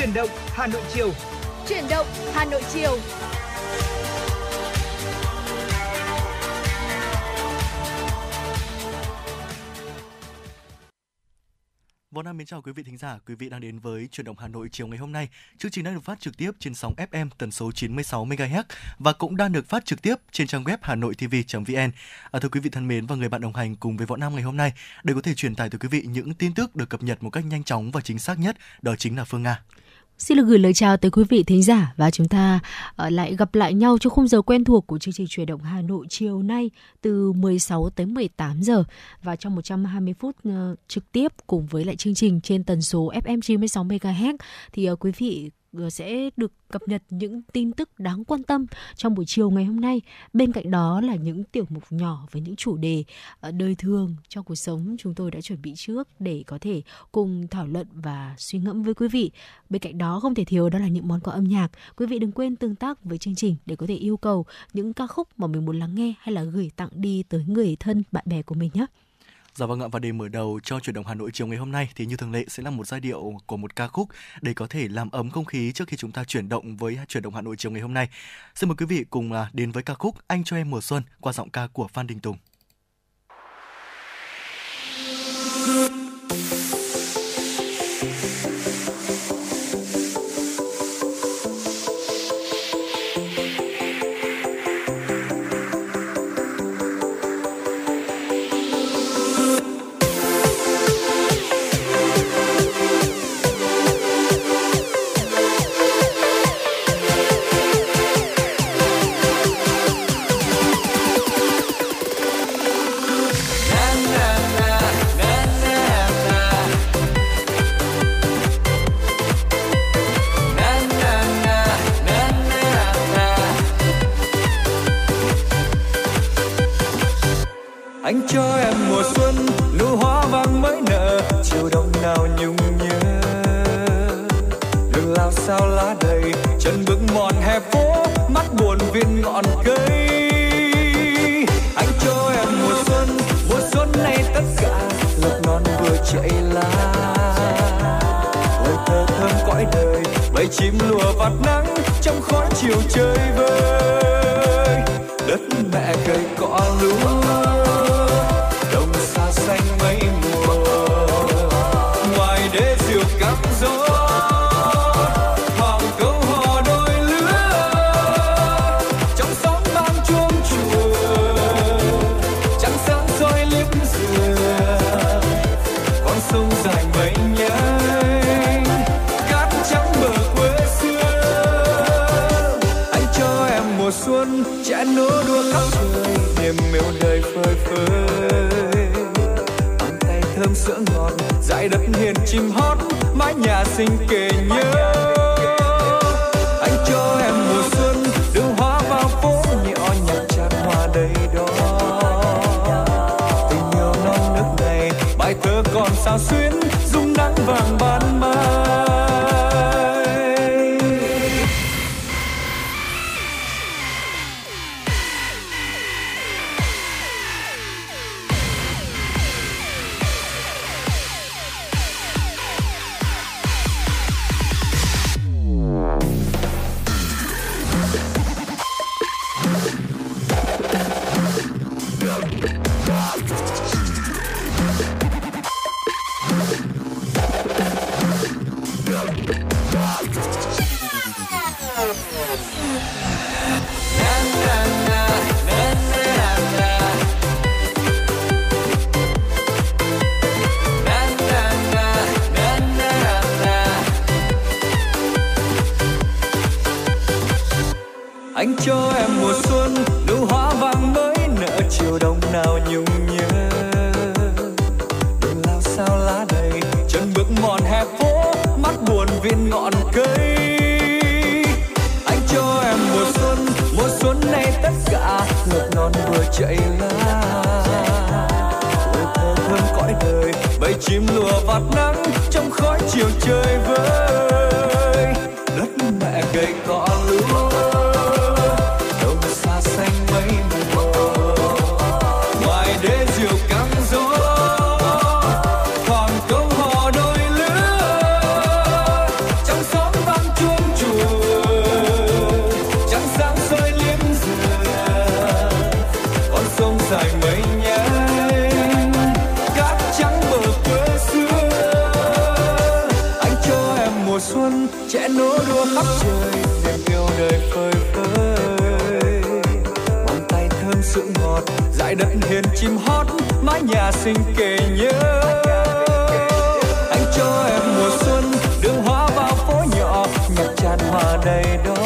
Chuyển động Hà Nội chiều. Chuyển động Hà Nội chiều. Võ Nam chào quý vị thính giả, quý vị đang đến với Chuyển động Hà Nội chiều ngày hôm nay. Chương trình đang được phát trực tiếp trên sóng FM tần số 96 MHz và cũng đang được phát trực tiếp trên trang web hanoitv.vn. Thưa quý vị thân mến và người bạn đồng hành cùng với Võ Nam ngày hôm nay để có thể truyền tải tới quý vị những tin tức được cập nhật một cách nhanh chóng và chính xác nhất, đó chính là Phương Nga. Xin được gửi lời chào tới quý vị thính giả và chúng ta lại gặp lại nhau trong khung giờ quen thuộc của chương trình Chuyển động Hà Nội chiều nay từ 16 tới 18 giờ và trong 120 phút trực tiếp cùng với lại chương trình trên tần số FM 96 MHz thì quý vị sẽ được cập nhật những tin tức đáng quan tâm trong buổi chiều ngày hôm nay. Bên cạnh đó là những tiểu mục nhỏ với những chủ đề đời thường trong cuộc sống chúng tôi đã chuẩn bị trước để có thể cùng thảo luận và suy ngẫm với quý vị. Bên cạnh đó không thể thiếu đó là những món quà âm nhạc. Quý vị đừng quên tương tác với chương trình để có thể yêu cầu những ca khúc mà mình muốn lắng nghe hay là gửi tặng đi tới người thân, bạn bè của mình nhé. Dạ vâng ạ, và để mở đầu cho Chuyển động Hà Nội chiều ngày hôm nay thì như thường lệ sẽ là một giai điệu của một ca khúc để có thể làm ấm không khí trước khi chúng ta chuyển động với Chuyển động Hà Nội chiều ngày hôm nay. Xin mời quý vị cùng đến với ca khúc Anh cho em mùa xuân qua giọng ca của Phan Đình Tùng. Anh cho em mùa xuân, nụ hoa vàng mới nở, chiều đông nào nhung nhớ. Đường lao sao lá đầy, chân bước mòn hè phố, mắt buồn viên ngọn cây. Anh cho em mùa xuân này tất cả lộc non vừa chạy lá. Lời thơ thơm cõi đời, bầy chim lùa vạt nắng trong khói chiều chơi vơi. Đất mẹ cây cỏ lúa. Dãi đất hiền chim hót, mái nhà xinh kề nhớ. Anh cho em mùa xuân, đường hoa vào phố nhỏ nhặt tràn hoa đầy đó. Tình yêu non nước này, bài thơ còn sao xuyến, rung nắng vàng ban mai. Anh cho em mùa xuân, nụ hoa vàng mới nở, chiều đông nào nhung nhớ. Đường lao sao lá đầy, chân bước mòn hè phố, mắt buồn viên ngọn cây. Anh cho em mùa xuân này tất cả lộc non vừa chạy lá. Lời thơ thơm cõi đời, bầy chim lùa vạt nắng trong khói chiều chơi vơi. Đất mẹ cây cỏ lúa. Hãy subscribe Trẻ nô đua khắp trời, niềm yêu đời phơi phới. Bàn tay thơm sữa ngọt, dại đất hiền chim hót, mái nhà xinh kề nhớ. Anh cho em mùa xuân, đường hoa vào phố nhỏ, nhạc tràn hòa đầy đó.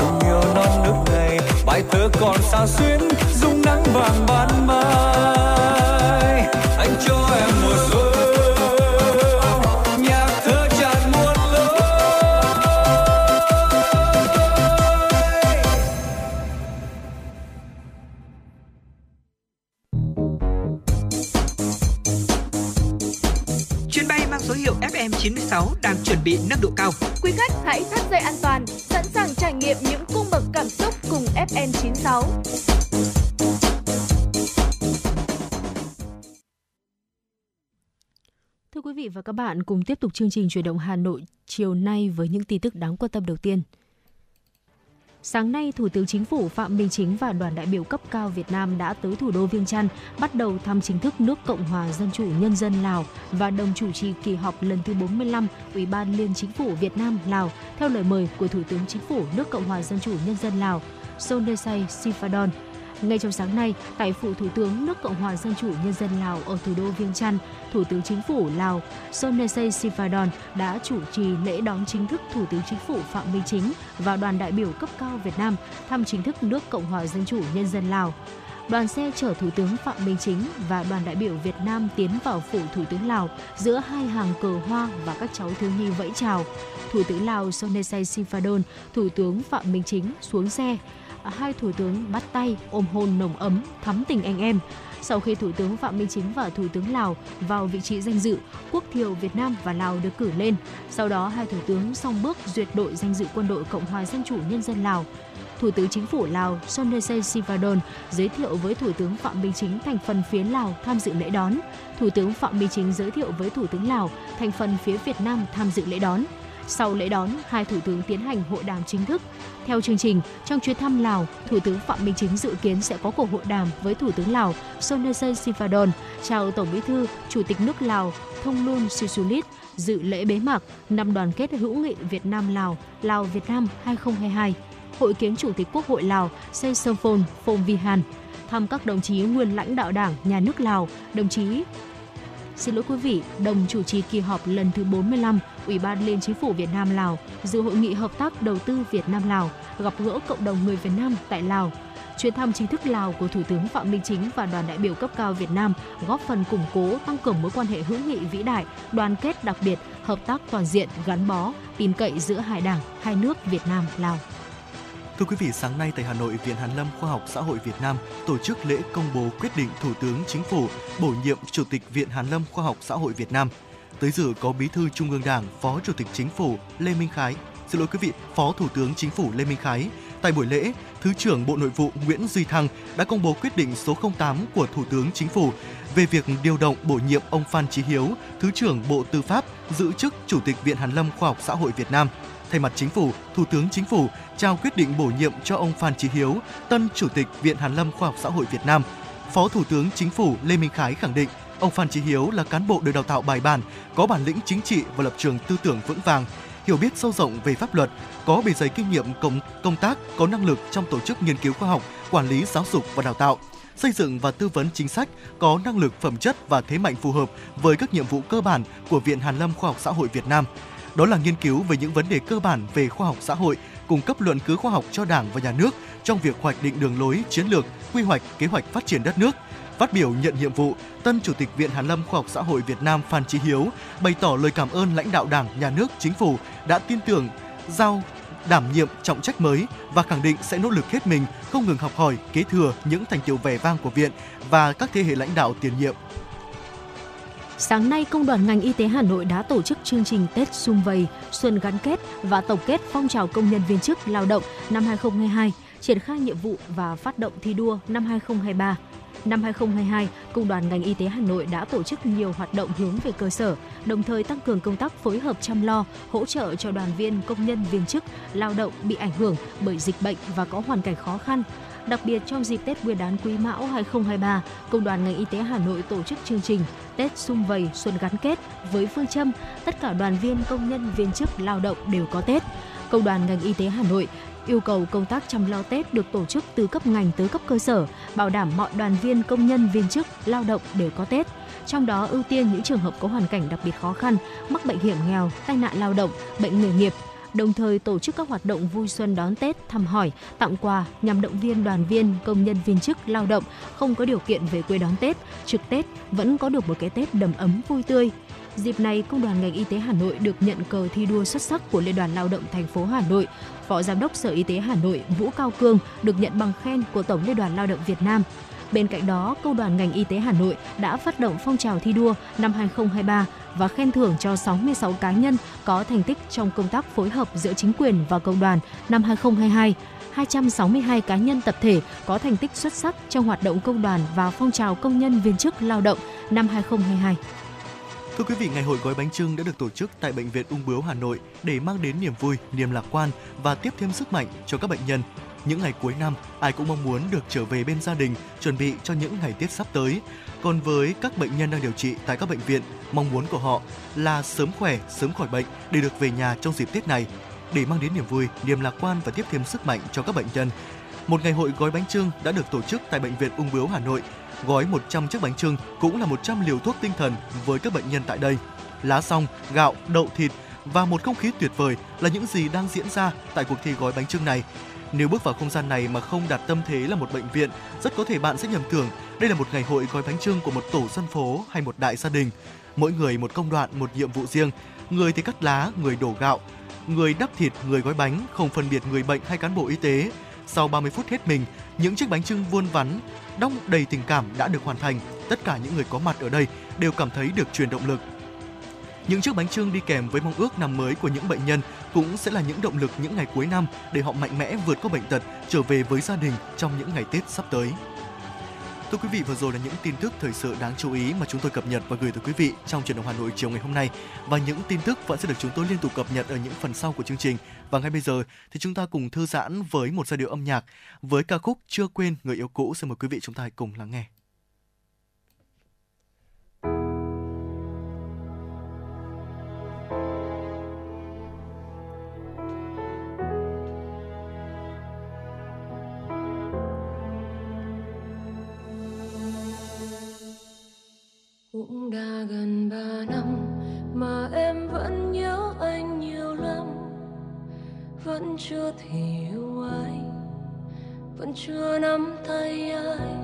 Tình yêu non nước này, bài thơ còn sao xuyến, dung nắng vàng ban mai. Anh cho em mùa xuân. FM96 đang chuẩn bị nâng độ cao. Quý khách hãy thắt dây an toàn, sẵn sàng trải nghiệm những cung bậc cảm xúc cùng FM96. Thưa quý vị và các bạn, cùng tiếp tục chương trình Chuyển động Hà Nội chiều nay với những tin tức đáng quan tâm đầu tiên. Sáng nay, Thủ tướng Chính phủ Phạm Minh Chính và đoàn đại biểu cấp cao Việt Nam đã tới thủ đô Viêng Chăn, bắt đầu thăm chính thức nước Cộng hòa Dân chủ Nhân dân Lào và đồng chủ trì kỳ họp lần thứ 45 Ủy ban Liên Chính phủ Việt Nam-Lào theo lời mời của Thủ tướng Chính phủ nước Cộng hòa Dân chủ Nhân dân Lào, Sonexay Siphandone. Ngay trong sáng nay, tại phủ Thủ tướng nước Cộng hòa Dân chủ Nhân dân Lào ở thủ đô Viêng Chăn, Thủ tướng Chính phủ Lào Sonexay Siphandone đã chủ trì lễ đón chính thức Thủ tướng Chính phủ Phạm Minh Chính và đoàn đại biểu cấp cao Việt Nam thăm chính thức nước Cộng hòa Dân chủ Nhân dân Lào. Đoàn xe chở Thủ tướng Phạm Minh Chính và đoàn đại biểu Việt Nam tiến vào phủ Thủ tướng Lào giữa hai hàng cờ hoa và các cháu thiếu nhi vẫy chào. Thủ tướng Lào Sonexay Siphandone, Thủ tướng Phạm Minh Chính xuống xe. Hai thủ tướng bắt tay, ôm hôn nồng ấm, thắm tình anh em. Sau khi Thủ tướng Phạm Minh Chính và Thủ tướng Lào vào vị trí danh dự, quốc thiều Việt Nam và Lào được cử lên. Sau đó, hai thủ tướng song bước duyệt đội danh dự quân đội Cộng hòa Dân chủ Nhân dân Lào. Thủ tướng Chính phủ Lào Sonexay Siphandone giới thiệu với Thủ tướng Phạm Minh Chính thành phần phía Lào tham dự lễ đón. Thủ tướng Phạm Minh Chính giới thiệu với Thủ tướng Lào thành phần phía Việt Nam tham dự lễ đón. Sau lễ đón, hai thủ tướng tiến hành hội đàm chính thức. Theo chương trình, trong chuyến thăm Lào, Thủ tướng Phạm Minh Chính dự kiến sẽ có cuộc hội đàm với Thủ tướng Lào Sonexay Siphandone, chào Tổng Bí thư, Chủ tịch nước Lào Thongloun Sisoulith, dự lễ bế mạc năm đoàn kết hữu nghị Việt Nam Lào, Lào Việt Nam 2022, hội kiến Chủ tịch Quốc hội Lào Saisophone Phongvihan, thăm các đồng chí nguyên lãnh đạo Đảng, Nhà nước Lào, đồng chủ trì kỳ họp lần thứ 45 Ủy ban Liên Chính phủ Việt Nam Lào, dự hội nghị hợp tác đầu tư Việt Nam Lào, gặp gỡ cộng đồng người Việt Nam tại Lào. Chuyến thăm chính thức Lào của Thủ tướng Phạm Minh Chính và đoàn đại biểu cấp cao Việt Nam góp phần củng cố, tăng cường mối quan hệ hữu nghị vĩ đại, đoàn kết đặc biệt, hợp tác toàn diện, gắn bó, tin cậy giữa hai Đảng, hai nước Việt Nam Lào. Thưa quý vị, sáng nay tại Hà Nội, Viện Hàn lâm Khoa học Xã hội Việt Nam tổ chức lễ công bố quyết định Thủ tướng Chính phủ bổ nhiệm Chủ tịch Viện Hàn lâm Khoa học Xã hội Việt Nam. Tới dự có Bí thư Trung ương Đảng, Phó Chủ tịch Chính phủ Phó Thủ tướng Chính phủ Lê Minh Khái. Tại buổi lễ, Thứ trưởng Bộ Nội vụ Nguyễn Duy Thăng đã công bố quyết định số 08 của Thủ tướng Chính phủ về việc điều động bổ nhiệm ông Phan Chí Hiếu, Thứ trưởng Bộ Tư pháp, giữ chức Chủ tịch Viện Hàn lâm Khoa học Xã hội Việt Nam. Thay mặt Chính phủ, Thủ tướng Chính phủ trao quyết định bổ nhiệm cho ông Phan Chí Hiếu, tân Chủ tịch Viện Hàn lâm Khoa học Xã hội Việt Nam. Phó Thủ tướng Chính phủ Lê Minh Khái khẳng định, ông Phan Chí Hiếu là cán bộ được đào tạo bài bản, có bản lĩnh chính trị và lập trường tư tưởng vững vàng, hiểu biết sâu rộng về pháp luật, có bề dày kinh nghiệm công tác, có năng lực trong tổ chức nghiên cứu khoa học, quản lý giáo dục và đào tạo, xây dựng và tư vấn chính sách, có năng lực, phẩm chất và thế mạnh phù hợp với các nhiệm vụ cơ bản của Viện Hàn lâm Khoa học Xã hội Việt Nam. Đó là nghiên cứu về những vấn đề cơ bản về khoa học xã hội, cung cấp luận cứ khoa học cho Đảng và Nhà nước trong việc hoạch định đường lối, chiến lược, quy hoạch, kế hoạch phát triển đất nước. Phát biểu nhận nhiệm vụ, tân Chủ tịch Viện Hàn lâm Khoa học Xã hội Việt Nam Phan Chí Hiếu bày tỏ lời cảm ơn lãnh đạo Đảng, Nhà nước, Chính phủ đã tin tưởng giao đảm nhiệm trọng trách mới và khẳng định sẽ nỗ lực hết mình, không ngừng học hỏi, kế thừa những thành tựu vẻ vang của Viện và các thế hệ lãnh đạo tiền nhiệm. Sáng nay, Công đoàn ngành y tế Hà Nội đã tổ chức chương trình Tết Sum Vầy, Xuân Gắn Kết và tổng kết phong trào công nhân viên chức lao động năm 2022, triển khai nhiệm vụ và phát động thi đua năm 2023. Năm 2022, Công đoàn ngành y tế Hà Nội đã tổ chức nhiều hoạt động hướng về cơ sở, đồng thời tăng cường công tác phối hợp chăm lo, hỗ trợ cho đoàn viên, công nhân viên chức, lao động bị ảnh hưởng bởi dịch bệnh và có hoàn cảnh khó khăn. Đặc biệt trong dịp Tết Nguyên đán Quý Mão 2023, Công đoàn ngành y tế Hà Nội tổ chức chương trình Tết Sum Vầy Xuân Gắn Kết với phương châm tất cả đoàn viên, công nhân, viên chức, lao động đều có Tết. Công đoàn ngành y tế Hà Nội yêu cầu công tác chăm lo Tết được tổ chức từ cấp ngành tới cấp cơ sở, bảo đảm mọi đoàn viên, công nhân, viên chức, lao động đều có Tết. Trong đó ưu tiên những trường hợp có hoàn cảnh đặc biệt khó khăn, mắc bệnh hiểm nghèo, tai nạn lao động, bệnh nghề nghiệp. Đồng thời tổ chức các hoạt động vui xuân đón Tết, thăm hỏi, tặng quà nhằm động viên đoàn viên, công nhân, viên chức, lao động không có điều kiện về quê đón Tết, trực Tết vẫn có được một cái Tết đầm ấm vui tươi. Dịp này, Công đoàn ngành y tế Hà Nội được nhận cờ thi đua xuất sắc của Liên đoàn Lao động thành phố Hà Nội. Phó Giám đốc Sở Y tế Hà Nội Vũ Cao Cương được nhận bằng khen của Tổng Liên đoàn Lao động Việt Nam. Bên cạnh đó, Công đoàn ngành y tế Hà Nội đã phát động phong trào thi đua năm 2023 và khen thưởng cho 66 cá nhân có thành tích trong công tác phối hợp giữa chính quyền và công đoàn năm 2022, 262 cá nhân tập thể có thành tích xuất sắc trong hoạt động công đoàn và phong trào công nhân viên chức lao động năm 2022. Thưa quý vị, ngày hội gói bánh chưng đã được tổ chức tại Bệnh viện Ung Bướu Hà Nội để mang đến niềm vui, niềm lạc quan và tiếp thêm sức mạnh cho các bệnh nhân. Những ngày cuối năm, ai cũng mong muốn được trở về bên gia đình, chuẩn bị cho những ngày Tết sắp tới. Còn với các bệnh nhân đang điều trị tại các bệnh viện, mong muốn của họ là sớm khỏe, sớm khỏi bệnh để được về nhà trong dịp Tết này. Để mang đến niềm vui, niềm lạc quan và tiếp thêm sức mạnh cho các bệnh nhân, một ngày hội gói bánh chưng đã được tổ chức tại Bệnh viện Ung Bướu Hà Nội. Gói 100 chiếc bánh chưng cũng là 100 liều thuốc tinh thần với các bệnh nhân tại đây. Lá song, gạo, đậu, thịt và một không khí tuyệt vời là những gì đang diễn ra tại cuộc thi gói bánh chưng này. Nếu bước vào không gian này mà không đặt tâm thế là một bệnh viện, rất có thể bạn sẽ nhầm tưởng đây là một ngày hội gói bánh chưng của một tổ dân phố hay một đại gia đình. Mỗi người một công đoạn, một nhiệm vụ riêng. Người thì cắt lá, người đổ gạo, người đắp thịt, người gói bánh, không phân biệt người bệnh hay cán bộ y tế. Sau 30 phút hết mình, những chiếc bánh chưng vuông vắn, đong đầy tình cảm đã được hoàn thành. Tất cả những người có mặt ở đây đều cảm thấy được truyền động lực. Những chiếc bánh chưng đi kèm với mong ước năm mới của những bệnh nhân cũng sẽ là những động lực những ngày cuối năm để họ mạnh mẽ vượt qua bệnh tật, trở về với gia đình trong những ngày Tết sắp tới. Thưa quý vị, vừa rồi là những tin tức thời sự đáng chú ý mà chúng tôi cập nhật và gửi tới quý vị trong Chuyển động Hà Nội chiều ngày hôm nay. Và những tin tức vẫn sẽ được chúng tôi liên tục cập nhật ở những phần sau của chương trình. Và ngay bây giờ thì chúng ta cùng thư giãn với một giai điệu âm nhạc với ca khúc Chưa Quên Người Yêu Cũ. Xin mời quý vị chúng ta hãy cùng lắng nghe. Cũng đã gần 3 năm mà em vẫn nhớ anh nhiều lắm. Vẫn chưa thể yêu ai, vẫn chưa nắm tay ai.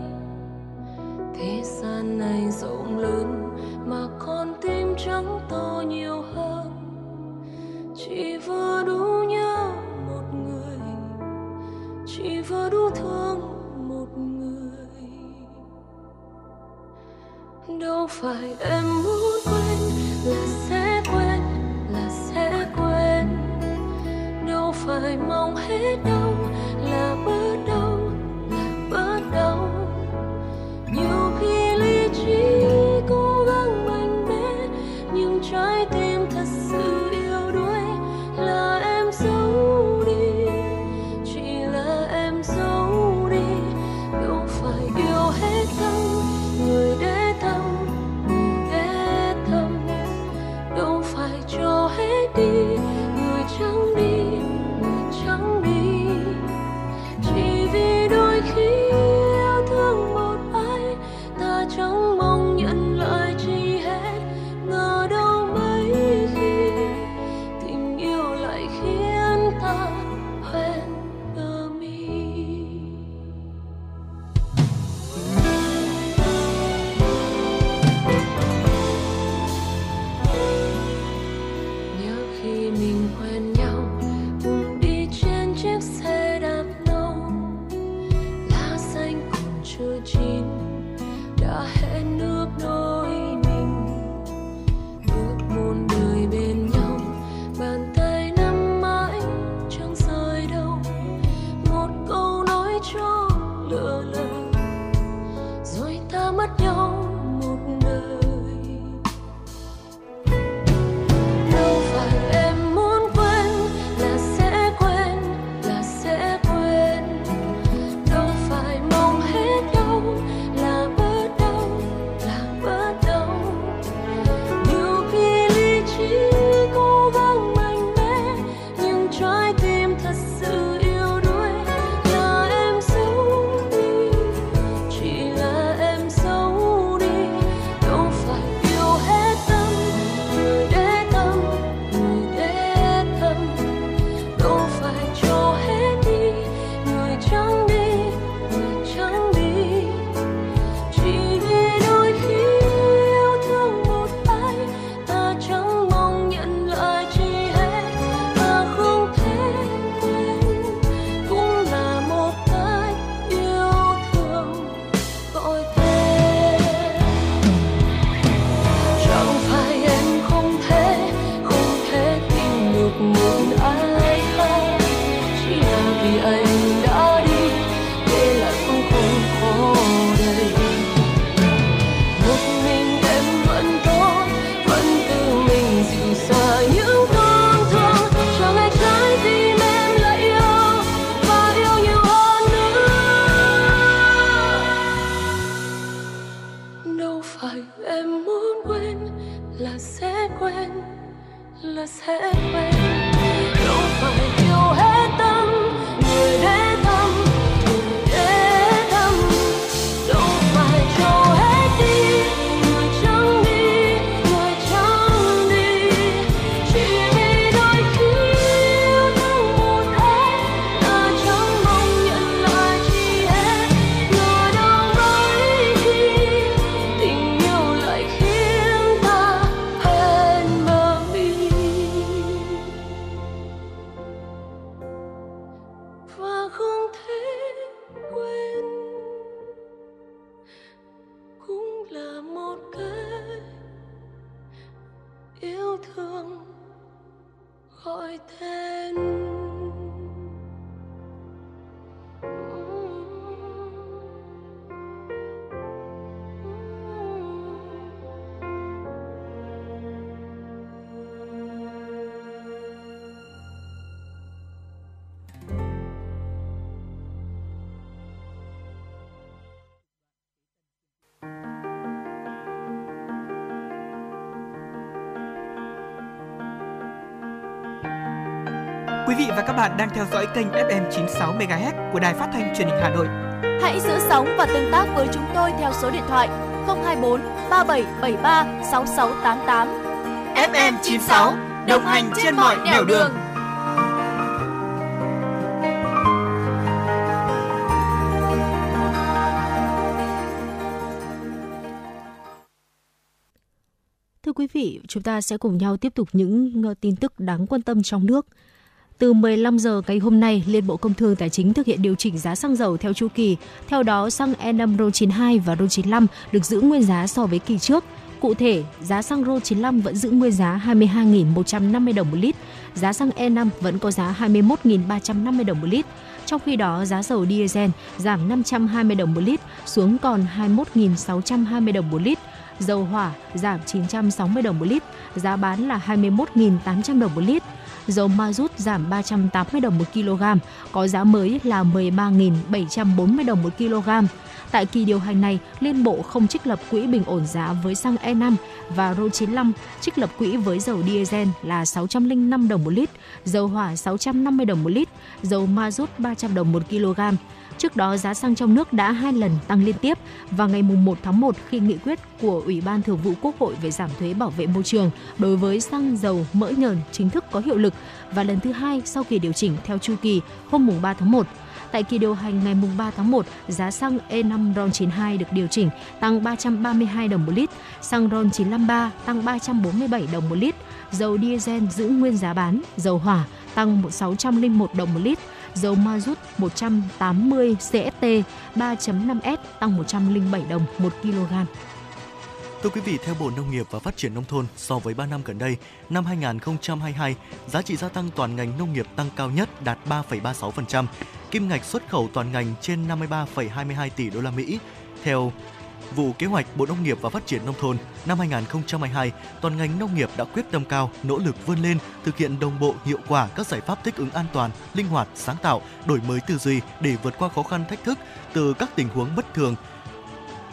Thế gian này rộng lớn mà con tim trắng to nhiều hơn. Chỉ vừa đủ nhớ một người, chỉ vừa đủ thương. Đâu phải em muốn quên là sẽ quên, là sẽ quên. Đâu phải mong hết đâu là bớt đau, là bớt đau. Nhiều khi lý trí cố gắng mạnh mẽ, nhưng trái tim thật sự yếu đuối. Là em giấu đi, chỉ là em giấu đi. Đâu phải yêu hết đâu người đến. Cho hết đi, người chẳng đi, người chẳng đi. phải em muốn quên là sẽ quên, là sẽ quên. Đâu phải yêu hết tâm người để thăm, người để thăm. Đâu phải trâu hết đi người chẳng đi, người chẳng đi. Chỉ vì đôi khi yêu thương một em, ta chẳng mong nhận lại chi hết. Ngờ đâu mấy khi tình yêu lại khiến ta hết mơ mi. Và không thể quên cũng là một cái yêu thương gọi tên. Quý vị và các bạn đang theo dõi kênh FM 96MHz của Đài Phát thanh Truyền hình Hà Nội. Hãy giữ sóng và tương tác với chúng tôi theo số điện thoại 024 3773 6688. FM 96 đồng hành trên mọi nẻo đường. Thưa quý vị, chúng ta sẽ cùng nhau tiếp tục những tin tức đáng quan tâm trong nước. Từ 15 giờ ngày hôm nay, Liên Bộ Công Thương Tài chính thực hiện điều chỉnh giá xăng dầu theo chu kỳ. Theo đó, xăng E5 RON92 và RON95 được giữ nguyên giá so với kỳ trước. Cụ thể, giá xăng RON95 vẫn giữ nguyên giá 22.150 đồng một lít, giá xăng E5 vẫn có giá 21.350 đồng một lít. Trong khi đó, giá dầu diesel giảm 520 đồng một lít xuống còn 21.620 đồng một lít. Dầu hỏa giảm 960 đồng một lít, giá bán là 21.800 đồng một lít. Dầu ma rút giảm 380 đồng 1 kg, có giá mới là 13.740 đồng 1 kg. Tại kỳ điều hành này, Liên Bộ không trích lập quỹ bình ổn giá với xăng E5 và RON95, trích lập quỹ với dầu diesel là 605 đồng 1 lít, dầu hỏa 650 đồng 1 lít, dầu ma rút 300 đồng 1 kg. Trước đó, giá xăng trong nước đã 2 lần tăng liên tiếp vào ngày 1 tháng 1 khi nghị quyết của Ủy ban Thường vụ Quốc hội về giảm thuế bảo vệ môi trường đối với xăng dầu mỡ nhờn chính thức có hiệu lực và lần thứ 2 sau kỳ điều chỉnh theo chu kỳ hôm 3 tháng 1. Tại kỳ điều hành ngày 3 tháng 1, giá xăng E5 RON92 được điều chỉnh tăng 332 đồng một lít, xăng RON953 tăng 347 đồng một lít, dầu diesel giữ nguyên giá bán, dầu hỏa tăng 601 đồng một lít, dầu ma rút 180 CFT 3.5S tăng 107 đồng 1 kg. Thưa quý vị, theo Bộ Nông nghiệp và Phát triển Nông thôn, so với 3 năm gần đây, năm 2022, giá trị gia tăng toàn ngành nông nghiệp tăng cao nhất đạt 3,36%, kim ngạch xuất khẩu toàn ngành trên 53,22 tỷ đô la Mỹ. Theo Vụ Kế hoạch Bộ Nông nghiệp và Phát triển Nông thôn, năm 2022, toàn ngành nông nghiệp đã quyết tâm cao, nỗ lực vươn lên, thực hiện đồng bộ hiệu quả các giải pháp thích ứng an toàn, linh hoạt, sáng tạo, đổi mới tư duy để vượt qua khó khăn thách thức từ các tình huống bất thường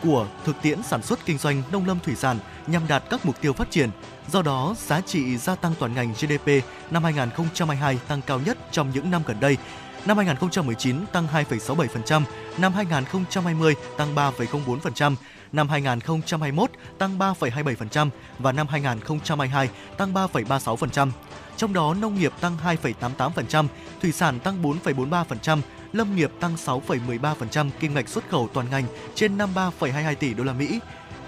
của thực tiễn sản xuất kinh doanh nông lâm thủy sản nhằm đạt các mục tiêu phát triển. Do đó, giá trị gia tăng toàn ngành GDP năm 2022 tăng cao nhất trong những năm gần đây. Năm 2019 tăng 2,67%, năm 2020 tăng 3,04%, năm 2021 tăng 3,27% và năm 2022 tăng 3,36%. Trong đó, nông nghiệp tăng 2,88%, thủy sản tăng 4,43%, lâm nghiệp tăng 6,13%, kim ngạch xuất khẩu toàn ngành trên 53,22 tỷ đô la Mỹ.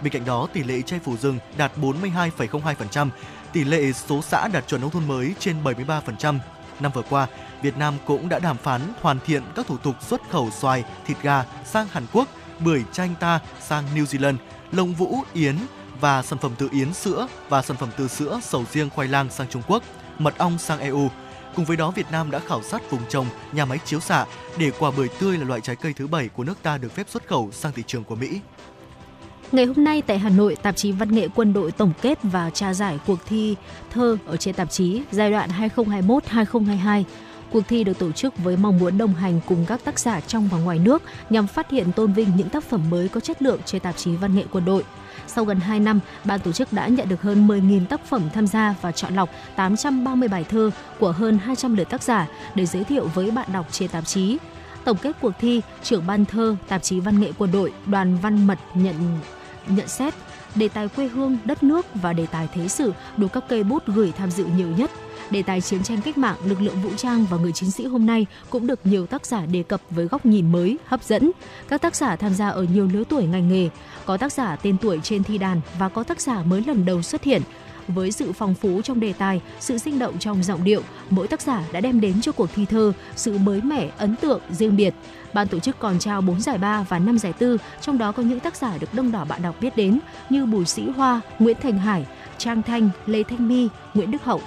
Bên cạnh đó, tỷ lệ che phủ rừng đạt 42,02%, tỷ lệ số xã đạt chuẩn nông thôn mới trên 73%. Năm vừa qua, Việt Nam cũng đã đàm phán hoàn thiện các thủ tục xuất khẩu xoài, thịt gà sang Hàn Quốc, bưởi chanh ta sang New Zealand, lông vũ, yến và sản phẩm từ yến sữa và sản phẩm từ sữa, sầu riêng, khoai lang sang Trung Quốc, mật ong sang EU. Cùng với đó, Việt Nam đã khảo sát vùng trồng, nhà máy chiếu xạ để quả bưởi tươi là loại trái cây thứ 7 của nước ta được phép xuất khẩu sang thị trường của Mỹ. Ngày hôm nay tại Hà Nội, tạp chí Văn nghệ Quân đội tổng kết và trao giải cuộc thi thơ ở trên tạp chí giai đoạn 2021-2022. Cuộc thi được tổ chức với mong muốn đồng hành cùng các tác giả trong và ngoài nước nhằm phát hiện tôn vinh những tác phẩm mới có chất lượng trên tạp chí Văn nghệ Quân đội. Sau gần 2 năm, ban tổ chức đã nhận được hơn 10.000 tác phẩm tham gia và chọn lọc 830 bài thơ của hơn 200 lượt tác giả để giới thiệu với bạn đọc trên tạp chí. Tổng kết cuộc thi, trưởng ban thơ tạp chí Văn nghệ Quân đội Đoàn Văn Mật nhận xét đề tài quê hương, đất nước và đề tài thế sự được các cây bút gửi tham dự nhiều nhất. Đề tài chiến tranh cách mạng, lực lượng vũ trang và người chiến sĩ hôm nay cũng được nhiều tác giả đề cập với góc nhìn mới, hấp dẫn. Các tác giả tham gia ở nhiều lứa tuổi ngành nghề, có tác giả tên tuổi trên thi đàn và có tác giả mới lần đầu xuất hiện. Với sự phong phú trong đề tài, sự sinh động trong giọng điệu, mỗi tác giả đã đem đến cho cuộc thi thơ sự mới mẻ, ấn tượng, riêng biệt. Ban tổ chức còn trao 4 giải ba và 5 giải tư, trong đó có những tác giả được đông đảo bạn đọc biết đến như Bùi Sĩ Hoa, Nguyễn Thành Hải, Trang Thanh, Lê Thanh My, Nguyễn Đức Hậu.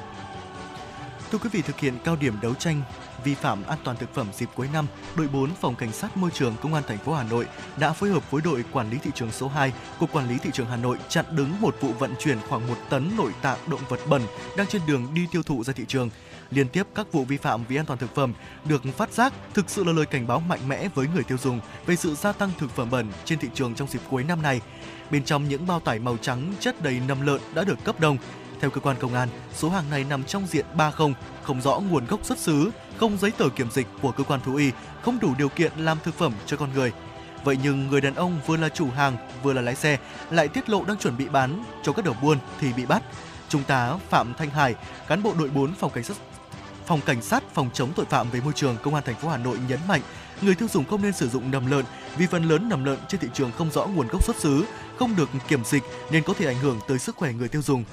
Thưa quý vị, thực hiện cao điểm đấu tranh vi phạm an toàn thực phẩm dịp cuối năm, đội 4 Phòng Cảnh sát Môi trường Công an thành phố Hà Nội đã phối hợp với đội Quản lý thị trường số 2 Cục Quản lý thị trường Hà Nội chặn đứng một vụ vận chuyển khoảng 1 tấn nội tạng động vật bẩn đang trên đường đi tiêu thụ ra thị trường. Liên tiếp các vụ vi phạm về an toàn thực phẩm được phát giác thực sự là lời cảnh báo mạnh mẽ với người tiêu dùng về sự gia tăng thực phẩm bẩn trên thị trường trong dịp cuối năm này. Bên trong những bao tải màu trắng chất đầy nầm lợn đã được cấp đông. Theo cơ quan công an, số hàng này nằm trong diện 30, không rõ nguồn gốc xuất xứ, không giấy tờ kiểm dịch của cơ quan thú y, không đủ điều kiện làm thực phẩm cho con người. Vậy nhưng người đàn ông vừa là chủ hàng, vừa là lái xe, lại tiết lộ đang chuẩn bị bán cho các đầu buôn thì bị bắt. Trung tá Phạm Thanh Hải, cán bộ đội 4 Phòng Cảnh sát phòng chống tội phạm về môi trường Công an thành phố Hà Nội nhấn mạnh, người tiêu dùng không nên sử dụng nầm lợn vì phần lớn nầm lợn trên thị trường không rõ nguồn gốc xuất xứ, không được kiểm dịch nên có thể ảnh hưởng tới sức khỏe người tiêu dùng.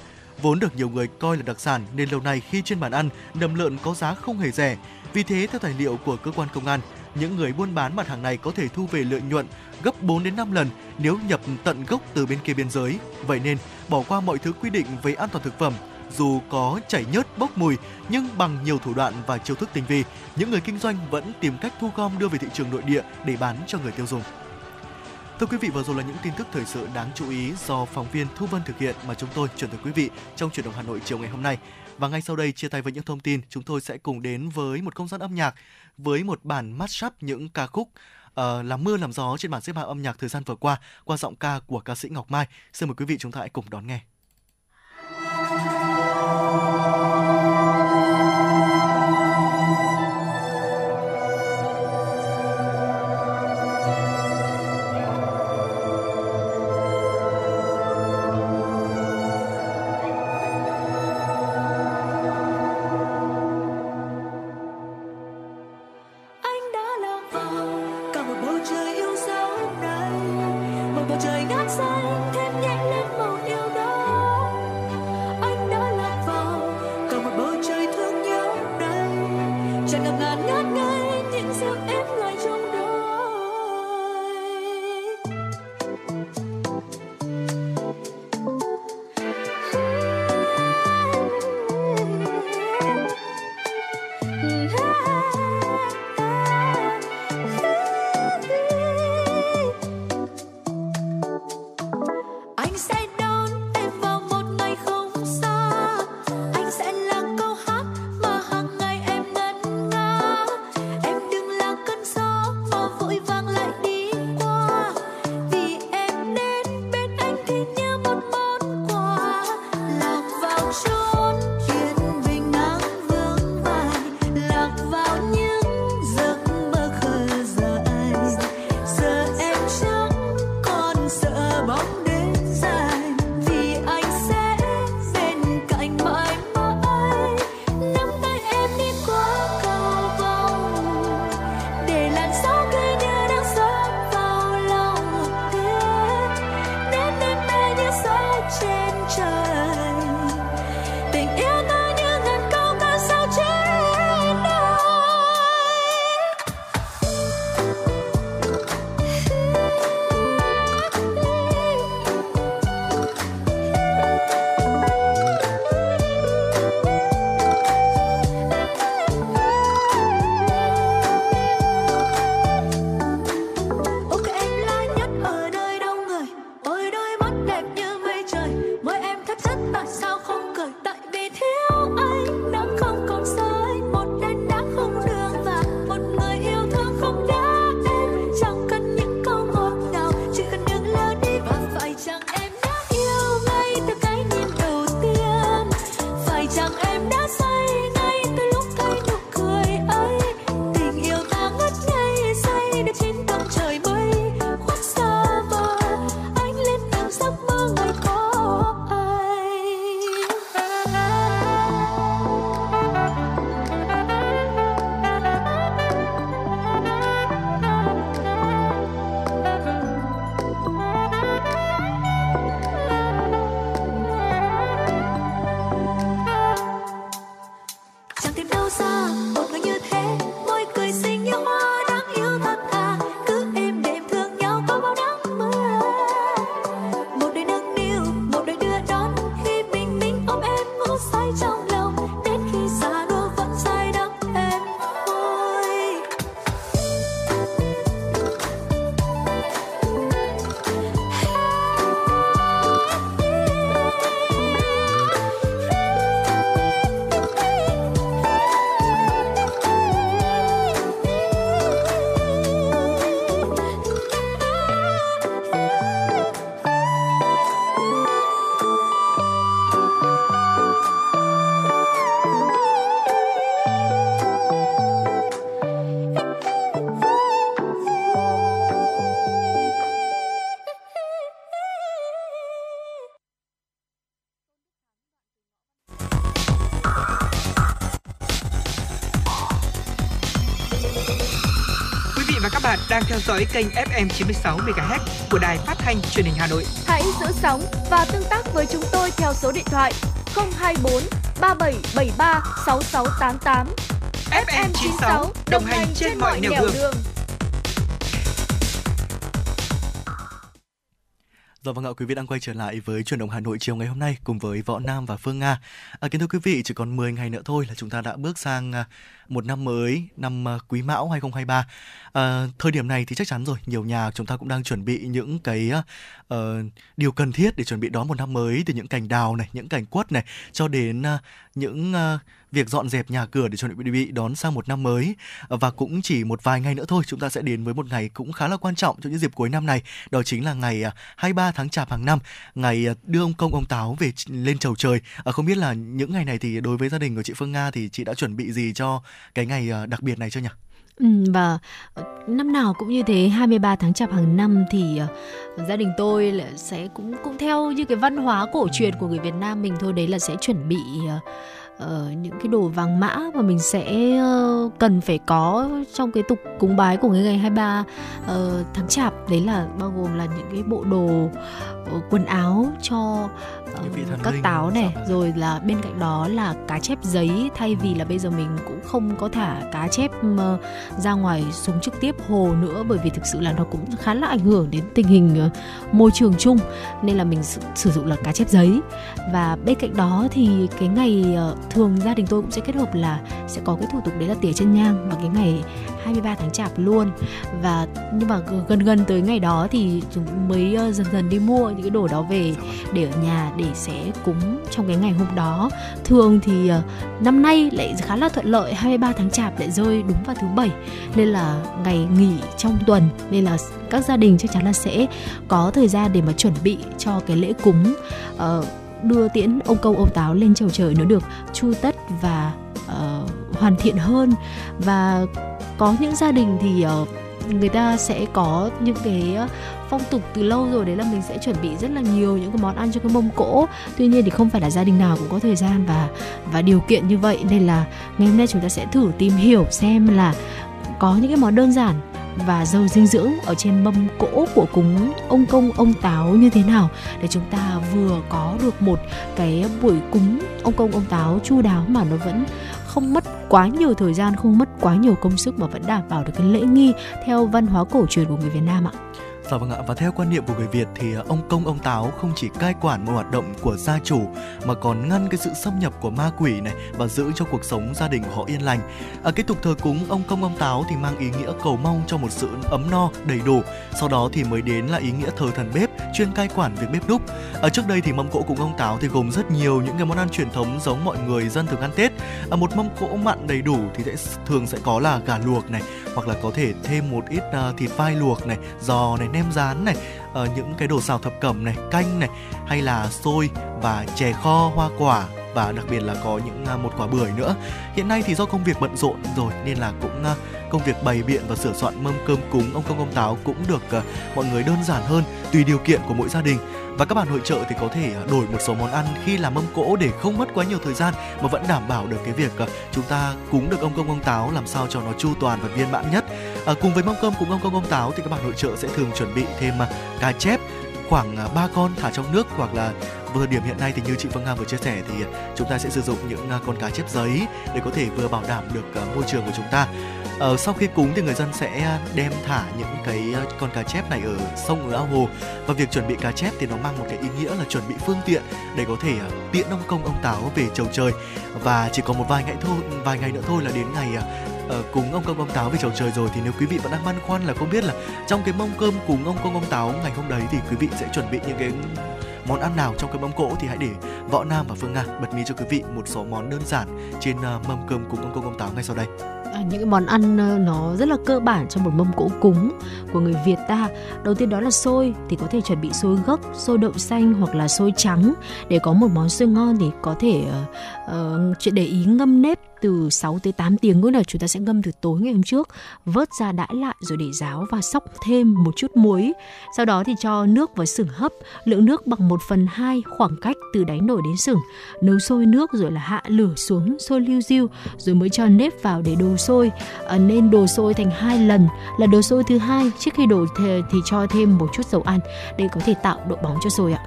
Vốn được nhiều người coi là đặc sản nên lâu nay khi trên bàn ăn, nầm lợn có giá không hề rẻ. Vì thế, theo tài liệu của cơ quan công an, những người buôn bán mặt hàng này có thể thu về lợi nhuận gấp 4 đến 5 lần nếu nhập tận gốc từ bên kia biên giới. Vậy nên, bỏ qua mọi thứ quy định về an toàn thực phẩm, dù có chảy nhớt bốc mùi nhưng bằng nhiều thủ đoạn và chiêu thức tinh vi, những người kinh doanh vẫn tìm cách thu gom đưa về thị trường nội địa để bán cho người tiêu dùng. Thưa quý vị, vừa rồi là những tin tức thời sự đáng chú ý do phóng viên Thu Vân thực hiện mà chúng tôi chuyển tới quý vị trong Chuyển động Hà Nội chiều ngày hôm nay. Và ngay sau đây, chia tay với những thông tin, chúng tôi sẽ cùng đến với một không gian âm nhạc với một bản mashup những ca khúc làm mưa làm gió trên bảng xếp hạng âm nhạc thời gian vừa qua giọng ca của ca sĩ Ngọc Mai. Xin mời quý vị chúng ta hãy cùng đón nghe. Trời ngát xanh thêm nhanh lên màu yêu đó. các bạn đang theo dõi kênh FM 96MHz của Đài Phát thanh Truyền hình Hà Nội. Hãy giữ sóng và tương tác với chúng tôi theo số điện thoại 024 3773 6688. FM 96 đồng hành trên mọi nẻo đường. Và ngạo quý vị đang quay trở lại với Chuyển động Hà Nội chiều ngày hôm nay cùng với Võ Nam và Phương Nga. Kính thưa quý vị, chỉ còn 10 ngày nữa thôi là chúng ta đã bước sang một năm mới, năm Quý Mão 2023. Thời điểm này thì chắc chắn rồi, nhiều nhà chúng ta cũng đang chuẩn bị những cái điều cần thiết để chuẩn bị đón một năm mới, từ những cành đào này, những cành quất này, cho đến những việc dọn dẹp nhà cửa để chuẩn bị đón sang một năm mới. Và cũng chỉ một vài ngày nữa thôi, chúng ta sẽ đến với một ngày cũng khá là quan trọng trong những dịp cuối năm này. Đó chính là ngày 23 tháng Chạp hàng năm, ngày đưa ông Công ông Táo về lên chầu trời. Không biết là những ngày này thì đối với gia đình của chị Phương Nga thì chị đã chuẩn bị gì cho cái ngày đặc biệt này chưa nhỉ? Và năm nào cũng như thế, 23 tháng Chạp hàng năm thì gia đình tôi là sẽ cũng theo như cái văn hóa cổ truyền của người Việt Nam mình thôi, đấy là sẽ chuẩn bị những cái đồ vàng mã mà mình sẽ cần phải có trong cái tục cúng bái của ngày 23 tháng Chạp. Đấy là bao gồm là những cái bộ đồ quần áo cho các táo này, rồi là bên cạnh đó là cá chép giấy, thay vì là bây giờ mình cũng không có thả cá chép ra ngoài súng trực tiếp hồ nữa, bởi vì thực sự là nó cũng khá là ảnh hưởng đến tình hình môi trường chung, nên là mình sử dụng là cá chép giấy. Và bên cạnh đó thì cái ngày thường gia đình tôi cũng sẽ kết hợp là sẽ có cái thủ tục đấy là tỉa chân nhang vào cái ngày 23 tháng Chạp luôn. Và nhưng mà gần tới ngày đó thì chúng mới dần đi mua những cái đồ đó về để ở nhà để sẽ cúng trong cái ngày hôm đó. Thường thì năm nay lại khá là thuận lợi, 23 tháng Chạp lại rơi đúng vào thứ Bảy, nên là ngày nghỉ trong tuần, nên là các gia đình chắc chắn là sẽ có thời gian để mà chuẩn bị cho cái lễ cúng đưa tiễn ông Công ông Táo lên chầu trời nó được chu tất và hoàn thiện hơn. Và có những gia đình thì người ta sẽ có những cái phong tục từ lâu rồi, đấy là mình sẽ chuẩn bị rất là nhiều những cái món ăn cho cái mâm cỗ. Tuy nhiên thì không phải là gia đình nào cũng có thời gian và điều kiện như vậy, nên là ngày hôm nay chúng ta sẽ thử tìm hiểu xem là có những cái món đơn giản và giàu dinh dưỡng ở trên mâm cỗ của cúng ông Công ông Táo như thế nào, để chúng ta vừa có được một cái buổi cúng ông Công ông Táo chu đáo mà nó vẫn không mất quá nhiều thời gian, không mất quá nhiều công sức, mà vẫn đảm bảo được cái lễ nghi theo văn hóa cổ truyền của người Việt Nam ạ. Dạ vâng ạ, và theo quan niệm của người Việt thì ông Công ông Táo không chỉ cai quản mọi hoạt động của gia chủ mà còn ngăn cái sự xâm nhập của ma quỷ này và giữ cho cuộc sống gia đình của họ yên lành. Cái tục thờ cúng ông Công ông Táo thì mang ý nghĩa cầu mong cho một sự ấm no đầy đủ, sau đó thì mới đến là ý nghĩa thờ thần bếp, chuyên cai quản việc bếp núc. Trước đây thì mâm cỗ cúng ông Táo thì gồm rất nhiều những cái món ăn truyền thống giống mọi người dân thường ăn Tết. Một mâm cỗ mặn đầy đủ thì thường sẽ có là gà luộc này, hoặc là có thể thêm một ít thịt vai luộc này, giò này, nem rán này, những cái đồ xào thập cẩm này, canh này, hay là xôi và chè kho hoa quả, và đặc biệt là có những một quả bưởi nữa. Hiện nay thì do công việc bận rộn rồi nên là cũng công việc bày biện và sửa soạn mâm cơm cúng ông Công ông Táo cũng được mọi người đơn giản hơn tùy điều kiện của mỗi gia đình. Và các bạn hội chợ thì có thể đổi một số món ăn khi làm mâm cỗ để không mất quá nhiều thời gian mà vẫn đảm bảo được cái việc chúng ta cúng được ông Công ông Táo làm sao cho nó chu toàn và viên mãn nhất. Cùng với mâm cơm cúng ông Công ông Táo thì các bạn hội chợ sẽ thường chuẩn bị thêm cá chép khoảng 3 con thả trong nước, hoặc là thời điểm hiện nay thì như chị Phương Nga vừa chia sẻ thì chúng ta sẽ sử dụng những con cá chép giấy để có thể vừa bảo đảm được môi trường của chúng ta. Sau khi cúng thì người dân sẽ đem thả những cái con cá chép này ở sông, ở ao hồ, và việc chuẩn bị cá chép thì nó mang một cái ý nghĩa là chuẩn bị phương tiện để có thể tiễn ông Công ông Táo về chầu trời. Và chỉ còn một vài ngày nữa thôi là đến ngày cúng ông Công ông Táo về chầu trời rồi. Thì nếu quý vị vẫn đang băn khoăn là không biết là trong cái mâm cơm cúng ông Công ông Táo ngày hôm đấy thì quý vị sẽ chuẩn bị những cái món ăn nào trong cái mâm cỗ, thì hãy để Võ Nam và Phương Nga bật mí cho quý vị một số món đơn giản trên mâm cơm cúng ông Công ông Táo ngay sau đây. Những cái món ăn nó rất là cơ bản trong một mâm cỗ cúng của người Việt ta. Đầu tiên đó là xôi, thì có thể chuẩn bị xôi gấc, xôi đậu xanh hoặc là xôi trắng. Để có một món xôi ngon thì có thể để ý ngâm nếp từ 6 tới 8 tiếng, nghĩa là chúng ta sẽ ngâm từ tối ngày hôm trước, vớt ra đãi lại rồi để ráo và xóc thêm một chút muối. Sau đó thì cho nước vào xửng hấp, lượng nước bằng 1/2 khoảng cách từ đáy nồi đến xửng. Nấu sôi nước rồi là hạ lửa xuống, sôi liu riu rồi mới cho nếp vào để đun sôi, nên đổ sôi thành 2 lần, là đổ sôi thứ 2. Trước khi đổ thì cho thêm một chút dầu ăn để có thể tạo độ bóng cho sôi ạ.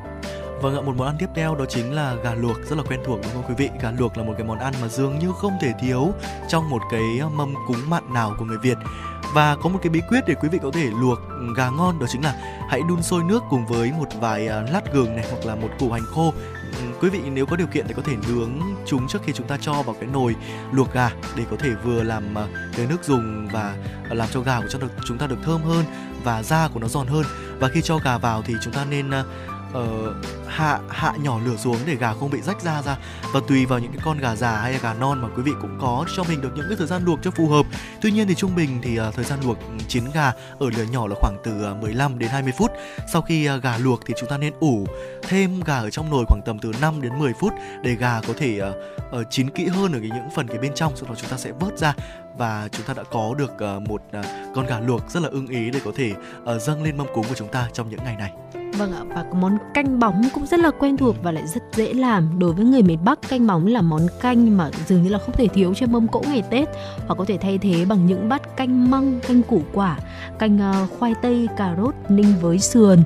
Vâng ạ, một món ăn tiếp theo đó chính là gà luộc, rất là quen thuộc đúng không quý vị? Gà luộc là một cái món ăn mà dường như không thể thiếu trong một cái mâm cúng mặn nào của người Việt. Và có một cái bí quyết để quý vị có thể luộc gà ngon, đó chính là hãy đun sôi nước cùng với một vài lát gừng này hoặc là một củ hành khô. Quý vị nếu có điều kiện thì có thể nướng chúng trước khi chúng ta cho vào cái nồi luộc gà để có thể vừa làm cái nước dùng và làm cho gà của chúng ta được thơm hơn và da của nó giòn hơn. Và khi cho gà vào thì chúng ta nên hạ nhỏ lửa xuống để gà không bị rách da ra. Và tùy vào những cái con gà già hay là gà non mà quý vị cũng có cho mình được những cái thời gian luộc cho phù hợp. Tuy nhiên thì trung bình thì thời gian luộc chín gà ở lửa nhỏ là khoảng từ 15 đến 20 phút. Sau khi gà luộc thì chúng ta nên ủ thêm gà ở trong nồi khoảng tầm từ 5 đến 10 phút để gà có thể chín kỹ hơn ở những phần cái bên trong. Sau đó chúng ta sẽ vớt ra và chúng ta đã có được một con gà luộc rất là ưng ý để có thể dâng lên mâm cúng của chúng ta trong những ngày này. Vâng ạ, và món canh bóng cũng rất là quen thuộc và lại rất dễ làm. Đối với người miền Bắc, canh bóng là món canh mà dường như là không thể thiếu trên mâm cỗ ngày Tết, hoặc có thể thay thế bằng những bát canh măng, canh củ quả, canh khoai tây, cà rốt ninh với sườn,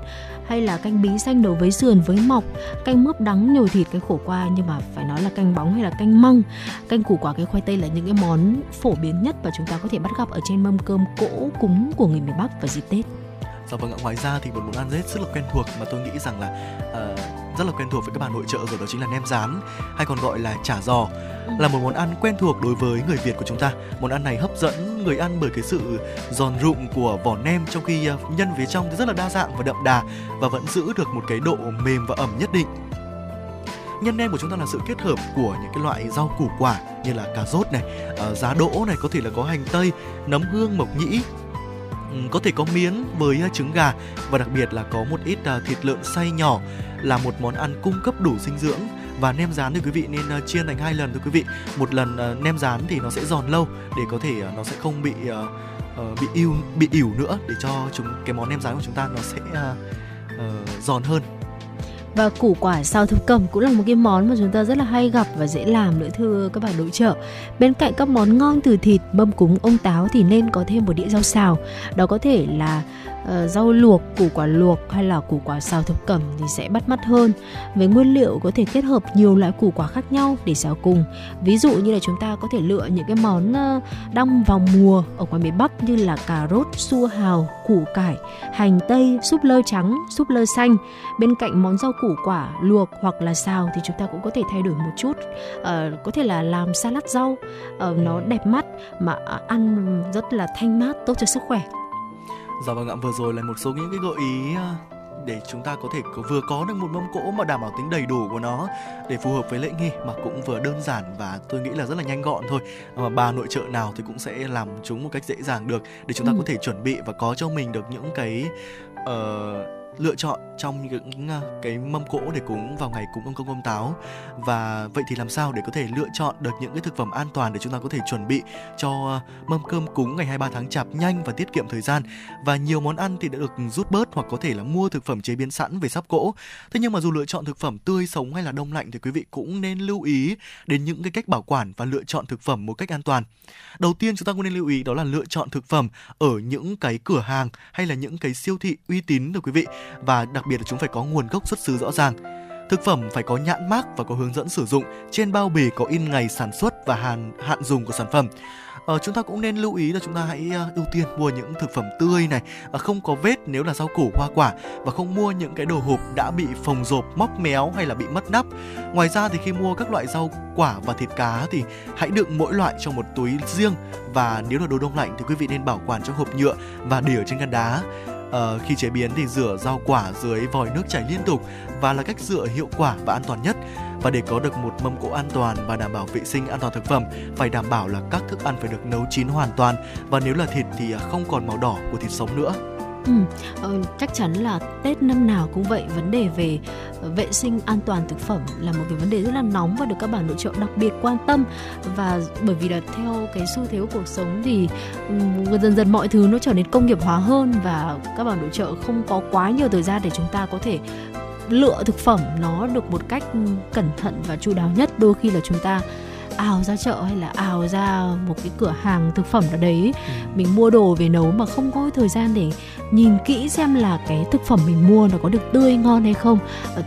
hay là canh bí xanh nấu với sườn với mọc, canh mướp đắng nhồi thịt, cái khổ qua. Nhưng mà phải nói là canh bóng hay là canh măng, canh củ quả, canh khoai tây là những cái món phổ biến nhất và chúng ta có thể bắt gặp ở trên mâm cơm cỗ cúng của người miền Bắc vào dịp Tết. Dạ vâng ạ, ngoài ra thì một món ăn rất là quen thuộc mà tôi nghĩ rằng là rất là quen thuộc với các bạn nội trợ rồi, đó chính là nem rán, hay còn gọi là chả giò, là một món ăn quen thuộc đối với người Việt của chúng ta. Món ăn này hấp dẫn người ăn bởi cái sự giòn rụm của vỏ nem, trong khi nhân phía trong thì rất là đa dạng và đậm đà và vẫn giữ được một cái độ mềm và ẩm nhất định. Nhân nem của chúng ta là sự kết hợp của những cái loại rau củ quả như là cà rốt này, giá đỗ này, có thể là có hành tây, nấm hương, mộc nhĩ, có thể có miến với trứng gà và đặc biệt là có một ít thịt lợn xay nhỏ, là một món ăn cung cấp đủ dinh dưỡng. Và nem rán thì quý vị nên chia thành 2 lần thôi quý vị. Một lần nem rán thì nó sẽ giòn lâu để có thể nó sẽ không bị ỉu nữa, để cho cái món nem rán của chúng ta nó sẽ giòn hơn. Và củ quả xào thập cẩm cũng là một cái món mà chúng ta rất là hay gặp và dễ làm nữa thưa các bạn nội trợ. Bên cạnh các món ngon từ thịt, mâm cúng ông Táo thì nên có thêm một đĩa rau xào. Đó có thể là rau luộc, củ quả luộc hay là củ quả xào thập cẩm thì sẽ bắt mắt hơn. Với nguyên liệu có thể kết hợp nhiều loại củ quả khác nhau để xào cùng. Ví dụ như là chúng ta có thể lựa những cái món đang vào mùa ở ngoài miền Bắc như là cà rốt, su hào, củ cải, hành tây, súp lơ trắng, súp lơ xanh. Bên cạnh món rau củ quả luộc hoặc là xào thì chúng ta cũng có thể thay đổi một chút, có thể là làm salad rau, nó đẹp mắt mà ăn rất là thanh mát, tốt cho sức khỏe. Dạ vâng ạ, vừa rồi là một số những cái gợi ý để chúng ta có thể vừa có được một mâm cỗ mà đảm bảo tính đầy đủ của nó, để phù hợp với lễ nghi mà cũng vừa đơn giản và tôi nghĩ là rất là nhanh gọn thôi, mà bà nội trợ nào thì cũng sẽ làm chúng một cách dễ dàng được, để chúng ta có thể chuẩn bị và có cho mình được những cái lựa chọn trong những cái mâm cỗ để cúng vào ngày cúng ông Công ông Táo. Và vậy thì làm sao để có thể lựa chọn được những cái thực phẩm an toàn để chúng ta có thể chuẩn bị cho mâm cơm cúng ngày 23 tháng Chạp nhanh và tiết kiệm thời gian. Và nhiều món ăn thì đã được rút bớt hoặc có thể là mua thực phẩm chế biến sẵn về sắp cỗ. Thế nhưng mà dù lựa chọn thực phẩm tươi sống hay là đông lạnh thì quý vị cũng nên lưu ý đến những cái cách bảo quản và lựa chọn thực phẩm một cách an toàn. Đầu tiên chúng ta cũng nên lưu ý đó là lựa chọn thực phẩm ở những cái cửa hàng hay là những cái siêu thị uy tín rồi quý vị, và đặc biệt là chúng phải có nguồn gốc xuất xứ rõ ràng. Thực phẩm phải có nhãn mác và có hướng dẫn sử dụng, trên bao bì có in ngày sản xuất và hạn dùng của sản phẩm. Chúng ta cũng nên lưu ý là chúng ta hãy ưu tiên mua những thực phẩm tươi này, không có vết nếu là rau củ hoa quả, và không mua những cái đồ hộp đã bị phồng rộp, móc méo hay là bị mất nắp. Ngoài ra thì khi mua các loại rau quả và thịt cá thì hãy đựng mỗi loại trong một túi riêng, và nếu là đồ đông lạnh thì quý vị nên bảo quản trong hộp nhựa và để ở trên ngăn đá. Khi chế biến thì rửa rau quả dưới vòi nước chảy liên tục và là cách rửa hiệu quả và an toàn nhất. Và để có được một mâm cỗ an toàn và đảm bảo vệ sinh an toàn thực phẩm, phải đảm bảo là các thức ăn phải được nấu chín hoàn toàn, và nếu là thịt thì không còn màu đỏ của thịt sống nữa. Chắc chắn là Tết năm nào cũng vậy, vấn đề về vệ sinh an toàn thực phẩm là một cái vấn đề rất là nóng và được các bạn nội trợ đặc biệt quan tâm. Và bởi vì là theo cái xu thế của cuộc sống thì dần dần mọi thứ nó trở nên công nghiệp hóa hơn, và các bạn nội trợ không có quá nhiều thời gian để chúng ta có thể lựa thực phẩm nó được một cách cẩn thận và chu đáo nhất. Đôi khi là chúng ta ào ra chợ hay là ào ra một cái cửa hàng thực phẩm nào đấy mình mua đồ về nấu mà không có thời gian để nhìn kỹ xem là cái thực phẩm mình mua nó có được tươi ngon hay không.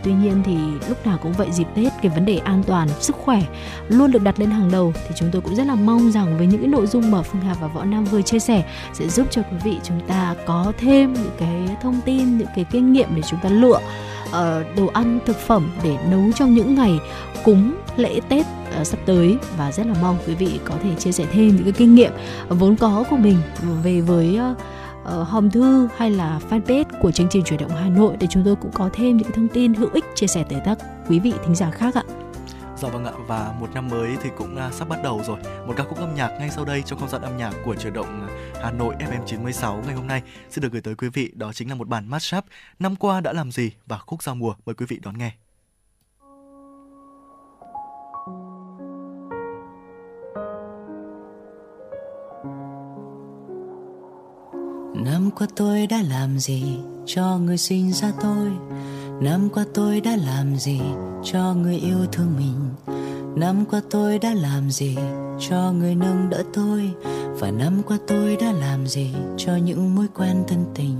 Tuy nhiên thì lúc nào cũng vậy, dịp Tết cái vấn đề an toàn, sức khỏe luôn được đặt lên hàng đầu, thì chúng tôi cũng rất là mong rằng với những cái nội dung mà Phương Hà và Võ Nam vừa chia sẻ sẽ giúp cho quý vị chúng ta có thêm những cái thông tin, những cái kinh nghiệm để chúng ta lựa đồ ăn, thực phẩm để nấu trong những ngày cúng lễ Tết sắp tới, và rất là mong quý vị có thể chia sẻ thêm những cái kinh nghiệm vốn có của mình về với hòm thư hay là fanpage của chương trình Chuyển động Hà Nội để chúng tôi cũng có thêm những thông tin hữu ích chia sẻ tới các quý vị thính giả khác ạ. Dạ vâng ạ, và một năm mới thì cũng sắp bắt đầu rồi. Một ca khúc âm nhạc ngay sau đây trong không gian âm nhạc của Chuyển động Hà Nội FM96 ngày hôm nay sẽ được gửi tới quý vị, đó chính là một bản mashup Năm Qua Đã Làm Gì và Khúc Giao Mùa. Mời quý vị đón nghe. Năm qua tôi đã làm gì cho người sinh ra tôi? Năm qua tôi đã làm gì cho người yêu thương mình? Năm qua tôi đã làm gì cho người nâng đỡ tôi? Và năm qua tôi đã làm gì cho những mối quen thân tình?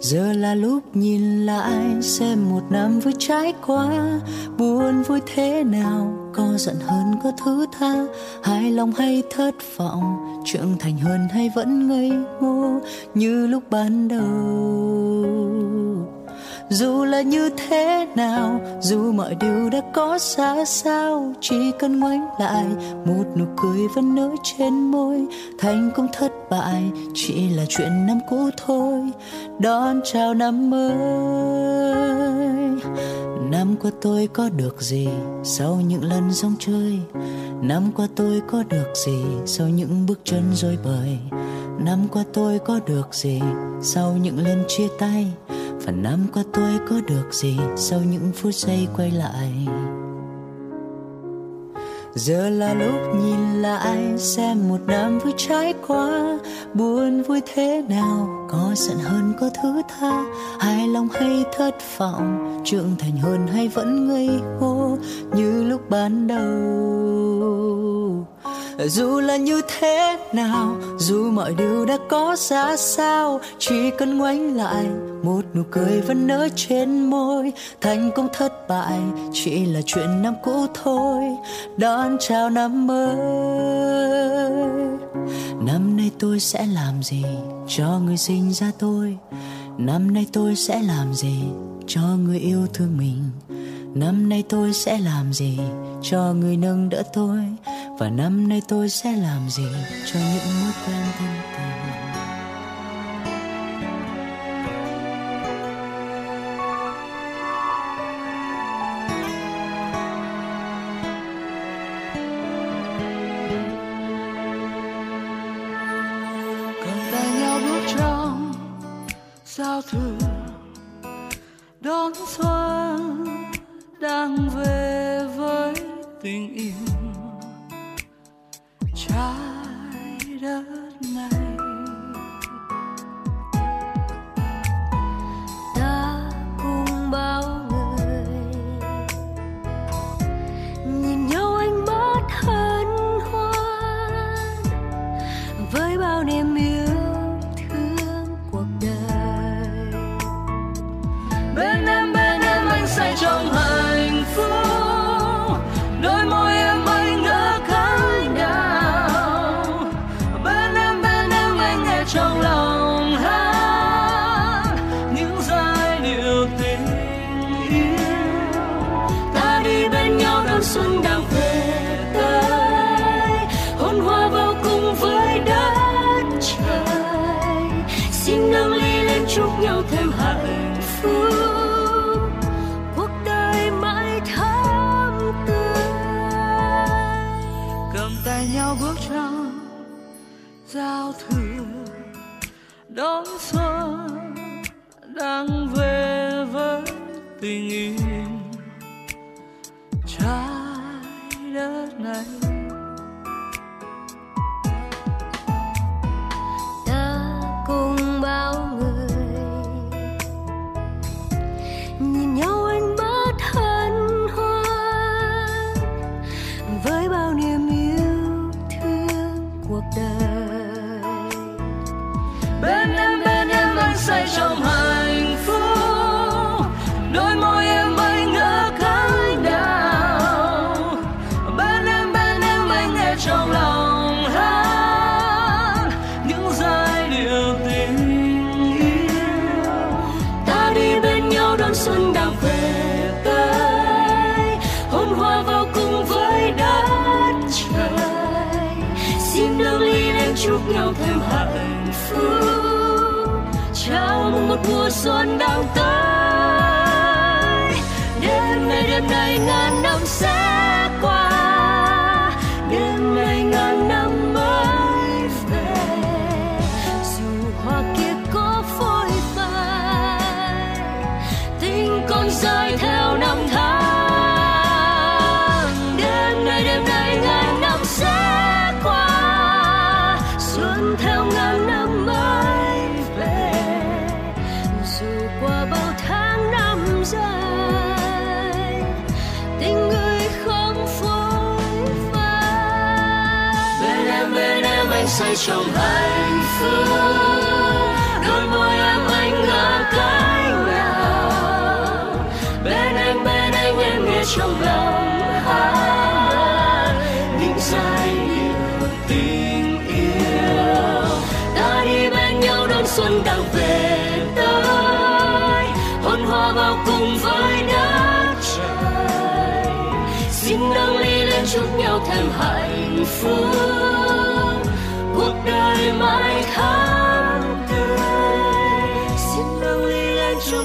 Giờ là lúc nhìn lại xem một năm vừa trải qua, buồn vui thế nào, có giận hơn có thứ tha, hài lòng hay thất vọng, trưởng thành hơn hay vẫn ngây ngô như lúc ban đầu. Dù là như thế nào, dù mọi điều đã có ra sao, chỉ cần ngoảnh lại một nụ cười vẫn nở trên môi. Thành công thất bại chỉ là chuyện năm cũ thôi, đón chào năm mới. Năm qua tôi có được gì sau những lần rong chơi? Năm qua tôi có được gì sau những bước chân rối bời? Năm qua tôi có được gì sau những lần chia tay? Và năm qua tôi có được gì sau những phút giây quay lại? Giờ là lúc nhìn lại xem một năm vừa trải qua, buồn vui thế nào, có giận hơn có thứ tha, hài lòng hay thất vọng, trưởng thành hơn hay vẫn ngây ngô như lúc ban đầu. Dù là như thế nào, dù mọi điều đã có ra sao, chỉ cần ngoảnh lại một nụ cười vẫn nở trên môi. Thành công thất bại chỉ là chuyện năm cũ thôi, đón chào năm mới. Năm nay tôi sẽ làm gì cho người sinh ra tôi? Năm nay tôi sẽ làm gì cho người yêu thương mình? Năm nay tôi sẽ làm gì cho người nâng đỡ tôi? Và năm nay tôi sẽ làm gì cho những mối quen thân tình? Còn tay nhau bước trong giao thừa, đón xuân đang về với tình yêu. Trái đất này ta cùng bao người nhìn nhau ánh mắt hân hoan với bao niềm yêu thương cuộc đời. Bên em anh say trong hạnh phúc, đôi môi em anh ngỡ cánh đào. Bên em anh nghe trong lòng hát những giai điệu tình yêu. Ta đi bên nhau đón xuân đang về tới, hôn hoa vào cùng với đất trời. Xin nâng ly lên chúc nhau thêm hạnh phúc. Bước trong giao thừa, đón xuân đang về với tình yêu. Trái đất này ta cùng bao người nhìn nhau anh bớt hân hoan đôi môi em anh ngỡ cánh đào, bên em anh nghe trong lòng hát những giai điệu tình yêu. Ta đi bên nhau đón xuân đang về tới, hôn hoa vào cùng với đất trời. Xin nâng ly lên chúc nhau thêm hạnh phúc. Chào mừng một mùa xuân đang tới. Đêm nay ngàn năm sẽ qua, đêm nay ngàn năm mới về. Dù hoa kia có phôi phai, tình còn dài theo năm tháng. Đêm nay ngàn năm sẽ qua, xuân theo ngàn năm mới. Say trong hạnh phúc, đôi môi em anh ngỡ cánh nào, bên anh em nghe trong lòng hát những giai điệu tình yêu. Ta đi bên nhau đón xuân đang về tới, hôn hoa vào cùng với đất trời. Xin nâng ly lên chúc nhau thêm hạnh phúc. Cuộc đời mãi tháng tươi, xin nâng ly lên chúc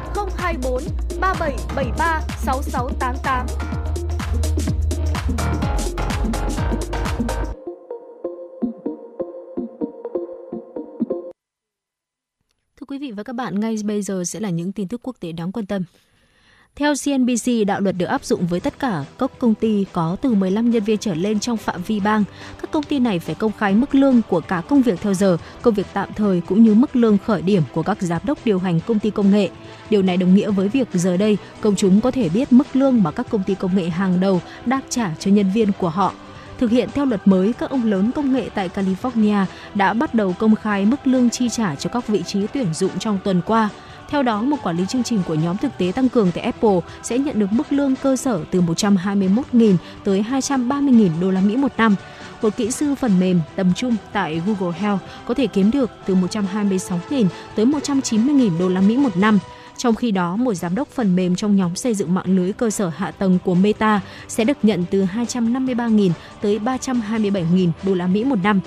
024 3773 6688. Thưa quý vị và các bạn, ngay bây giờ sẽ là những tin tức quốc tế đáng quan tâm. Theo CNBC, đạo luật được áp dụng với tất cả các công ty có từ 15 nhân viên trở lên trong phạm vi bang. Các công ty này phải công khai mức lương của cả công việc theo giờ, công việc tạm thời cũng như mức lương khởi điểm của các giám đốc điều hành công ty công nghệ. Điều này đồng nghĩa với việc giờ đây, công chúng có thể biết mức lương mà các công ty công nghệ hàng đầu đang trả cho nhân viên của họ. Thực hiện theo luật mới, các ông lớn công nghệ tại California đã bắt đầu công khai mức lương chi trả cho các vị trí tuyển dụng trong tuần qua. Theo đó, một quản lý chương trình của nhóm thực tế tăng cường tại Apple sẽ nhận được mức lương cơ sở từ 121.000 tới 230.000 đô la Mỹ một năm. Một kỹ sư phần mềm tầm trung tại Google Health có thể kiếm được từ 126.000 tới 190.000 đô la Mỹ một năm. Trong khi đó, một giám đốc phần mềm trong nhóm xây dựng mạng lưới cơ sở hạ tầng của Meta sẽ được nhận từ 253.000 tới 327.000 đô la Mỹ một năm.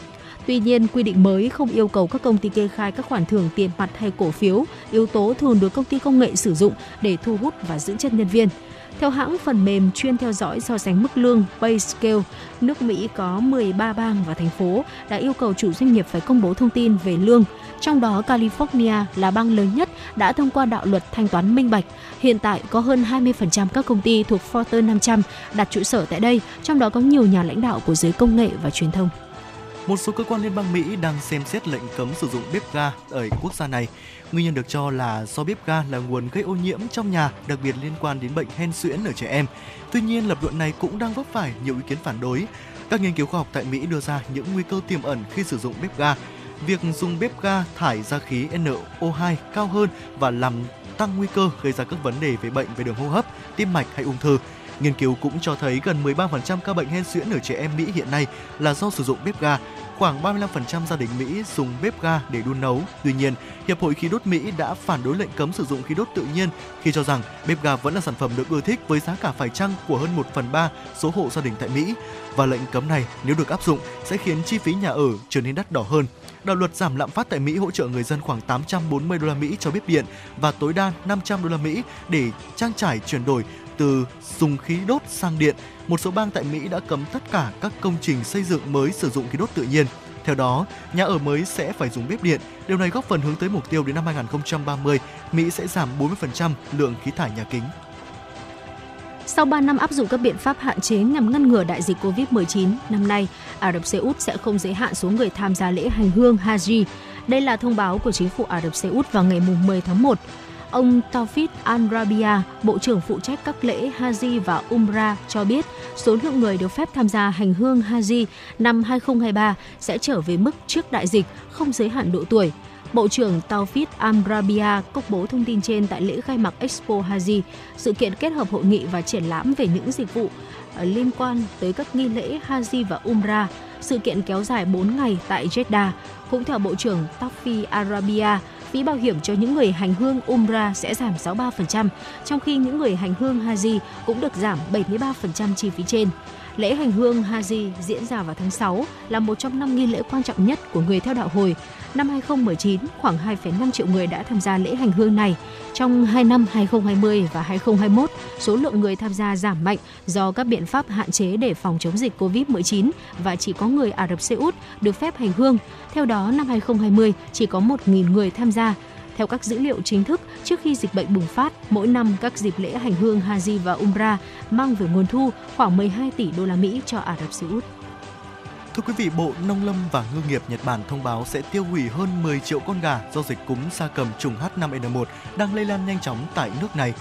Tuy nhiên, quy định mới không yêu cầu các công ty kê khai các khoản thưởng tiền mặt hay cổ phiếu, yếu tố thường được công ty công nghệ sử dụng để thu hút và giữ chân nhân viên. Theo hãng phần mềm chuyên theo dõi so sánh mức lương Payscale, nước Mỹ có 13 bang và thành phố đã yêu cầu chủ doanh nghiệp phải công bố thông tin về lương. Trong đó, California là bang lớn nhất đã thông qua đạo luật thanh toán minh bạch. Hiện tại, có hơn 20% các công ty thuộc Fortune 500 đặt trụ sở tại đây, trong đó có nhiều nhà lãnh đạo của giới công nghệ và truyền thông. Một số cơ quan liên bang Mỹ đang xem xét lệnh cấm sử dụng bếp ga ở quốc gia này. Nguyên nhân được cho là do bếp ga là nguồn gây ô nhiễm trong nhà, đặc biệt liên quan đến bệnh hen suyễn ở trẻ em. Tuy nhiên, lập luận này cũng đang vấp phải nhiều ý kiến phản đối. Các nghiên cứu khoa học tại Mỹ đưa ra những nguy cơ tiềm ẩn khi sử dụng bếp ga. Việc dùng bếp ga thải ra khí NO2 cao hơn và làm tăng nguy cơ gây ra các vấn đề về bệnh về đường hô hấp, tim mạch hay ung thư. Nghiên cứu cũng cho thấy gần 13% ca bệnh hen suyễn ở trẻ em Mỹ hiện nay là do sử dụng bếp ga. Khoảng 35% gia đình Mỹ dùng bếp ga để đun nấu. Tuy nhiên, Hiệp hội Khí đốt Mỹ đã phản đối lệnh cấm sử dụng khí đốt tự nhiên khi cho rằng bếp ga vẫn là sản phẩm được ưa thích với giá cả phải chăng của hơn 1/3 số hộ gia đình tại Mỹ. Và lệnh cấm này, nếu được áp dụng, sẽ khiến chi phí nhà ở trở nên đắt đỏ hơn. Đạo luật giảm lạm phát tại Mỹ hỗ trợ người dân khoảng 840 đô la Mỹ cho bếp điện và tối đa 500 đô la Mỹ để trang trải chuyển đổi từ dùng khí đốt sang điện. Một số bang tại Mỹ đã cấm tất cả các công trình xây dựng mới sử dụng khí đốt tự nhiên. Theo đó, nhà ở mới sẽ phải dùng bếp điện. Điều này góp phần hướng tới mục tiêu đến năm 2030, Mỹ sẽ giảm 40% lượng khí thải nhà kính. Sau 3 năm áp dụng các biện pháp hạn chế nhằm ngăn ngừa đại dịch COVID-19, năm nay, Ả Rập Xê Út sẽ không giới hạn số người tham gia lễ hành hương Haji. Đây là thông báo của chính phủ Ả Rập Xê Út vào ngày 10 tháng 1. Ông Taufik Al-Rabia, Bộ trưởng phụ trách các lễ Haji và Umrah, cho biết số lượng người được phép tham gia hành hương Haji năm 2023 sẽ trở về mức trước đại dịch, không giới hạn độ tuổi. Bộ trưởng Taufik Al-Rabia công bố thông tin trên tại lễ khai mạc Expo Haji, sự kiện kết hợp hội nghị và triển lãm về những dịch vụ liên quan tới các nghi lễ Haji và Umrah. Sự kiện kéo dài 4 ngày tại Jeddah. Cũng theo Bộ trưởng Taufik Al-Rabia, phí bảo hiểm cho những người hành hương Umrah sẽ giảm 63%, trong khi những người hành hương Haji cũng được giảm 73% chi phí trên. Lễ hành hương Haji diễn ra vào tháng 6 là một trong 5 nghi lễ quan trọng nhất của người theo đạo Hồi. Năm 2019, khoảng 2,5 triệu người đã tham gia lễ hành hương này. Trong 2 năm 2020 và 2021, số lượng người tham gia giảm mạnh do các biện pháp hạn chế để phòng chống dịch COVID-19 và chỉ có người Ả Rập Xê Út được phép hành hương. Theo đó, năm 2020 chỉ có 1.000 người tham gia. Theo các dữ liệu chính thức, trước khi dịch bệnh bùng phát, mỗi năm các dịp lễ hành hương Haji và Umrah mang về nguồn thu khoảng 12 tỷ đô la Mỹ cho Ả Rập Xê Út. Thưa quý vị, Bộ Nông lâm và Ngư nghiệp Nhật Bản thông báo sẽ tiêu hủy hơn 10 triệu con gà do dịch cúm gia cầm trùng H5N1 đang lây lan nhanh chóng tại nước này.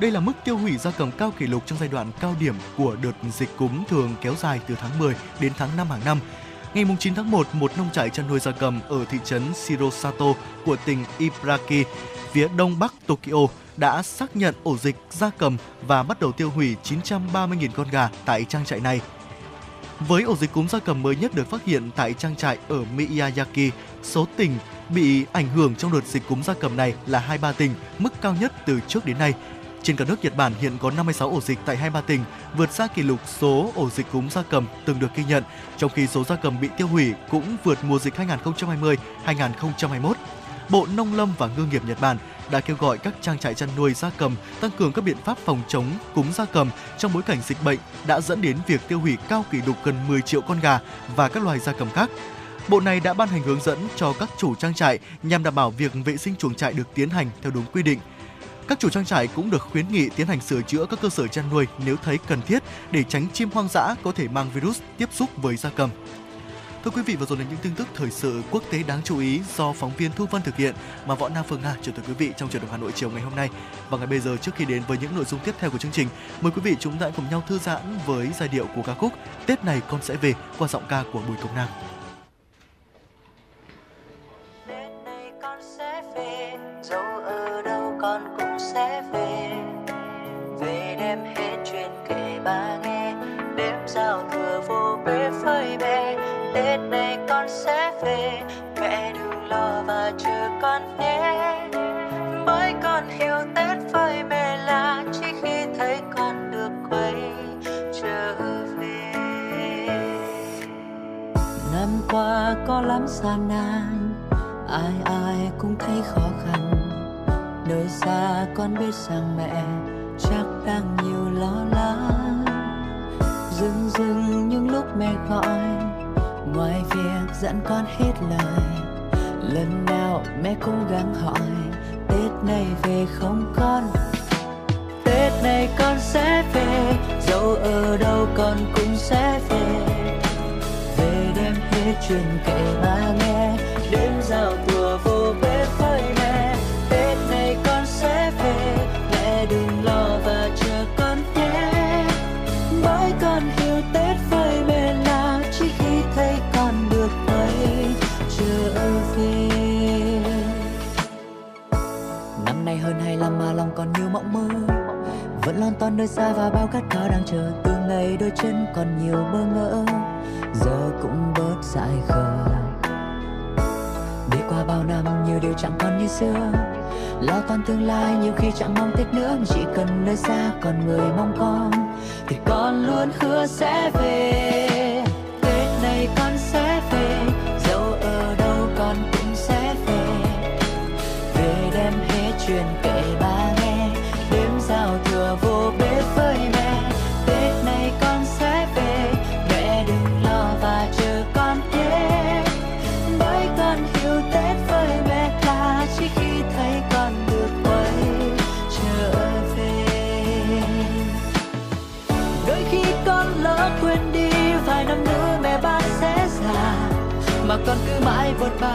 Đây là mức tiêu hủy gia cầm cao kỷ lục trong giai đoạn cao điểm của đợt dịch cúm thường kéo dài từ tháng 10 đến tháng 5 hàng năm. Ngày 9 tháng 1, một nông trại chăn nuôi gia cầm ở thị trấn Shirosato của tỉnh Ibaraki, phía đông bắc Tokyo, đã xác nhận ổ dịch gia cầm và bắt đầu tiêu hủy 930.000 con gà tại trang trại này. Với ổ dịch cúm gia cầm mới nhất được phát hiện tại trang trại ở Miyazaki, số tỉnh bị ảnh hưởng trong đợt dịch cúm gia cầm này là 23 tỉnh, mức cao nhất từ trước đến nay. Trên cả nước Nhật Bản hiện có 56 ổ dịch tại 23 tỉnh, vượt xa kỷ lục số ổ dịch cúm gia cầm từng được ghi nhận, trong khi số gia cầm bị tiêu hủy cũng vượt mùa dịch 2020-2021. Bộ Nông lâm và Ngư nghiệp Nhật Bản đã kêu gọi các trang trại chăn nuôi gia cầm tăng cường các biện pháp phòng chống cúm gia cầm trong bối cảnh dịch bệnh đã dẫn đến việc tiêu hủy cao kỷ lục gần 10 triệu con gà và các loài gia cầm khác. Bộ này đã ban hành hướng dẫn cho các chủ trang trại nhằm đảm bảo việc vệ sinh chuồng trại được tiến hành theo đúng quy định. Các chủ trang trại cũng được khuyến nghị tiến hành sửa chữa các cơ sở chăn nuôi nếu thấy cần thiết để tránh chim hoang dã có thể mang virus tiếp xúc với gia cầm. Thưa quý vị, vừa rồi là những tin tức thời sự quốc tế đáng chú ý do phóng viên Thu Vân thực hiện mà Võ Nam, Phương Nga chuyển tới quý vị trong Chuyển động Hà Nội chiều ngày hôm nay. Và ngay bây giờ, trước khi đến với những nội dung tiếp theo của chương trình, mời quý vị chúng ta cùng nhau thư giãn với giai điệu của ca khúc Tết này con sẽ về qua giọng ca của Bùi Công Nam. Tết này con sẽ về, dẫu ở đâu con cũng sẽ về. Về đêm hết chuyện kể ba nghe, đêm giao thừa vô bếp phơi bề. Tết này con sẽ về, mẹ đừng lo và chờ con nhé. Bởi con hiểu Tết với mẹ là chỉ khi thấy con được quay trở về. Năm qua có lắm gian nan, ai ai cũng thấy khó khăn. Nơi xa con biết rằng mẹ chắc đang nhiều lo lắng. Dừng dừng những lúc mẹ gọi, ngoài việc dặn con hết lời, lần nào mẹ cố gắng hỏi Tết này về không con. Tết này con sẽ về, dẫu ở đâu con cũng sẽ về. Về đêm hết chuyện kể ba nghe, đêm giao thừa vô bếp với mẹ. Tết này con sẽ về, mẹ đừng lo và chờ con nhé. Mỗi con hiểu Tết với mẹ là chỉ khi thấy con được thấy trở về. Năm nay hơn 25 mà lòng còn nhiều mộng mơ, vẫn lon ton nơi xa và bao khát khao đang chờ. Từ ngày đôi chân còn nhiều bơ ngỡ, giờ cũng bớt dại khờ. Đi qua bao năm nhiều điều chẳng còn như xưa, lo toan tương lai nhiều khi chẳng mong Tết nữa. Chỉ cần nơi xa còn người mong con, thì con luôn hứa sẽ về. Tết này con sẽ về, dẫu ở đâu con cũng sẽ về. Về đem hết chuyện kể ba nghe, đêm giao thừa vô bếp với mẹ. Tết này con sẽ về, mẹ đừng lo và chờ con nhé. Bởi con hiểu Tết với mẹ là chỉ khi thấy con được quay trở về. đã quên đi, vài năm nữa mẹ ba sẽ già, mà con cứ mãi buồn ba,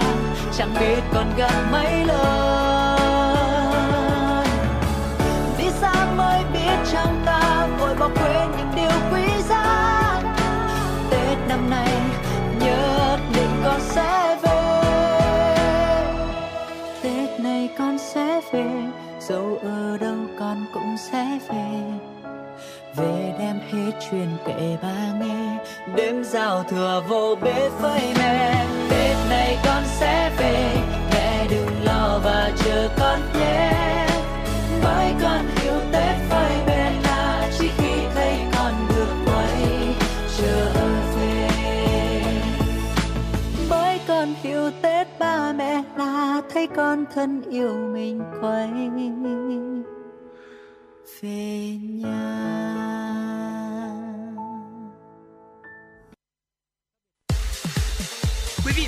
chẳng biết con gặp mấy lần. Vì sao mới biết chẳng ta vội bỏ quên những điều quý giá. Tết năm nay nhất định con sẽ về, Tết này con sẽ về, dẫu ở đâu con cũng sẽ về. Về đem hết chuyện kể ba nghe, đêm giao thừa vô bếp với mẹ. Tết này con sẽ về, mẹ đừng lo và chờ con nhé. Bởi con hiểu Tết với mẹ là chỉ khi thấy con được quay trở về. Bởi con hiểu Tết ba mẹ là thấy con thân yêu mình quay về nhà. Quý vị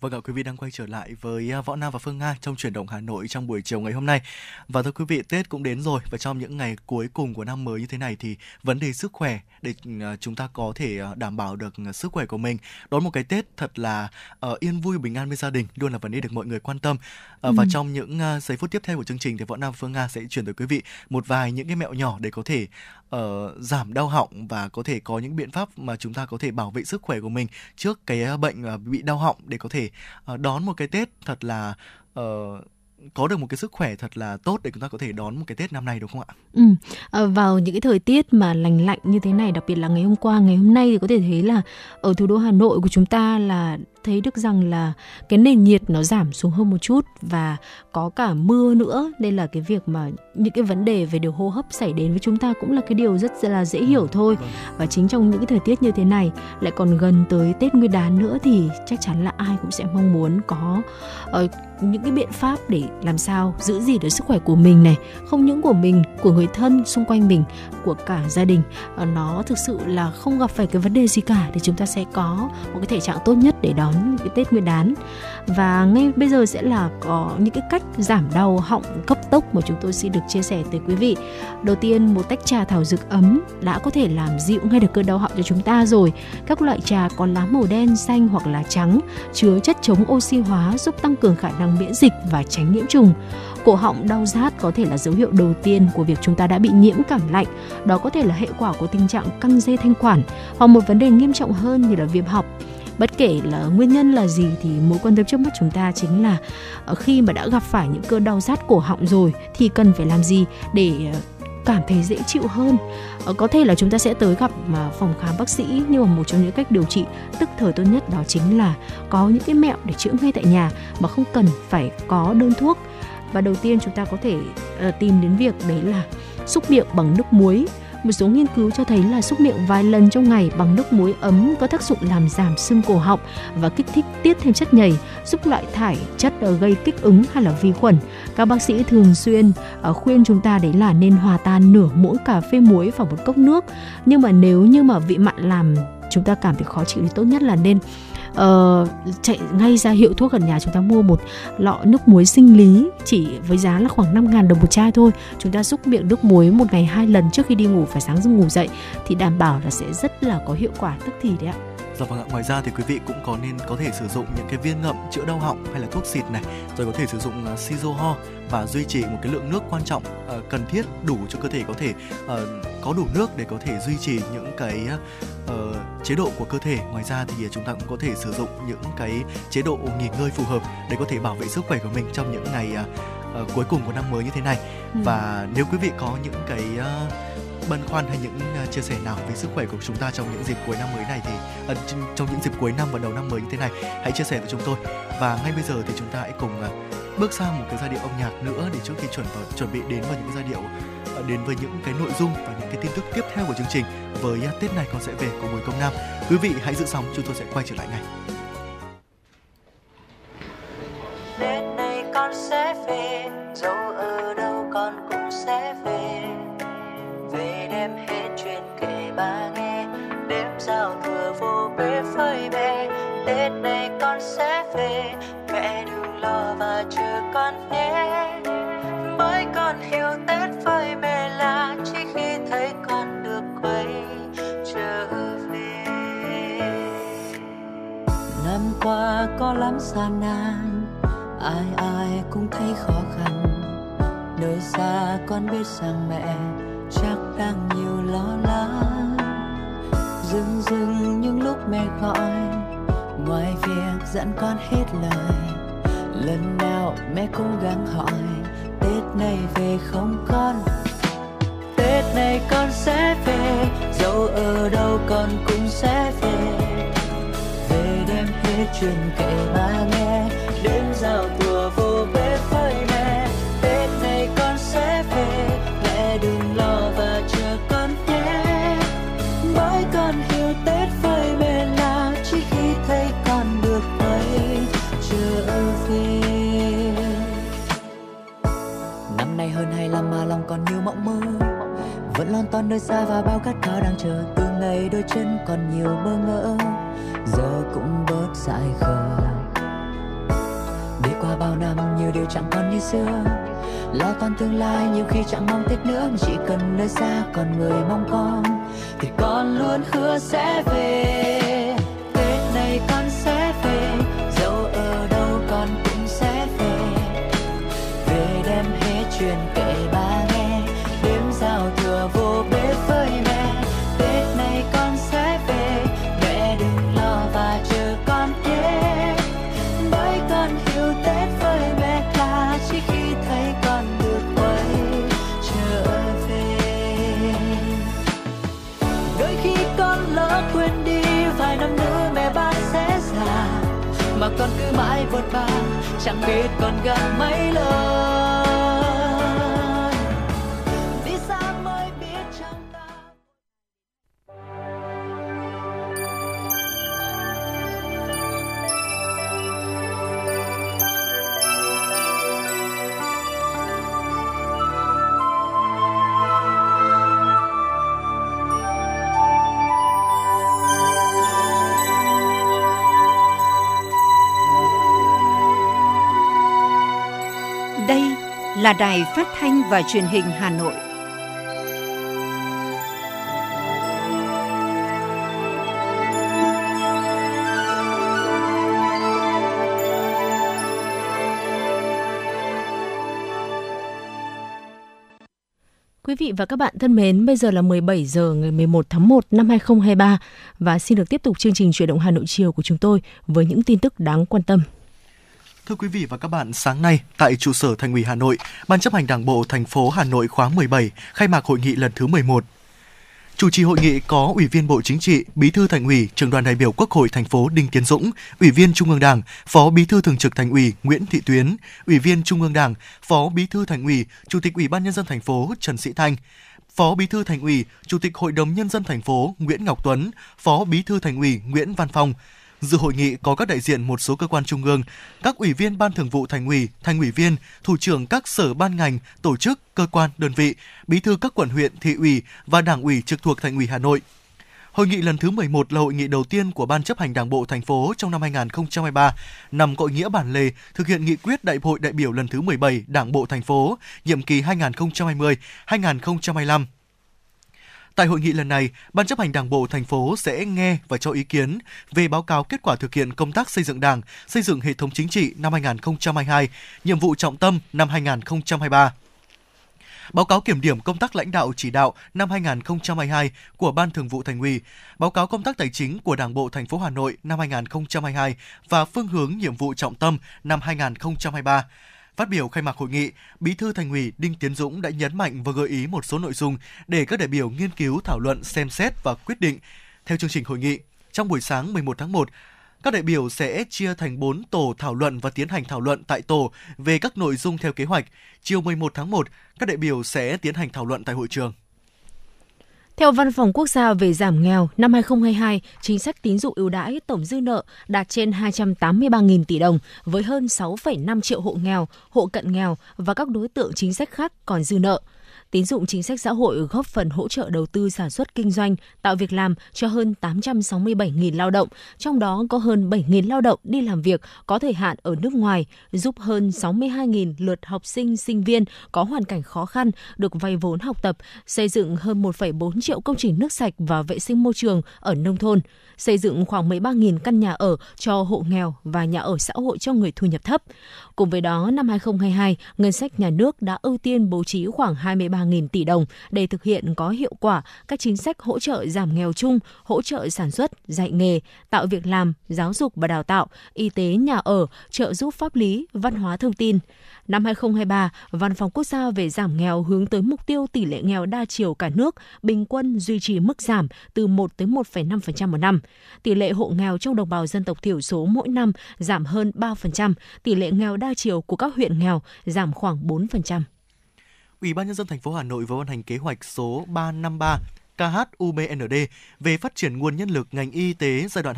Vâng ạ, quý vị đang quay trở lại với Võ Nam và Phương Nga trong Chuyển động Hà Nội trong buổi chiều ngày hôm nay. Và thưa quý vị, Tết cũng đến rồi, và trong những ngày cuối cùng của năm mới như thế này thì vấn đề sức khỏe, để chúng ta có thể đảm bảo được sức khỏe của mình, đón một cái Tết thật là yên vui, bình an bên gia đình luôn là vấn đề được mọi người quan tâm. Và trong những giây phút tiếp theo của chương trình thì Võ Nam và Phương Nga sẽ chuyển tới quý vị một vài những cái mẹo nhỏ để có thể giảm đau họng và có thể có những biện pháp mà chúng ta có thể bảo vệ sức khỏe của mình trước cái bệnh bị đau họng, để có thể đón một cái Tết thật là có được một cái sức khỏe thật là tốt để chúng ta có thể đón một cái Tết năm nay, đúng không ạ? Vào những cái thời tiết mà lành lạnh như thế này, đặc biệt là ngày hôm qua, ngày hôm nay thì có thể thấy là ở thủ đô Hà Nội của chúng ta là thấy được rằng là cái nền nhiệt nó giảm xuống hơn một chút và có cả mưa nữa, nên là cái việc mà những cái vấn đề về đường hô hấp xảy đến với chúng ta cũng là cái điều rất là dễ hiểu thôi. Và chính trong những cái thời tiết như thế này lại còn gần tới Tết Nguyên đán nữa thì chắc chắn là ai cũng sẽ mong muốn có những cái biện pháp để làm sao giữ gìn được sức khỏe của mình này, không những của mình, của người thân xung quanh mình, của cả gia đình, nó thực sự là không gặp phải cái vấn đề gì cả để chúng ta sẽ có một cái thể trạng tốt nhất để đón cái Tết Nguyên đán. Và ngay bây giờ sẽ là có những cái cách giảm đau họng cấp tốc mà chúng tôi xin được chia sẻ tới quý vị. Đầu tiên, một tách trà thảo dược ấm đã có thể làm dịu ngay được cơn đau họng cho chúng ta rồi. Các loại trà có lá màu đen, xanh hoặc là trắng chứa chất chống oxy hóa giúp tăng cường khả năng miễn dịch và tránh nhiễm trùng. Cổ họng đau rát có thể là dấu hiệu đầu tiên của việc chúng ta đã bị nhiễm cảm lạnh. Đó có thể là hệ quả của tình trạng căng dây thanh quản hoặc một vấn đề nghiêm trọng hơn như là viêm họng. Bất kể là nguyên nhân là gì thì mối quan tâm trước mắt chúng ta chính là khi mà đã gặp phải những cơn đau rát cổ họng rồi thì cần phải làm gì để cảm thấy dễ chịu hơn. Có thể là chúng ta sẽ tới gặp phòng khám bác sĩ, nhưng mà một trong những cách điều trị tức thời tốt nhất đó chính là có những cái mẹo để chữa ngay tại nhà mà không cần phải có đơn thuốc. Và đầu tiên chúng ta có thể tìm đến việc đấy là xúc miệng bằng nước muối. Một số nghiên cứu cho thấy là xúc miệng vài lần trong ngày bằng nước muối ấm có tác dụng làm giảm sưng cổ họng và kích thích tiết thêm chất nhầy, giúp loại thải chất gây kích ứng hay là vi khuẩn. Các bác sĩ thường xuyên khuyên chúng ta đấy là nên hòa tan nửa muỗng cà phê muối vào một cốc nước. Nhưng mà nếu như mà vị mặn làm chúng ta cảm thấy khó chịu thì tốt nhất là nên chạy ngay ra hiệu thuốc gần nhà, chúng ta mua một lọ nước muối sinh lý chỉ với giá là khoảng 5.000 đồng một chai thôi. Chúng ta xúc miệng nước muối một ngày 2 lần trước khi đi ngủ và sáng ngủ dậy thì đảm bảo là sẽ rất là có hiệu quả tức thì đấy ạ. Dạ vâng ạ, ngoài ra thì quý vị cũng nên có thể sử dụng những cái viên ngậm chữa đau họng hay là thuốc xịt này, rồi có thể sử dụng siro ho và duy trì một cái lượng nước quan trọng cần thiết đủ cho cơ thể có thể có đủ nước để có thể duy trì những cái chế độ của cơ thể. Ngoài ra thì chúng ta cũng có thể sử dụng những cái chế độ nghỉ ngơi phù hợp để có thể bảo vệ sức khỏe của mình trong những ngày cuối cùng của năm mới như thế này. Và nếu quý vị có những cái băn khoăn hay những chia sẻ nào về sức khỏe của chúng ta trong những dịp cuối năm mới này thì trong những dịp cuối năm và đầu năm mới như thế này, hãy chia sẻ với chúng tôi. Và ngay bây giờ thì chúng ta hãy cùng bước sang một cái giai điệu âm nhạc nữa để trước khi chuẩn bị đến với những giai điệu đến với những cái nội dung và những cái tin tức tiếp theo của chương trình với Tết này con sẽ về của Bùi Công Nam. Quý vị hãy giữ sóng, chúng tôi sẽ quay trở lại ngay. Tết này con sẽ về, dẫu ở đâu con cũng sẽ về. Về đem hết chuyện. qua có lắm gian nan, ai ai cũng thấy khó khăn. Nơi xa con biết rằng mẹ chắc đang nhiều lo lắng. Dừng dừng những lúc mẹ gọi, ngoài việc dặn con hết lời, lần nào mẹ cũng gắng hỏi, Tết này về không con? Tết này con sẽ về, dẫu ở đâu con cũng sẽ về. Về đem hết chuyện kể ba nghe, đêm giao thừa vô bếp với mẹ. Tết này con sẽ về, mẹ đừng lo và chờ con nhé. Bởi con hiểu Tết với mẹ là chỉ khi thấy con được thấy trở về. Năm nay hơn 25 mà lòng còn nhiều mộng mơ, vẫn lon ton nơi xa và bao khát khao đang chờ. Từ ngày đôi chân còn nhiều bơ ngỡ, giờ cũng bớt dại khờ. Đi qua bao năm nhiều điều chẳng còn như xưa, lo toan tương lai nhiều khi chẳng mong Tết nữa. Chỉ cần nơi xa còn người mong con, thì con luôn hứa sẽ về. Tết này con sẽ về, dẫu ở đâu con cũng sẽ về. Về đem hết chuyện kể ba nghe, đêm giao thừa vô bếp với mẹ. Tết này con sẽ về, mẹ đừng lo và chờ con nhé. Bởi con hiểu Tết với mẹ là chỉ khi thấy con được quay trở về. Đôi khi con lỡ quên đi, vài năm nữa mẹ ba sẽ già, mà con cứ mãi buồn bã, chẳng biết con gặp mấy lần. Là Đài Phát thanh và Truyền hình Hà Nội. Quý vị và các bạn thân mến, bây giờ là 17 giờ ngày 11 tháng 1 năm 2023 và xin được tiếp tục chương trình Chuyển động Hà Nội chiều của chúng tôi với những tin tức đáng quan tâm. Thưa quý vị và các bạn, sáng nay tại trụ sở Thành ủy Hà Nội, Ban chấp hành Đảng bộ thành phố Hà Nội khóa 17 khai mạc hội nghị lần thứ 11. Chủ trì hội nghị có Ủy viên Bộ Chính trị, Bí thư Thành ủy, Trưởng đoàn đại biểu Quốc hội thành phố Đinh Tiến Dũng, Ủy viên Trung ương Đảng, Phó Bí thư Thường trực Thành ủy Nguyễn Thị Tuyến, Ủy viên Trung ương Đảng, Phó Bí thư Thành ủy, Chủ tịch Ủy ban nhân dân thành phố Trần Sĩ Thanh, Phó Bí thư Thành ủy, Chủ tịch Hội đồng nhân dân thành phố Nguyễn Ngọc Tuấn, Phó Bí thư Thành ủy Nguyễn Văn Phong. Dự hội nghị có các đại diện một số cơ quan trung ương, các ủy viên Ban Thường vụ Thành ủy, Thành ủy viên, thủ trưởng các sở ban ngành, tổ chức, cơ quan, đơn vị, bí thư các quận huyện, thị ủy và đảng ủy trực thuộc Thành ủy Hà Nội. Hội nghị lần thứ 11 là hội nghị đầu tiên của Ban chấp hành Đảng bộ thành phố trong năm 2023, nằm cội nghĩa bản lề thực hiện nghị quyết Đại hội đại biểu lần thứ 17 Đảng bộ thành phố, nhiệm kỳ 2020-2025. Tại hội nghị lần này, Ban chấp hành Đảng bộ thành phố sẽ nghe và cho ý kiến về báo cáo kết quả thực hiện công tác xây dựng Đảng, xây dựng hệ thống chính trị năm 2022, nhiệm vụ trọng tâm năm 2023. Báo cáo kiểm điểm công tác lãnh đạo chỉ đạo năm 2022 của Ban Thường vụ Thành ủy, báo cáo công tác tài chính của Đảng bộ thành phố Hà Nội năm 2022 và phương hướng nhiệm vụ trọng tâm năm 2023. Phát biểu khai mạc hội nghị, Bí thư Thành ủy Đinh Tiến Dũng đã nhấn mạnh và gợi ý một số nội dung để các đại biểu nghiên cứu, thảo luận, xem xét và quyết định. Theo chương trình hội nghị, trong buổi sáng 11 tháng 1, các đại biểu sẽ chia thành 4 tổ thảo luận và tiến hành thảo luận tại tổ về các nội dung theo kế hoạch. Chiều 11 tháng 1, các đại biểu sẽ tiến hành thảo luận tại hội trường. Theo Văn phòng Quốc gia về giảm nghèo, năm 2022, chính sách tín dụng ưu đãi tổng dư nợ đạt trên 283.000 tỷ đồng với hơn 6,5 triệu hộ nghèo, hộ cận nghèo và các đối tượng chính sách khác còn dư nợ. tín dụng chính sách xã hội góp phần hỗ trợ đầu tư sản xuất kinh doanh, tạo việc làm cho hơn 867.000 lao động, trong đó có hơn 7.000 lao động đi làm việc có thời hạn ở nước ngoài, giúp hơn 62.000 lượt học sinh, sinh viên có hoàn cảnh khó khăn được vay vốn học tập, xây dựng hơn 1,4 triệu công trình nước sạch và vệ sinh môi trường ở nông thôn, xây dựng khoảng 13.000 căn nhà ở cho hộ nghèo và nhà ở xã hội cho người thu nhập thấp. Cùng với đó, năm 2022, ngân sách nhà nước đã ưu tiên bố trí khoảng 23.000 tỷ đồng để thực hiện có hiệu quả các chính sách hỗ trợ giảm nghèo chung, hỗ trợ sản xuất, dạy nghề, tạo việc làm, giáo dục và đào tạo, y tế, nhà ở, trợ giúp pháp lý, văn hóa thông tin. Năm 2023, Văn phòng Quốc gia về giảm nghèo hướng tới mục tiêu tỷ lệ nghèo đa chiều cả nước bình quân duy trì mức giảm từ 1 tới 1,5% một năm. Tỷ lệ hộ nghèo trong đồng bào dân tộc thiểu số mỗi năm giảm hơn 3%, tỷ lệ nghèo đa chiều của các huyện nghèo giảm khoảng 4%. Ủy ban nhân dân thành phố Hà Nội vừa ban hành kế hoạch số 353 KHUBND về phát triển nguồn nhân lực ngành y tế giai đoạn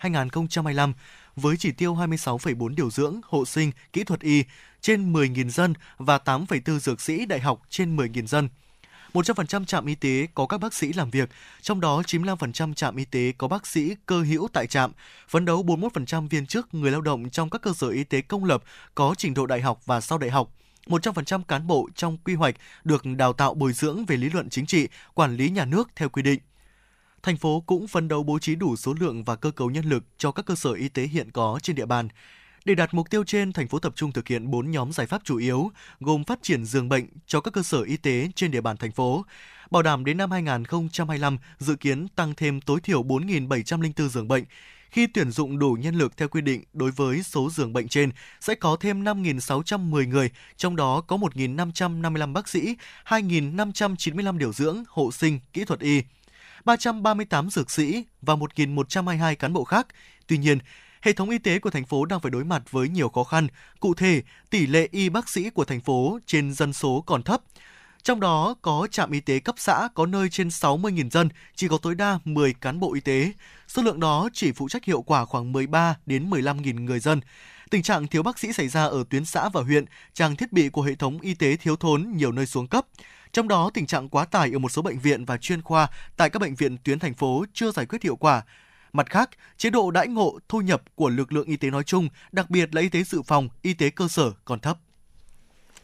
2022-2025 với chỉ tiêu 26,4 điều dưỡng, hộ sinh, kỹ thuật y trên 10.000 dân và 8,4 dược sĩ đại học trên 10.000 dân. 100% trạm y tế có các bác sĩ làm việc, trong đó 95% trạm y tế có bác sĩ cơ hữu tại trạm, phấn đấu 41% viên chức người lao động trong các cơ sở y tế công lập có trình độ đại học và sau đại học. 100% cán bộ trong quy hoạch được đào tạo bồi dưỡng về lý luận chính trị, quản lý nhà nước theo quy định. Thành phố cũng phấn đấu bố trí đủ số lượng và cơ cấu nhân lực cho các cơ sở y tế hiện có trên địa bàn. Để đạt mục tiêu trên, thành phố tập trung thực hiện 4 nhóm giải pháp chủ yếu, gồm phát triển giường bệnh cho các cơ sở y tế trên địa bàn thành phố, bảo đảm đến năm 2025 dự kiến tăng thêm tối thiểu 4.704 giường bệnh. Khi tuyển dụng đủ nhân lực theo quy định đối với số giường bệnh trên, sẽ có thêm 5.610 người, trong đó có 1.555 bác sĩ, 2.595 điều dưỡng, hộ sinh, kỹ thuật y, 338 dược sĩ và 1.122 cán bộ khác. Tuy nhiên, hệ thống y tế của thành phố đang phải đối mặt với nhiều khó khăn. Cụ thể, tỷ lệ y bác sĩ của thành phố trên dân số còn thấp. Trong đó có trạm y tế cấp xã có nơi trên 60.000 dân, chỉ có tối đa 10 cán bộ y tế. Số lượng đó chỉ phụ trách hiệu quả khoảng 13 đến 15.000 người dân. Tình trạng thiếu bác sĩ xảy ra ở tuyến xã và huyện, trang thiết bị của hệ thống y tế thiếu thốn, nhiều nơi xuống cấp. Trong đó, tình trạng quá tải ở một số bệnh viện và chuyên khoa tại các bệnh viện tuyến thành phố chưa giải quyết hiệu quả. Mặt khác, chế độ đãi ngộ, thu nhập của lực lượng y tế nói chung, đặc biệt là y tế dự phòng, y tế cơ sở còn thấp.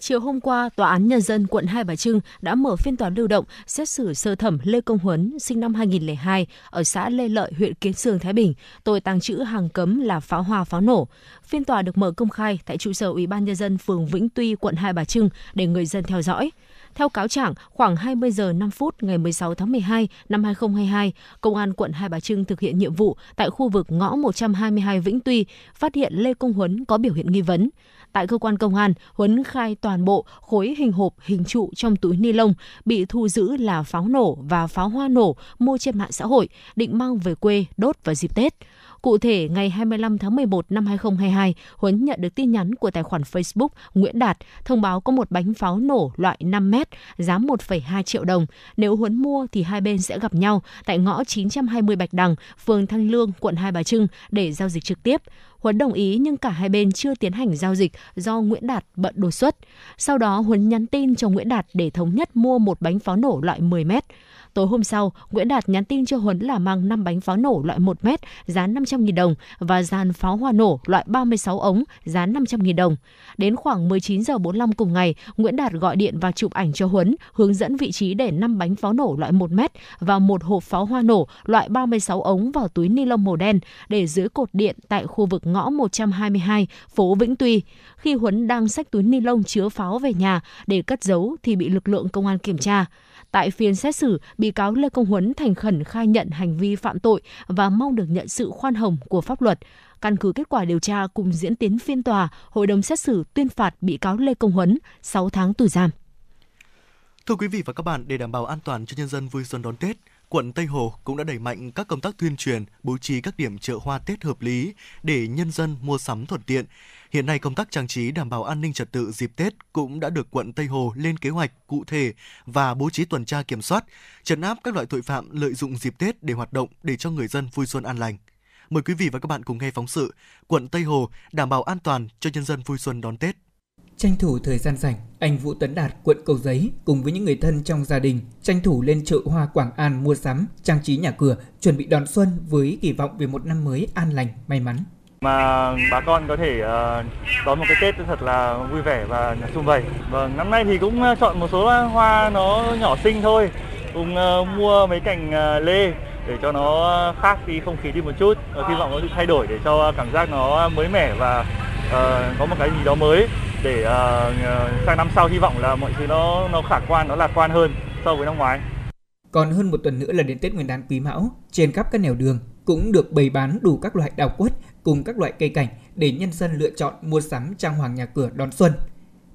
Chiều hôm qua, Tòa án Nhân dân quận Hai Bà Trưng đã mở phiên tòa lưu động xét xử sơ thẩm Lê Công Huấn, sinh năm 2002, ở xã Lê Lợi, huyện Kiến Sương, Thái Bình, tội tàng trữ hàng cấm là pháo hoa, pháo nổ. Phiên tòa được mở công khai tại trụ sở Ủy ban Nhân dân phường Vĩnh Tuy, quận Hai Bà Trưng để người dân theo dõi. Theo cáo trạng, khoảng 20 giờ 5 phút ngày 16 tháng 12 năm 2022, Công an quận Hai Bà Trưng thực hiện nhiệm vụ tại khu vực ngõ 122 Vĩnh Tuy, phát hiện Lê Công Huấn có biểu hiện nghi vấn. Tại cơ quan công an, Huấn khai toàn bộ khối hình hộp hình trụ trong túi ni lông bị thu giữ là pháo nổ và pháo hoa nổ mua trên mạng xã hội, định mang về quê đốt vào dịp Tết. Cụ thể, ngày 25 tháng 11 năm 2022, Huấn nhận được tin nhắn của tài khoản Facebook Nguyễn Đạt thông báo có một bánh pháo nổ loại 5m, giá 1,2 triệu đồng. Nếu Huấn mua thì hai bên sẽ gặp nhau tại ngõ 920 Bạch Đằng, phường Thanh Lương, quận Hai Bà Trưng để giao dịch trực tiếp. Huấn đồng ý nhưng cả hai bên chưa tiến hành giao dịch do Nguyễn Đạt bận đột xuất. Sau đó, Huấn nhắn tin cho Nguyễn Đạt để thống nhất mua một bánh pháo nổ loại 10m. Tối hôm sau, Nguyễn Đạt nhắn tin cho Huấn là mang 5 bánh pháo nổ loại 1m, giá 500.000 đồng và dàn pháo hoa nổ loại 36 ống, giá 500.000 đồng. Đến khoảng 19h45 cùng ngày, Nguyễn Đạt gọi điện và chụp ảnh cho Huấn, hướng dẫn vị trí để 5 bánh pháo nổ loại 1m và một hộp pháo hoa nổ loại 36 ống vào túi ni lông màu đen để dưới cột điện tại khu vực ngõ 122, phố Vĩnh Tuy. Khi Huấn đang xách túi ni lông chứa pháo về nhà để cất giấu thì bị lực lượng công an kiểm tra. Tại phiên xét xử, bị cáo Lê Công Huấn thành khẩn khai nhận hành vi phạm tội và mong được nhận sự khoan hồng của pháp luật. Căn cứ kết quả điều tra cùng diễn tiến phiên tòa, hội đồng xét xử tuyên phạt bị cáo Lê Công Huấn 6 tháng tù giam. Thưa quý vị và các bạn, để đảm bảo an toàn cho nhân dân vui xuân đón Tết, quận Tây Hồ cũng đã đẩy mạnh các công tác tuyên truyền, bố trí các điểm chợ hoa Tết hợp lý để nhân dân mua sắm thuận tiện. Hiện nay, công tác trang trí đảm bảo an ninh trật tự dịp Tết cũng đã được quận Tây Hồ lên kế hoạch cụ thể và bố trí tuần tra kiểm soát, trấn áp các loại tội phạm lợi dụng dịp Tết để hoạt động để cho người dân vui xuân an lành. Mời quý vị và các bạn cùng nghe phóng sự Quận Tây Hồ đảm bảo an toàn cho nhân dân vui xuân đón Tết. Tranh thủ thời gian rảnh, anh Vũ Tấn Đạt, quận Cầu Giấy cùng với những người thân trong gia đình tranh thủ lên chợ hoa Quảng An mua sắm, trang trí nhà cửa, chuẩn bị đón xuân với kỳ vọng về một năm mới an lành, may mắn. Mà bà con có thể đón một cái Tết thật là vui vẻ và sum vầy. Và năm nay thì cũng chọn một số hoa nó nhỏ xinh thôi, cùng mua mấy cành lê để cho nó khác đi, không khí đi một chút, hy vọng nó thay đổi để cho cảm giác nó mới mẻ và có một cái gì đó mới để sang năm sau hy vọng là mọi thứ nó khả quan, nó lạc quan hơn so với năm ngoái. Còn hơn một tuần nữa là đến Tết Nguyên đán Quý Mão, trên khắp các nẻo đường cũng được bày bán đủ các loại đào quất cùng các loại cây cảnh để nhân dân lựa chọn mua sắm trang hoàng nhà cửa đón xuân.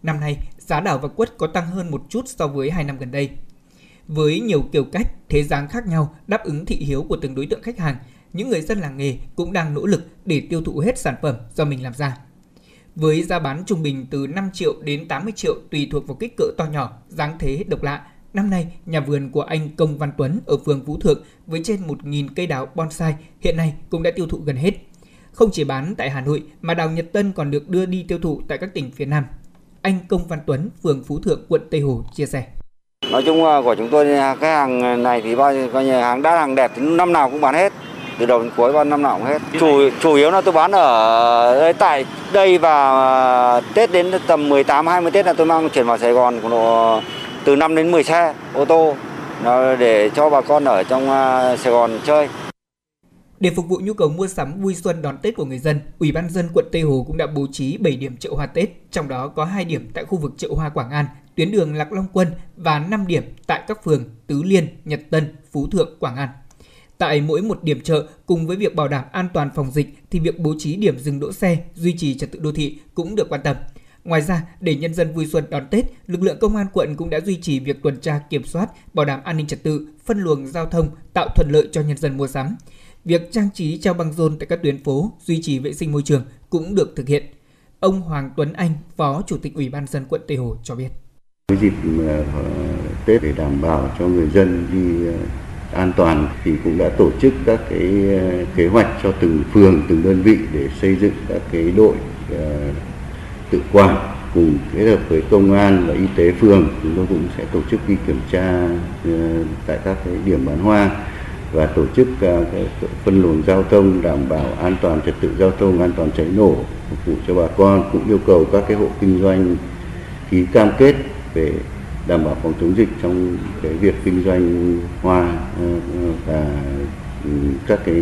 Năm nay, giá đào và quất có tăng hơn một chút so với 2 năm gần đây. Với nhiều kiểu cách, thế dáng khác nhau đáp ứng thị hiếu của từng đối tượng khách hàng, những người dân làng nghề cũng đang nỗ lực để tiêu thụ hết sản phẩm do mình làm ra. Với giá bán trung bình từ 5 triệu đến 80 triệu tùy thuộc vào kích cỡ to nhỏ, dáng thế độc lạ, năm nay, nhà vườn của anh Công Văn Tuấn ở phường Phú Thượng với trên 1.000 cây đào bonsai hiện nay cũng đã tiêu thụ gần hết. Không chỉ bán tại Hà Nội mà đào Nhật Tân còn được đưa đi tiêu thụ tại các tỉnh phía Nam. Anh Công Văn Tuấn, phường Phú Thượng, quận Tây Hồ chia sẻ. Nói chung của chúng tôi, cái hàng này thì coi như hàng đắt, hàng đẹp thì năm nào cũng bán hết. Từ đầu đến cuối bao năm nào cũng hết. Chủ yếu là tôi bán ở tại đây và Tết đến tầm 18-20 Tết là tôi mang chuyển vào Sài Gòn của nó từ 5 đến 10 xe ô tô để cho bà con ở trong Sài Gòn chơi. Để phục vụ nhu cầu mua sắm vui xuân đón Tết của người dân, Ủy ban nhân dân quận Tây Hồ cũng đã bố trí 7 điểm chợ hoa Tết, trong đó có 2 điểm tại khu vực chợ hoa Quảng An, tuyến đường Lạc Long Quân và 5 điểm tại các phường Tứ Liên, Nhật Tân, Phú Thượng, Quảng An. Tại mỗi một điểm chợ, cùng với việc bảo đảm an toàn phòng dịch thì việc bố trí điểm dừng đỗ xe, duy trì trật tự đô thị cũng được quan tâm. Ngoài ra, để nhân dân vui xuân đón Tết, lực lượng công an quận cũng đã duy trì việc tuần tra kiểm soát, bảo đảm an ninh trật tự, phân luồng giao thông, tạo thuận lợi cho nhân dân mua sắm. Việc trang trí treo băng rôn tại các tuyến phố, duy trì vệ sinh môi trường cũng được thực hiện. Ông Hoàng Tuấn Anh, Phó Chủ tịch Ủy ban nhân dân quận Tây Hồ cho biết. Với dịp Tết để đảm bảo cho người dân đi an toàn thì cũng đã tổ chức các cái kế hoạch cho từng phường, từng đơn vị để xây dựng các cái đội tự quản cùng kết hợp với công an và y tế phường. Chúng tôi cũng sẽ tổ chức đi kiểm tra tại các cái điểm bán hoa và tổ chức phân luồng giao thông đảm bảo an toàn trật tự giao thông, an toàn cháy nổ phục vụ cho bà con, cũng yêu cầu các cái hộ kinh doanh ký cam kết về đảm bảo phòng chống dịch trong cái việc kinh doanh hoa và các cái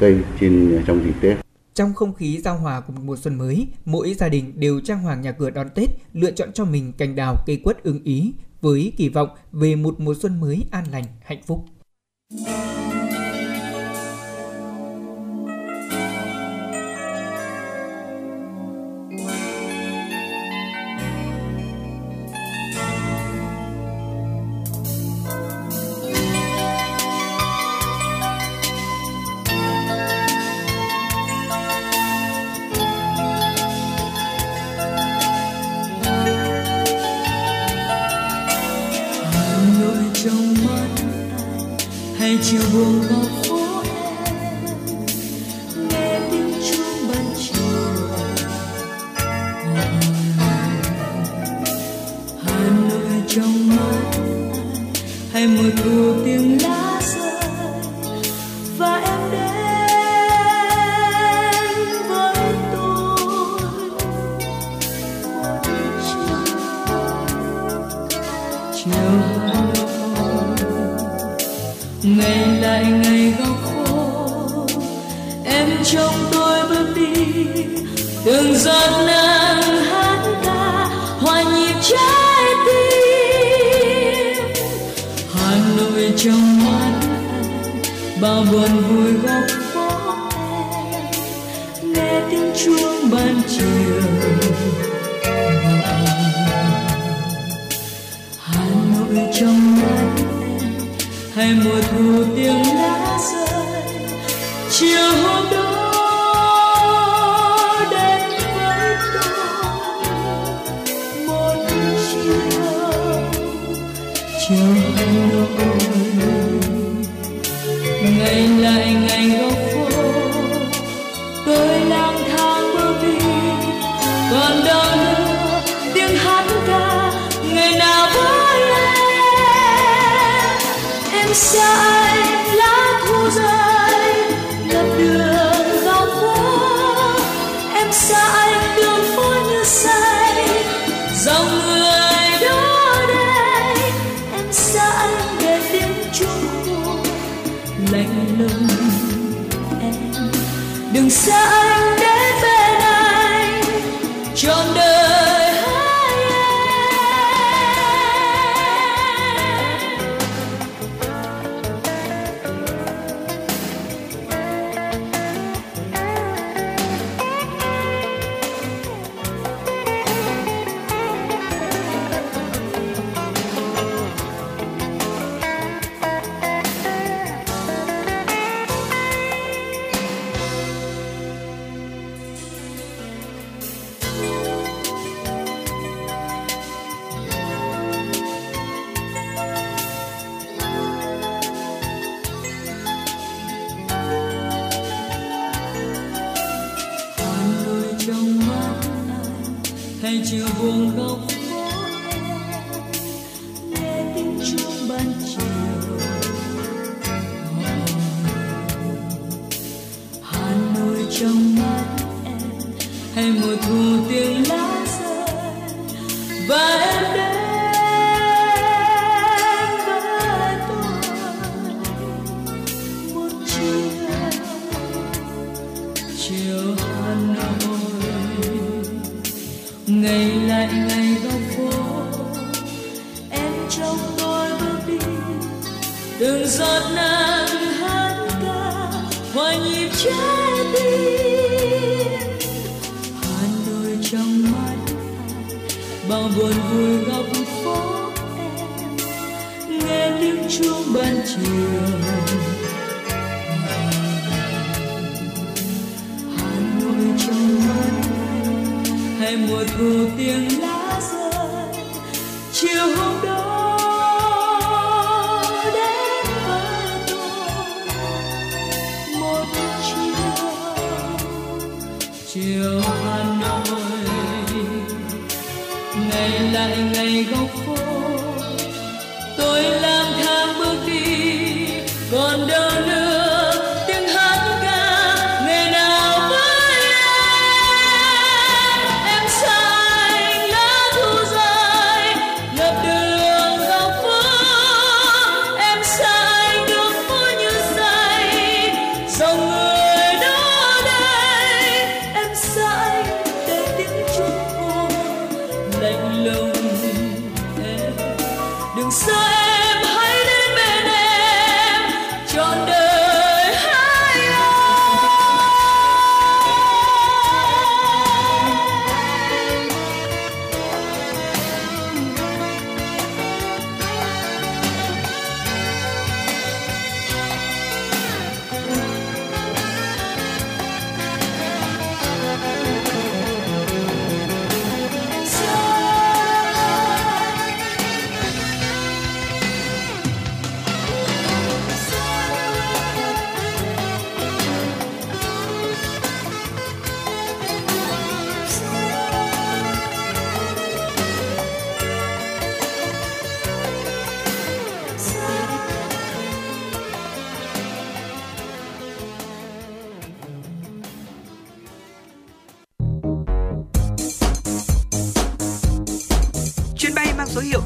cây trên trong dịp Tết. Trong không khí giao hòa của một mùa xuân mới, mỗi gia đình đều trang hoàng nhà cửa đón Tết, lựa chọn cho mình cành đào, cây quất ưng ý với kỳ vọng về một mùa xuân mới an lành, hạnh phúc. Còn đâu nữa, tiếng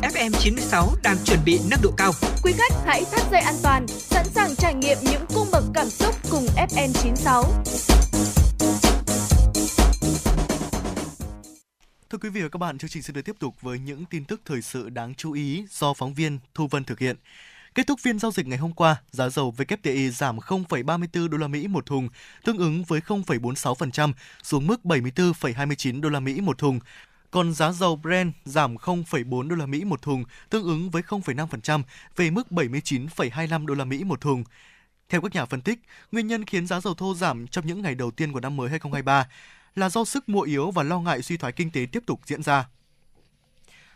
FM96 đang chuẩn bị nâng độ cao. Quý khách hãy thắt dây an toàn, sẵn sàng trải nghiệm những cung bậc cảm xúc cùng FM96. Thưa quý vị và các bạn, chương trình sẽ được tiếp tục với những tin tức thời sự đáng chú ý do phóng viên Thu Vân thực hiện. Kết thúc phiên giao dịch ngày hôm qua, giá dầu WTI giảm 0,34 đô la Mỹ một thùng, tương ứng với 0,46% xuống mức 74,29 đô la Mỹ một thùng. Còn giá dầu Brent giảm 0,4 đô la Mỹ một thùng, tương ứng với 0,5% về mức 79,25 đô la Mỹ một thùng. Theo các nhà phân tích, nguyên nhân khiến giá dầu thô giảm trong những ngày đầu tiên của năm mới 2023 là do sức mua yếu và lo ngại suy thoái kinh tế tiếp tục diễn ra.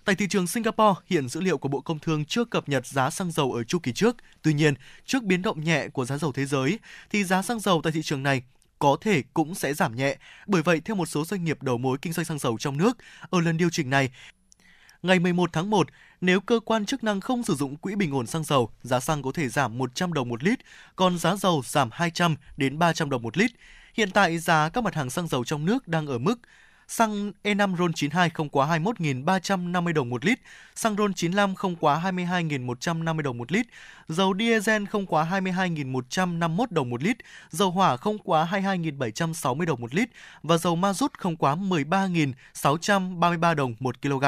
Tại thị trường Singapore, hiện dữ liệu của Bộ Công Thương chưa cập nhật giá xăng dầu ở chu kỳ trước. Tuy nhiên, trước biến động nhẹ của giá dầu thế giới thì giá xăng dầu tại thị trường này có thể cũng sẽ giảm nhẹ. Bởi vậy, theo một số doanh nghiệp đầu mối kinh doanh xăng dầu trong nước, ở lần điều chỉnh này, Ngày 11 tháng 1, nếu cơ quan chức năng không sử dụng quỹ bình ổn xăng dầu, giá xăng có thể giảm 100 đồng một lít, còn giá dầu giảm 200 đến 300 đồng một lít. Hiện tại, giá các mặt hàng xăng dầu trong nước đang ở mức xăng E5 RON92 không quá 21.350 đồng một lít, xăng RON95 không quá 22.150 đồng một lít, dầu diesel không quá 22.151 đồng một lít, dầu hỏa không quá 22.760 đồng một lít và dầu mazut không quá 13.633 đồng một kg.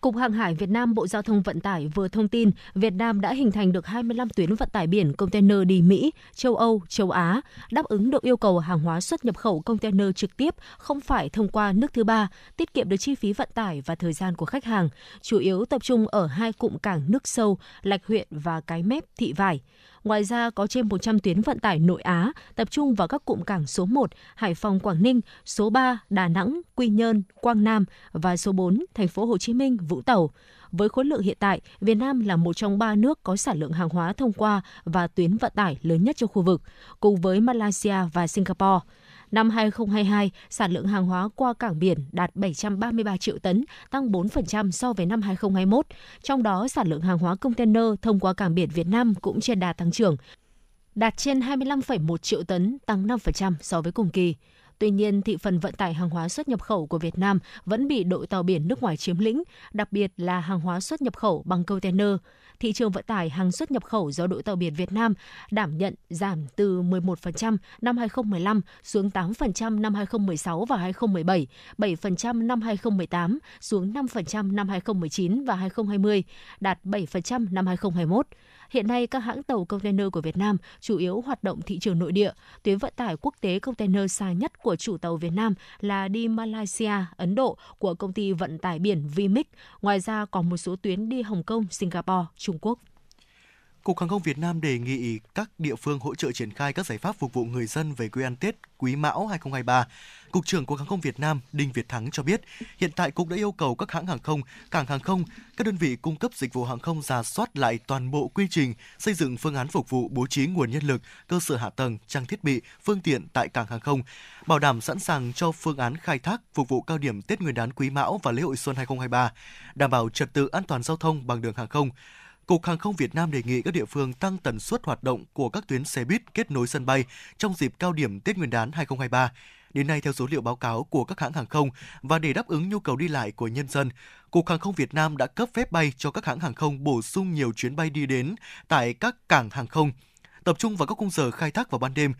Cục Hàng hải Việt Nam, Bộ Giao thông Vận tải vừa thông tin Việt Nam đã hình thành được 25 tuyến vận tải biển container đi Mỹ, châu Âu, châu Á, đáp ứng được yêu cầu hàng hóa xuất nhập khẩu container trực tiếp, không phải thông qua nước thứ ba, tiết kiệm được chi phí vận tải và thời gian của khách hàng, chủ yếu tập trung ở hai cụm cảng nước sâu, Lạch Huyện và Cái Mép, Thị Vải. Ngoài ra, có trên 100 tuyến vận tải nội Á, tập trung vào các cụm cảng số 1, Hải Phòng, Quảng Ninh, số 3, Đà Nẵng, Quy Nhơn, Quảng Nam và số 4, Thành phố Hồ Chí Minh, Vũng Tàu. Với khối lượng hiện tại, Việt Nam là một trong 3 nước có sản lượng hàng hóa thông qua và tuyến vận tải lớn nhất trong khu vực, cùng với Malaysia và Singapore. Năm 2022, sản lượng hàng hóa qua cảng biển đạt 733 triệu tấn, tăng 4% so với năm 2021. Trong đó, sản lượng hàng hóa container thông qua cảng biển Việt Nam cũng trên đà tăng trưởng, đạt trên 25,1 triệu tấn, tăng 5% so với cùng kỳ. Tuy nhiên, thị phần vận tải hàng hóa xuất nhập khẩu của Việt Nam vẫn bị đội tàu biển nước ngoài chiếm lĩnh, đặc biệt là hàng hóa xuất nhập khẩu bằng container. Thị trường vận tải hàng xuất nhập khẩu do đội tàu biển Việt Nam đảm nhận giảm từ 11% năm 2015 xuống 8% năm 2016 và 2017, 7% năm 2018 xuống 5% năm 2019 và 2020, đạt 7% năm 2021. Hiện nay, các hãng tàu container của Việt Nam chủ yếu hoạt động thị trường nội địa. Tuyến vận tải quốc tế container xa nhất của chủ tàu Việt Nam là đi Malaysia, Ấn Độ của công ty vận tải biển Vimix. Ngoài ra, còn một số tuyến đi Hồng Kông, Singapore, Trung Quốc. Cục Hàng không Việt Nam đề nghị các địa phương hỗ trợ triển khai các giải pháp phục vụ người dân về quê ăn Tết Quý Mão 2023. Cục trưởng Cục Hàng không Việt Nam Đinh Việt Thắng cho biết, hiện tại Cục đã yêu cầu các hãng hàng không, cảng hàng không, các đơn vị cung cấp dịch vụ hàng không rà soát lại toàn bộ quy trình, xây dựng phương án phục vụ bố trí nguồn nhân lực, cơ sở hạ tầng, trang thiết bị, phương tiện tại cảng hàng không, bảo đảm sẵn sàng cho phương án khai thác, phục vụ cao điểm Tết Nguyên đán Quý Mão và lễ hội Xuân 2023, đảm bảo trật tự an toàn giao thông bằng đường hàng không. Cục Hàng không Việt Nam đề nghị các địa phương tăng tần suất hoạt động của các tuyến xe buýt kết nối sân bay trong dịp cao điểm Tết Nguyên đán 2023. Đến nay, theo số liệu báo cáo của các hãng hàng không và để đáp ứng nhu cầu đi lại của nhân dân, Cục Hàng không Việt Nam đã cấp phép bay cho các hãng hàng không bổ sung nhiều chuyến bay đi đến tại các cảng hàng không, tập trung vào các khung giờ khai thác vào ban đêm.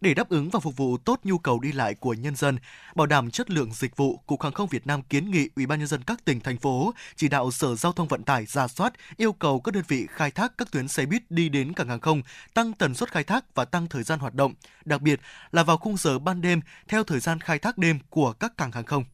Để đáp ứng và phục vụ tốt nhu cầu đi lại của nhân dân, bảo đảm chất lượng dịch vụ, Cục Hàng không Việt Nam kiến nghị Ủy ban nhân dân các tỉnh, thành phố chỉ đạo Sở Giao thông Vận tải rà soát, yêu cầu các đơn vị khai thác các tuyến xe buýt đi đến cảng hàng không tăng tần suất khai thác và tăng thời gian hoạt động, đặc biệt là vào khung giờ ban đêm theo thời gian khai thác đêm của các cảng hàng không.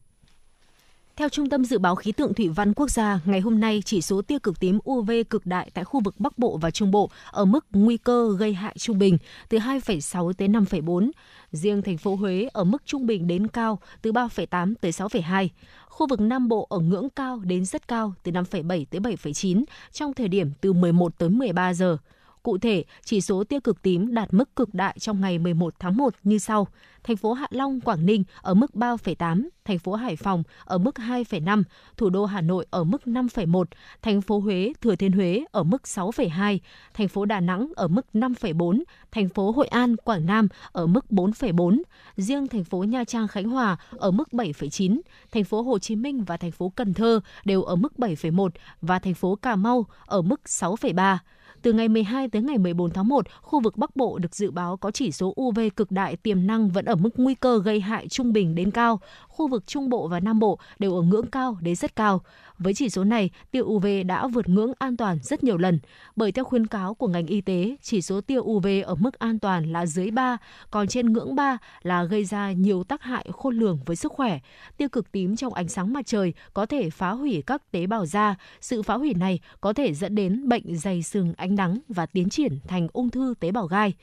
Theo Trung tâm Dự báo Khí tượng Thủy văn Quốc gia, ngày hôm nay chỉ số tia cực tím UV cực đại tại khu vực Bắc Bộ và Trung Bộ ở mức nguy cơ gây hại trung bình từ 2,6 đến 5,4. Riêng thành phố Huế ở mức trung bình đến cao từ 3,8 tới 6,2. Khu vực Nam Bộ ở ngưỡng cao đến rất cao từ 5,7 tới 7,9 trong thời điểm từ 11 tới 13 giờ. Cụ thể, chỉ số tia cực tím đạt mức cực đại trong ngày 11 tháng 1 như sau. Thành phố Hạ Long, Quảng Ninh ở mức 3,8, thành phố Hải Phòng ở mức 2,5, thủ đô Hà Nội ở mức 5,1, thành phố Huế, Thừa Thiên Huế ở mức 6,2, thành phố Đà Nẵng ở mức 5,4, thành phố Hội An, Quảng Nam ở mức 4,4, riêng thành phố Nha Trang, Khánh Hòa ở mức 7,9, thành phố Hồ Chí Minh và thành phố Cần Thơ đều ở mức 7,1 và thành phố Cà Mau ở mức 6,3. Từ ngày 12 tới ngày 14 tháng 1, khu vực Bắc Bộ được dự báo có chỉ số UV cực đại tiềm năng vẫn ở mức nguy cơ gây hại trung bình đến cao. Khu vực Trung Bộ và Nam Bộ đều ở ngưỡng cao đến rất cao. Với chỉ số này, tia UV đã vượt ngưỡng an toàn rất nhiều lần. Bởi theo khuyến cáo của ngành y tế, chỉ số tia UV ở mức an toàn là dưới 3, còn trên ngưỡng 3 là gây ra nhiều tác hại khôn lường với sức khỏe. Tia cực tím trong ánh sáng mặt trời có thể phá hủy các tế bào da. Sự phá hủy này có thể dẫn đến bệnh dày sừng ánh nắng và tiến triển thành ung thư tế bào gai.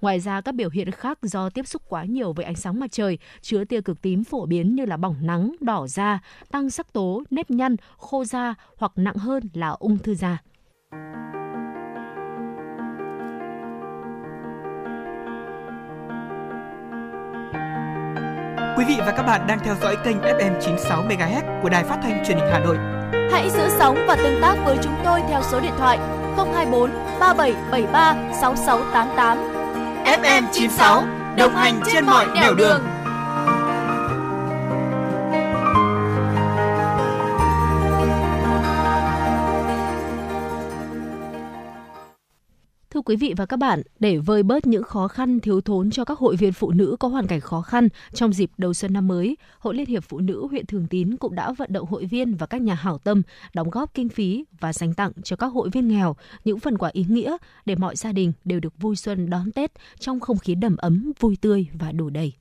Ngoài ra, các biểu hiện khác do tiếp xúc quá nhiều với ánh sáng mặt trời chứa tia cực tím phổ biến như là bỏng nắng, đỏ da, tăng sắc tố, nếp nhăn, khô da hoặc nặng hơn là ung thư da. Quý vị và các bạn đang theo dõi kênh FM 96MHz của Đài Phát thanh Truyền hình Hà Nội. Hãy giữ sóng và tương tác với chúng tôi theo số điện thoại 024 3773 6688. FM 96 đồng hành trên mọi nẻo đường. Thưa quý vị và các bạn, để vơi bớt những khó khăn thiếu thốn cho các hội viên phụ nữ có hoàn cảnh khó khăn trong dịp đầu xuân năm mới, Hội Liên hiệp Phụ nữ huyện Thường Tín cũng đã vận động hội viên và các nhà hảo tâm đóng góp kinh phí và dành tặng cho các hội viên nghèo những phần quà ý nghĩa để mọi gia đình đều được vui xuân đón Tết trong không khí đầm ấm, vui tươi và đủ đầy.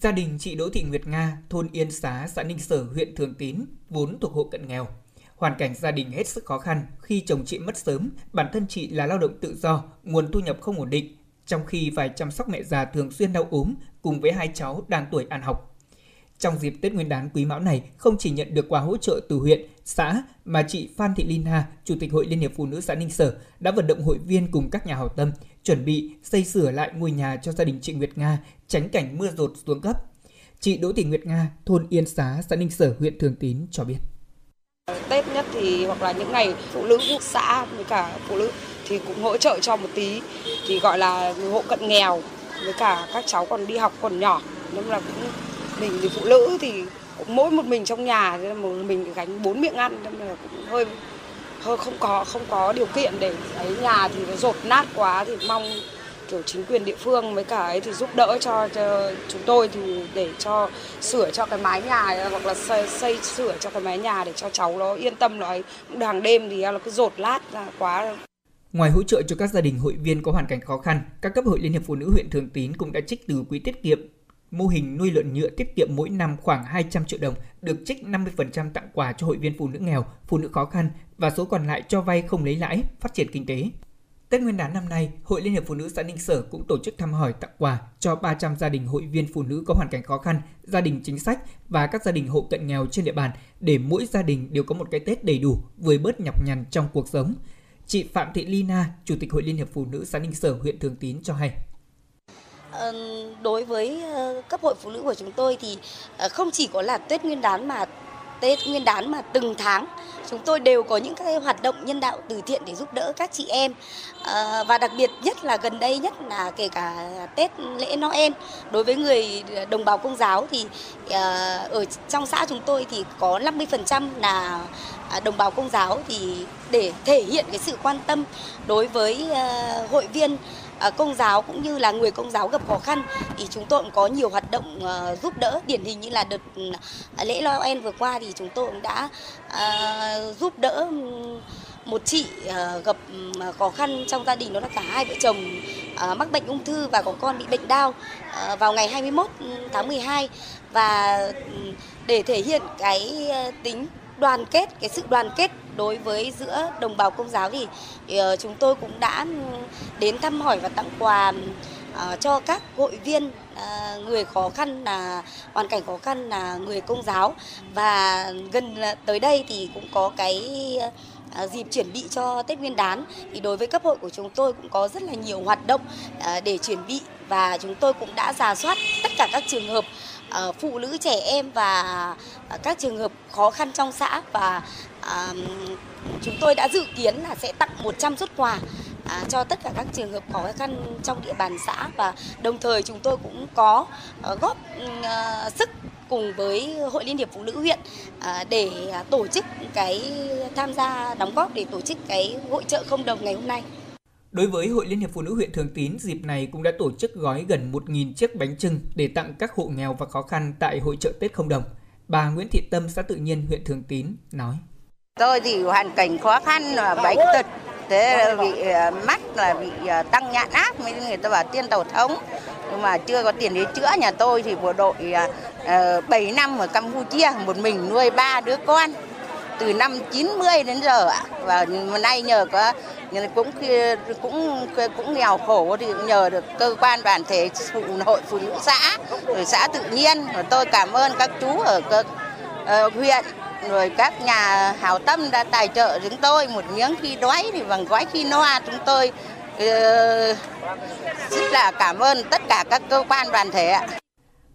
Gia đình chị Đỗ Thị Nguyệt Nga, thôn Yên Xá, xã Ninh Sở, huyện Thường Tín, vốn thuộc hộ cận nghèo. Hoàn cảnh gia đình hết sức khó khăn khi chồng chị mất sớm, bản thân chị là lao động tự do, nguồn thu nhập không ổn định, trong khi phải chăm sóc mẹ già thường xuyên đau ốm cùng với hai cháu đang tuổi ăn học. Trong dịp Tết Nguyên đán Quý Mão này, không chỉ nhận được quà hỗ trợ từ huyện, xã mà chị Phan Thị Linh Hà, Chủ tịch Hội Liên hiệp Phụ nữ xã Ninh Sở đã vận động hội viên cùng các nhà hảo tâm chuẩn bị xây sửa lại ngôi nhà cho gia đình chị Nguyệt Nga tránh cảnh mưa dột xuống cấp. Chị Đỗ Thị Nguyệt Nga, thôn Yên Xá, xã Ninh Sở, huyện Thường Tín cho biết. Tết nhất thì hoặc là những ngày phụ nữ xã với cả phụ nữ thì cũng hỗ trợ cho một tí, thì gọi là hộ cận nghèo với cả các cháu còn đi học còn nhỏ, nên là cũng mình thì phụ nữ thì cũng mỗi một mình trong nhà, nên là mình gánh bốn miệng ăn, nên là cũng hơi không có điều kiện để ấy, nhà thì nó dột nát quá, thì mong kiểu chính quyền địa phương với cả ấy thì giúp đỡ cho chúng tôi, thì để cho sửa cho cái mái nhà hoặc là xây sửa cho cái mái nhà để cho cháu nó yên tâm, nó ấy hàng đêm thì nó cứ dột lát ra quá. Ngoài hỗ trợ cho các gia đình hội viên có hoàn cảnh khó khăn, các cấp Hội Liên hiệp Phụ nữ huyện Thường Tín cũng đã trích từ quỹ tiết kiệm mô hình nuôi lợn nhựa tiết kiệm mỗi năm khoảng 200 triệu đồng, được trích 50% tặng quà cho hội viên phụ nữ nghèo, phụ nữ khó khăn và số còn lại cho vay không lấy lãi, phát triển kinh tế. Tết Nguyên đán năm nay, Hội Liên hiệp Phụ nữ xã Ninh Sở cũng tổ chức thăm hỏi tặng quà cho 300 gia đình hội viên phụ nữ có hoàn cảnh khó khăn, gia đình chính sách và các gia đình hộ cận nghèo trên địa bàn, để mỗi gia đình đều có một cái Tết đầy đủ, vơi bớt nhọc nhằn trong cuộc sống. Chị Phạm Thị Lina, Chủ tịch Hội Liên hiệp Phụ nữ xã Ninh Sở, huyện Thường Tín cho hay. Đối với cấp hội phụ nữ của chúng tôi thì không chỉ có là Tết Nguyên đán mà từng tháng chúng tôi đều có những cái hoạt động nhân đạo từ thiện để giúp đỡ các chị em, và đặc biệt nhất là gần đây nhất là kể cả Tết lễ Noel, đối với người đồng bào Công giáo thì ở trong xã chúng tôi thì có 50% là đồng bào Công giáo, thì để thể hiện cái sự quan tâm đối với hội viên Công giáo cũng như là người Công giáo gặp khó khăn, thì chúng tôi cũng có nhiều hoạt động giúp đỡ. Điển hình như là đợt lễ Noel vừa qua thì chúng tôi cũng đã giúp đỡ một chị gặp khó khăn trong gia đình, đó là cả hai vợ chồng mắc bệnh ung thư và có con bị bệnh Down vào ngày 21 tháng 12, và để thể hiện cái tính đoàn kết, cái sự đoàn kết đối với giữa đồng bào Công giáo thì chúng tôi cũng đã đến thăm hỏi và tặng quà cho các hội viên người khó khăn, là hoàn cảnh khó khăn là người Công giáo, và gần tới đây thì cũng có cái dịp chuẩn bị cho Tết Nguyên đán thì đối với cấp hội của chúng tôi cũng có rất là nhiều hoạt động để chuẩn bị, và chúng tôi cũng đã rà soát tất cả các trường hợp phụ nữ, trẻ em và các trường hợp khó khăn trong xã, và chúng tôi đã dự kiến là sẽ tặng 100 suất quà cho tất cả các trường hợp khó khăn trong địa bàn xã, và đồng thời chúng tôi cũng có góp sức cùng với Hội Liên hiệp Phụ nữ huyện để tổ chức cái tham gia đóng góp để tổ chức cái hội chợ không đồng ngày hôm nay. Đối với Hội Liên hiệp Phụ nữ huyện Thường Tín, dịp này cũng đã tổ chức gói gần 1.000 chiếc bánh chưng để tặng các hộ nghèo và khó khăn tại hội chợ Tết không đồng. Bà Nguyễn Thị Tâm, xã Tự Nhiên, huyện Thường Tín nói: Tôi thì hoàn cảnh khó khăn và bệnh tật, thế bị mắt là bị tăng nhãn áp, mấy người ta bảo tiên tàu thống, nhưng mà chưa có tiền để chữa. Nhà tôi thì bộ đội 7 năm ở Campuchia, một mình nuôi 3 đứa con từ năm 90 đến giờ, và nay nhờ có cũng nghèo khổ thì nhờ được cơ quan đoàn thể hội phụ nữ xã rồi xã Tự Nhiên, và tôi cảm ơn các chú ở các huyện rồi các nhà hảo tâm đã tài trợ chúng tôi một miếng khi đói thì bằng gói khi no. Chúng tôi rất là cảm ơn tất cả các cơ quan đoàn thể.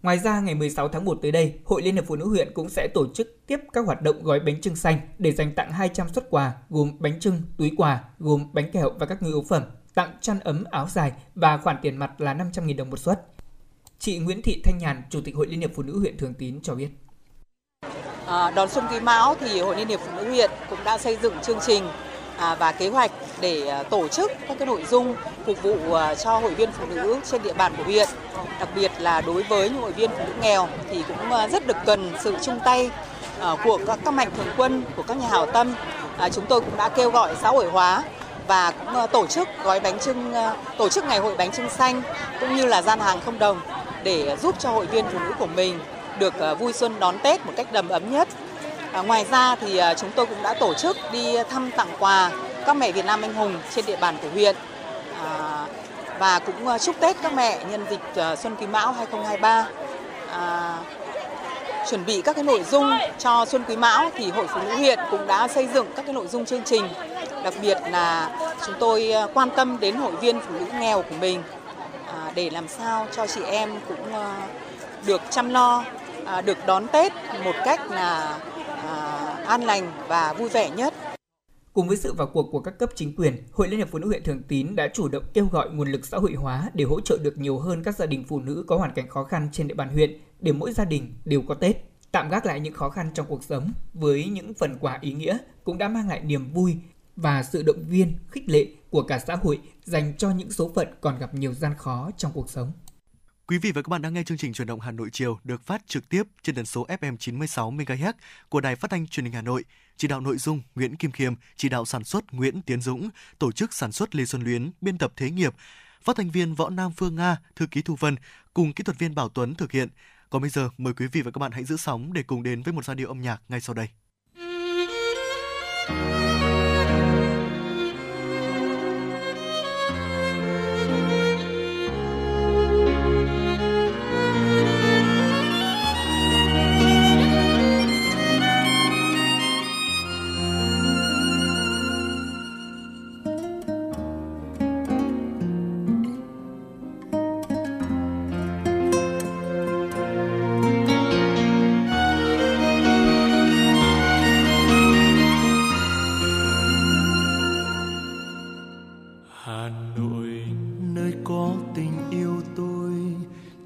Ngoài ra, ngày 16 tháng 1 tới đây, Hội Liên hiệp Phụ nữ huyện cũng sẽ tổ chức tiếp các hoạt động gói bánh chưng xanh để dành tặng 200 suất quà, gồm bánh chưng, túi quà, gồm bánh kẹo và các nhu yếu phẩm, tặng chăn ấm, áo dài và khoản tiền mặt là 500.000 đồng một suất. Chị Nguyễn Thị Thanh Nhàn, Chủ tịch Hội Liên hiệp Phụ nữ huyện Thường Tín cho biết. Đón xuân Quý Mão thì Hội Liên hiệp Phụ nữ huyện cũng đã xây dựng chương trình và kế hoạch để tổ chức các cái nội dung phục vụ cho hội viên phụ nữ trên địa bàn của huyện. Đặc biệt là đối với những hội viên phụ nữ nghèo thì cũng rất được cần sự chung tay của các mạnh thường quân, của các nhà hảo tâm. Chúng tôi cũng đã kêu gọi xã hội hóa và cũng tổ chức gói bánh chưng, tổ chức ngày hội bánh chưng xanh cũng như là gian hàng không đồng để giúp cho hội viên phụ nữ của mình được vui xuân đón Tết một cách đầm ấm nhất. Ngoài ra thì chúng tôi cũng đã tổ chức đi thăm tặng quà các mẹ Việt Nam anh hùng trên địa bàn của huyện và cũng chúc Tết các mẹ nhân dịp Xuân Quý Mão 2023. Chuẩn bị các cái nội dung cho Xuân Quý Mão thì Hội Phụ nữ huyện cũng đã xây dựng các cái nội dung chương trình. Đặc biệt là chúng tôi quan tâm đến hội viên phụ nữ nghèo của mình để làm sao cho chị em cũng được chăm lo, được đón Tết một cách là an lành và vui vẻ nhất. Cùng với sự vào cuộc của các cấp chính quyền, Hội Liên hiệp Phụ nữ huyện Thường Tín đã chủ động kêu gọi nguồn lực xã hội hóa để hỗ trợ được nhiều hơn các gia đình phụ nữ có hoàn cảnh khó khăn trên địa bàn huyện, để mỗi gia đình đều có Tết. Tạm gác lại những khó khăn trong cuộc sống với những phần quà ý nghĩa cũng đã mang lại niềm vui và sự động viên, khích lệ của cả xã hội dành cho những số phận còn gặp nhiều gian khó trong cuộc sống. Quý vị và các bạn đang nghe chương trình Chuyển động Hà Nội chiều được phát trực tiếp trên tần số FM 96MHz của Đài Phát thanh Truyền hình Hà Nội. Chỉ đạo nội dung Nguyễn Kim Khiêm, chỉ đạo sản xuất Nguyễn Tiến Dũng, tổ chức sản xuất Lê Xuân Luyến, biên tập Thế Nghiệp, phát thanh viên Võ Nam, Phương Nga, thư ký Thu Vân cùng kỹ thuật viên Bảo Tuấn thực hiện. Còn bây giờ mời quý vị và các bạn hãy giữ sóng để cùng đến với một giai điệu âm nhạc ngay sau đây.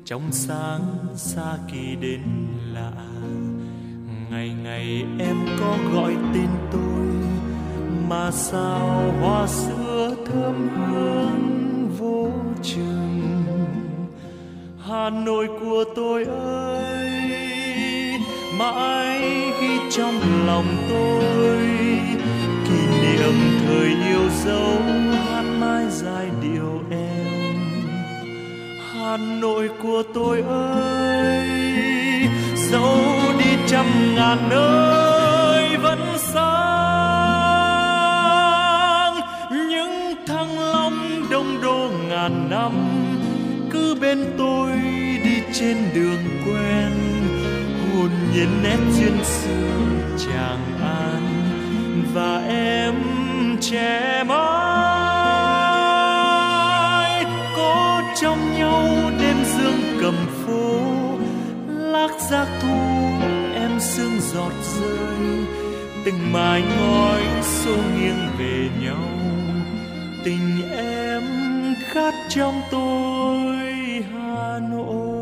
Trong sáng xa kỳ đến lạ, ngày ngày em có gọi tên tôi mà sao hoa sữa thơm hương vô chừng. Hà Nội của tôi ơi, mãi ghi trong lòng tôi kỷ niệm thời yêu dấu, hát mãi giai điệu em. Hà Nội của tôi ơi, dẫu đi trăm ngàn nơi vẫn sáng những thăng long đông đô ngàn năm cứ bên tôi đi trên đường quen, hồn nhiên nét duyên xưa Tràng An và em trẻ mãi có trong nhau. Cầm phố lác giác thu em sương giọt rơi, từng mái ngói xô nghiêng về nhau, tình em khát trong tôi Hà Nội.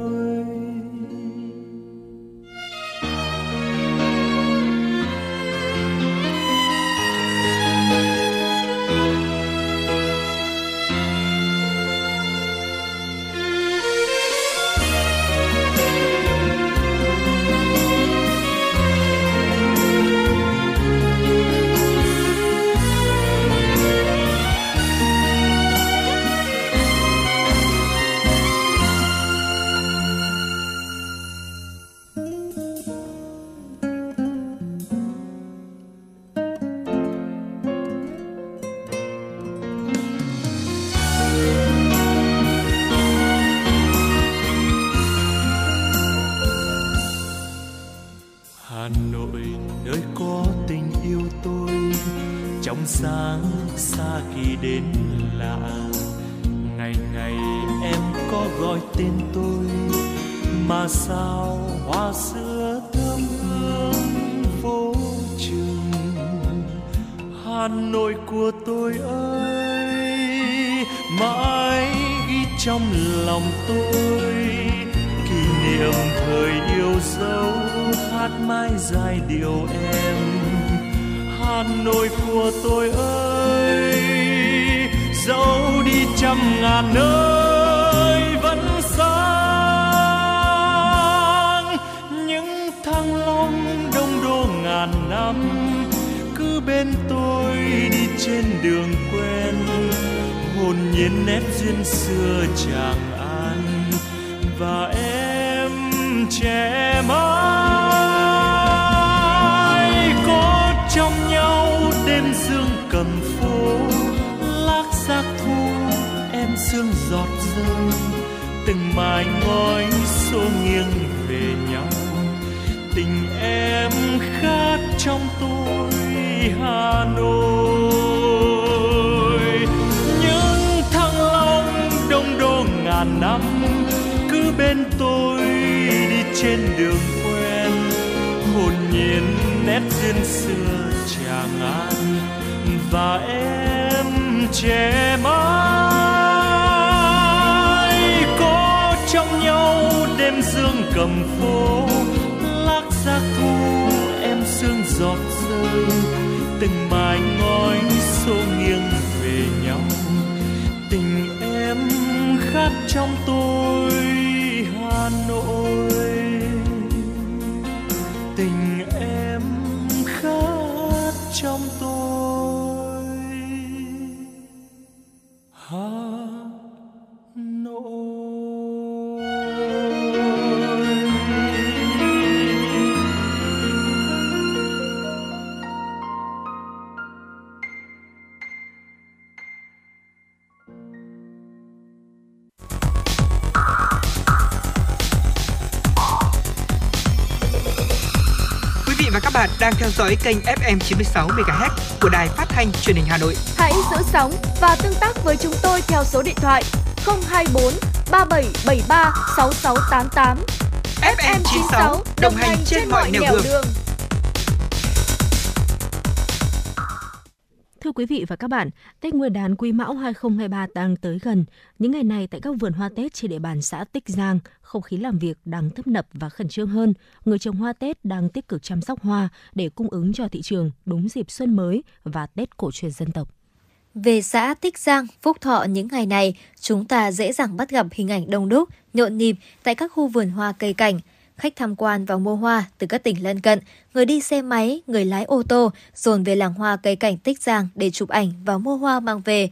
Sáng xa kỳ đến lạ, ngày ngày em có gọi tên tôi mà sao hoa xưa thơm hương vô chừng. Hà Nội của tôi ơi, mãi ghi trong lòng tôi kỷ niệm thời yêu dấu, hát mãi giai điệu em. Hà Nội của tôi ơi, dẫu đi trăm ngàn nơi vẫn sáng những thăng long đông đô ngàn năm. Cứ bên tôi đi trên đường quen, hồn nhiên nét duyên xưa Tràng An và em trẻ mãi có trong nhau đêm dương cầm phố. Lác xác thu em sương giọt rơi, từng mái ngói xô nghiêng về nhau. Tình em khát trong tôi Hà Nội, những thăng long đông đô ngàn năm. Cứ bên tôi đi trên đường quen, hồn nhiên nét duyên xưa Tràng An và em trẻ mãi có trong nhau đêm dương cầm phố. Lác xác thu em sương giọt rơi, từng mái ngói xô nghiêng về nhau. Tình em khát trong tôi Hà Nội, tình em khát trong tôi Hà Nội. Bạn đang theo dõi kênh FM 96MHz của Đài Phát thanh Truyền hình Hà Nội. Hãy giữ sóng và tương tác với chúng tôi theo số điện thoại 024 3773 6688. FM 96 đồng hành trên mọi nẻo đường. Thưa quý vị và các bạn, Tết Nguyên đán Quý Mão 2023 đang tới gần. Những ngày này tại các vườn hoa Tết trên địa bàn xã Tích Giang, không khí làm việc đang tấp nập và khẩn trương hơn. Người trồng hoa Tết đang tích cực chăm sóc hoa để cung ứng cho thị trường đúng dịp xuân mới và Tết cổ truyền dân tộc. Về xã Tích Giang, Phúc Thọ những ngày này, chúng ta dễ dàng bắt gặp hình ảnh đông đúc, nhộn nhịp tại các khu vườn hoa cây cảnh. Khách tham quan và mua hoa từ các tỉnh lân cận, người đi xe máy, người lái ô tô dồn về làng hoa cây cảnh Tích Giang để chụp ảnh và mua hoa mang về.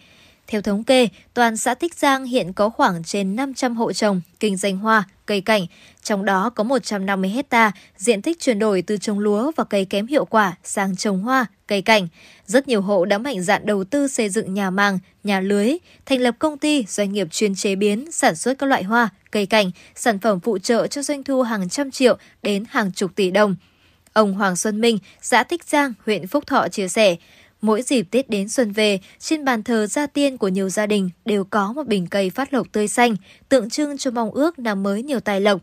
Theo thống kê, toàn xã Tích Giang hiện có khoảng trên 500 hộ trồng, kinh doanh hoa, cây cảnh, trong đó có 150 hecta diện tích chuyển đổi từ trồng lúa và cây kém hiệu quả sang trồng hoa, cây cảnh. Rất nhiều hộ đã mạnh dạn đầu tư xây dựng nhà màng, nhà lưới, thành lập công ty, doanh nghiệp chuyên chế biến, sản xuất các loại hoa, cây cảnh, sản phẩm phụ trợ cho doanh thu hàng trăm triệu đến hàng chục tỷ đồng. Ông Hoàng Xuân Minh, xã Tích Giang, huyện Phúc Thọ chia sẻ, mỗi dịp Tết đến xuân về, trên bàn thờ gia tiên của nhiều gia đình đều có một bình cây phát lộc tươi xanh, tượng trưng cho mong ước năm mới nhiều tài lộc.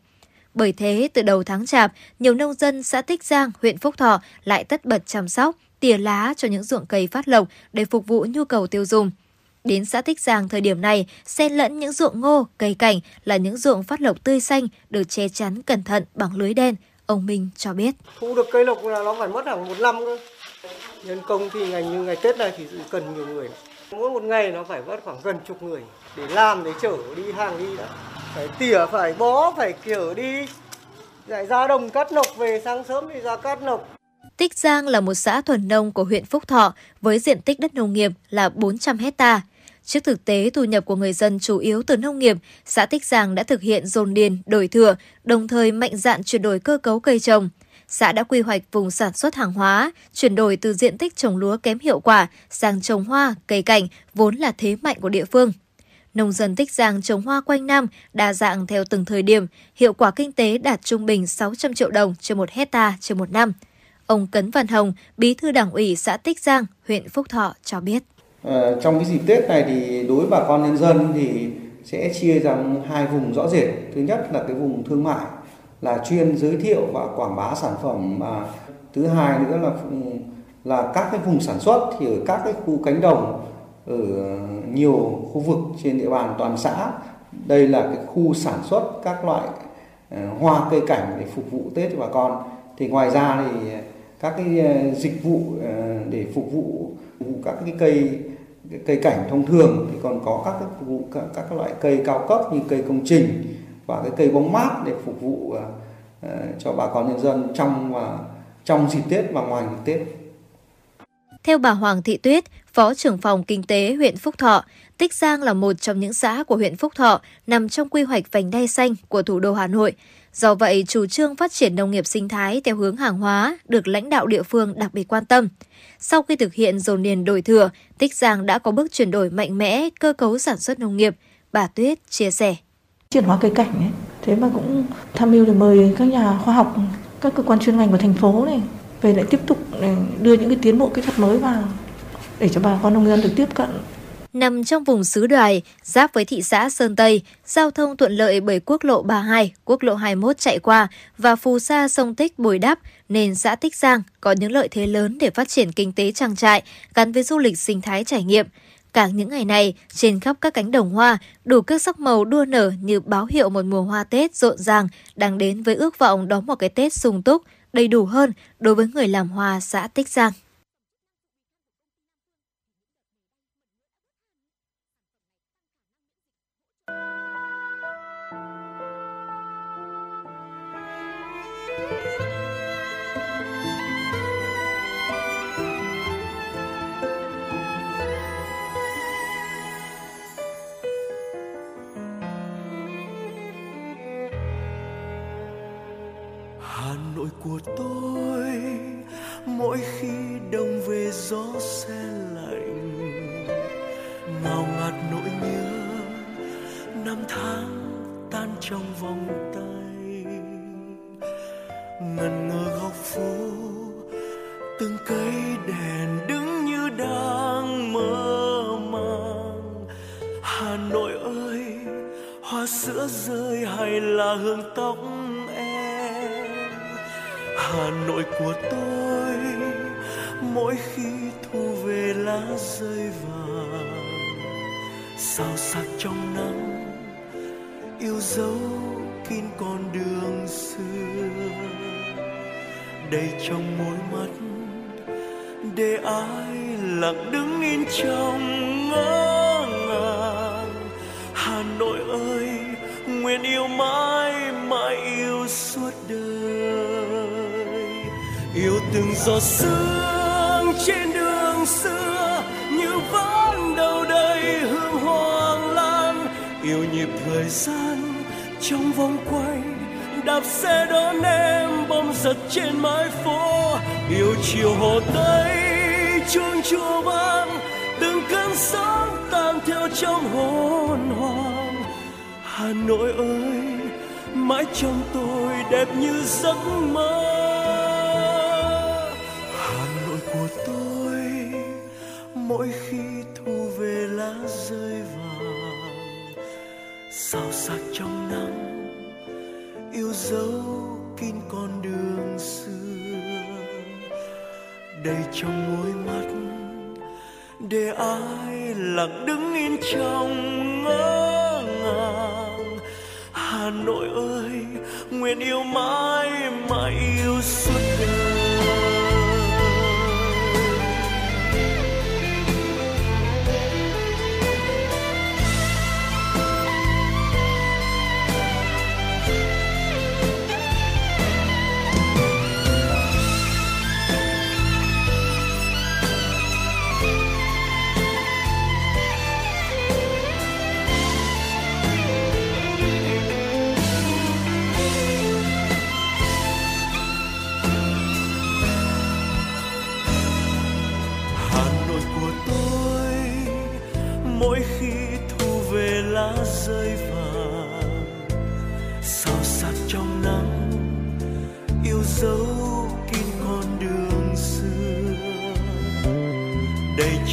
Bởi thế, từ đầu tháng Chạp, nhiều nông dân xã Tích Giang, huyện Phúc Thọ lại tất bật chăm sóc, tỉa lá cho những ruộng cây phát lộc để phục vụ nhu cầu tiêu dùng. Đến xã Tích Giang thời điểm này, xen lẫn những ruộng ngô, cây cảnh là những ruộng phát lộc tươi xanh được che chắn cẩn thận bằng lưới đen, ông Minh cho biết. Không được cây lộc là nó phải mất hẳn một năm cơ. Nhân công thì ngày Tết này thì cần nhiều người. Mỗi một ngày nó phải mất khoảng gần chục người để làm, để chở đi hàng đi đã. Phải tỉa, phải bó, phải kiểu đi. Lại ra đồng cắt nọc về, sáng sớm thì ra cắt nọc. Tích Giang là một xã thuần nông của huyện Phúc Thọ với diện tích đất nông nghiệp là 400 hectare. Trước thực tế thu nhập của người dân chủ yếu từ nông nghiệp, xã Tích Giang đã thực hiện dồn điền, đổi thửa, đồng thời mạnh dạn chuyển đổi cơ cấu cây trồng. Xã đã quy hoạch vùng sản xuất hàng hóa, chuyển đổi từ diện tích trồng lúa kém hiệu quả sang trồng hoa, cây cảnh vốn là thế mạnh của địa phương. Nông dân Tích Giang trồng hoa quanh năm, đa dạng theo từng thời điểm, hiệu quả kinh tế đạt trung bình 600 triệu đồng trên 1 hectare trên 1 năm. Ông Cấn Văn Hồng, Bí thư Đảng ủy xã Tích Giang, huyện Phúc Thọ cho biết. Trong cái dịp Tết này thì đối với bà con nhân dân thì sẽ chia ra hai vùng rõ rệt. Thứ nhất là cái vùng thương mại là chuyên giới thiệu và quảng bá sản phẩm, mà thứ hai nữa là các cái vùng sản xuất thì ở các cái khu cánh đồng ở nhiều khu vực trên địa bàn toàn xã. Đây là cái khu sản xuất các loại hoa cây cảnh để phục vụ Tết cho bà con. Thì ngoài ra thì các cái dịch vụ để phục vụ các cái cây cảnh thông thường thì còn có các loại cây cao cấp như cây công trình và cái cây bóng mát để phục vụ cho bà con nhân dân trong dịp Tết và ngoài dịp Tết. Theo bà Hoàng Thị Tuyết, Phó trưởng phòng Kinh tế huyện Phúc Thọ, Tích Giang là một trong những xã của huyện Phúc Thọ nằm trong quy hoạch vành đai xanh của thủ đô Hà Nội. Do vậy, chủ trương phát triển nông nghiệp sinh thái theo hướng hàng hóa được lãnh đạo địa phương đặc biệt quan tâm. Sau khi thực hiện dồn điền đổi thửa, Tích Giang đã có bước chuyển đổi mạnh mẽ cơ cấu sản xuất nông nghiệp, bà Tuyết chia sẻ. Chuyển hóa cây cảnh ấy, thế mà cũng tham mưu để mời các nhà khoa học, các cơ quan chuyên ngành của thành phố này về lại tiếp tục đưa những cái tiến bộ kỹ thuật mới vào để cho bà con nông dân được tiếp cận. Nằm trong vùng xứ Đoài, giáp với thị xã Sơn Tây, giao thông thuận lợi bởi quốc lộ 32, quốc lộ 21 chạy qua và phù sa sông Tích bồi đắp, nên xã Tích Giang có những lợi thế lớn để phát triển kinh tế trang trại gắn với du lịch sinh thái trải nghiệm. Càng những ngày này, trên khắp các cánh đồng hoa, đủ các sắc màu đua nở như báo hiệu một mùa hoa Tết rộn ràng đang đến với ước vọng đón một cái Tết sung túc, đầy đủ hơn đối với người làm hoa xã Tích Giang. Của tôi mỗi khi đông về gió se lạnh, ngào ngạt nỗi nhớ năm tháng tan trong vòng tay, ngần ngơ góc phố từng cây đèn đứng như đang mơ màng. Hà Nội ơi, hoa sữa rơi hay là hương tóc em? Hà Nội của tôi mỗi khi thu về lá rơi vàng, sao sắc trong nắng yêu dấu kín con đường xưa, đầy trong môi mắt để ai lặng đứng in trong ngỡ ngàng. Hà Nội ơi, nguyện yêu mãi mãi yêu suốt đời, yêu từng giọt sương trên đường xưa như vẫn đầu đầy hương hoàng lan, yêu nhịp thời gian trong vòng quay đạp xe đón em bom giật trên mái phố, yêu chiều Hồ Tây chuông chùa vang từng cơn sóng tan theo trong hồn hoàng. Hà Nội ơi, mãi trong tôi đẹp như giấc mơ. Mỗi khi thu về lá rơi vàng, sao sắc trong nắng yêu dấu kín con đường xưa, đầy trong môi mắt để ai lặng đứng yên trong ngỡ ngàng. Hà Nội ơi, nguyện yêu mãi mãi yêu suốt đời.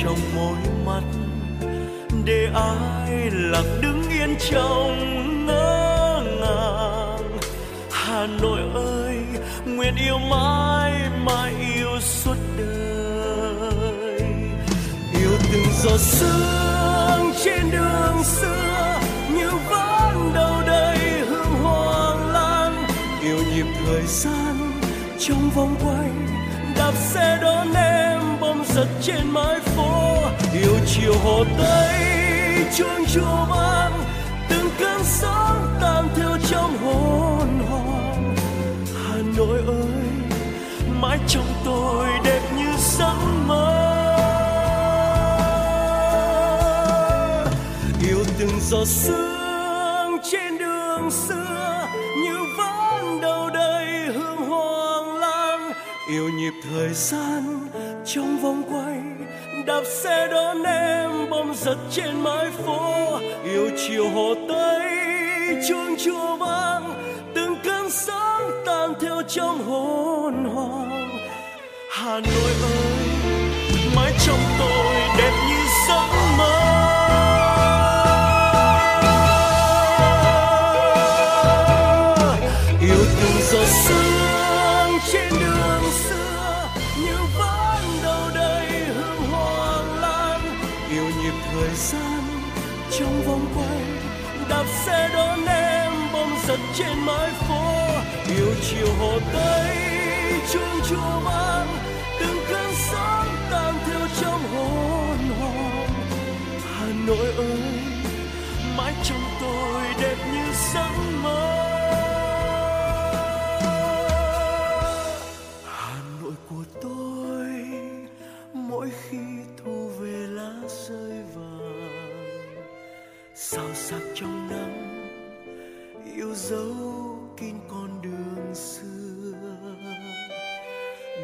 Trong môi mắt để ai lặng đứng yên trong ngỡ ngàng. Hà Hà Nội ơi, nguyện yêu mãi mãi yêu suốt đời. Yêu từng giọt sương trên đường xưa như vẫn đâu đây hương hoang lan. Yêu nhịp thời gian trong vòng quay, đạp xe đón em bom giật trên mái phố. Yêu chiều Hồ Tây chuông chùa vang, từng cơn sóng tan theo trong hồn hồn. Hà Nội ơi, mãi trong tôi đẹp như giấc mơ. Yêu từng giọt sương trên đường xưa như vẫn đâu đây hương hoang lan. Yêu nhịp thời gian trong vòng quay, đạp xe đón em bom giật trên mái phố. Yêu chiều Hồ Tây chuông chùa vang, từng cơn sóng tan theo trong hồn hoàng. Hà Nội ơi, mãi trong tôi đẹp như giấc mơ. Yêu từng giọt sương trên đường xưa như vẫn đâu đây hương hoàng lan. Yêu nhịp thời gian trong vòng quay, đạp xe đón em bom giật trên mái phố. Yêu chiều Hồ Tây chuông chùa vang, từng cơn sóng tan theo trong hồn hồn. Hà Nội ơi, mãi trong tôi đẹp như giấc mơ. Hà Nội của tôi mỗi khi thu về lá rơi vàng, sao sắc trong năm yêu dấu kín con đường xưa.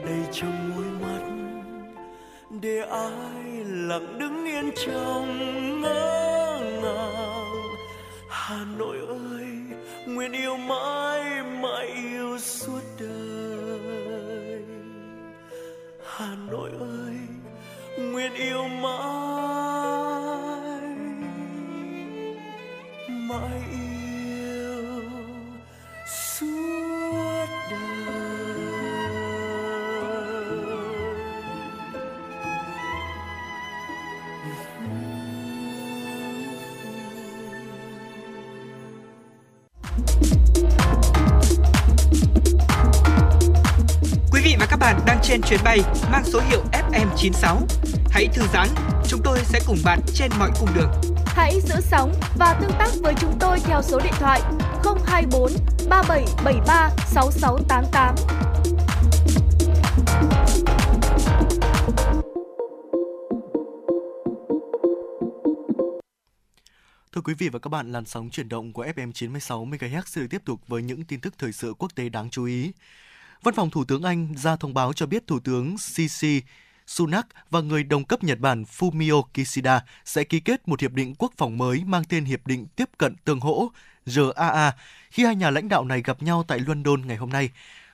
Đây trong môi mắt để ai lặng đứng yên trong ngỡ ngàng. Hà Nội ơi, nguyện yêu mãi mãi yêu suốt đời. Hà Nội ơi, nguyện yêu mãi mãi yêu suốt đời. Quý vị và các bạn đang trên chuyến bay mang số hiệu FM96. Hãy thư giãn, chúng tôi sẽ cùng bạn trên mọi cung đường. Hãy giữ sóng và tương tác với chúng tôi theo số điện thoại 024 3773 6688. Thưa quý vị và các bạn, làn sóng chuyển động của FM 96 MHz sẽ được tiếp tục với những tin tức thời sự quốc tế đáng chú ý. Văn phòng Thủ tướng Anh ra thông báo cho biết Thủ tướng Rishi Sunak và người đồng cấp Nhật Bản Fumio Kishida sẽ ký kết một hiệp định quốc phòng mới mang tên Hiệp định Tiếp cận Tương hỗ RCA khi hai nhà lãnh đạo này gặp nhau tại London ngày hôm nay.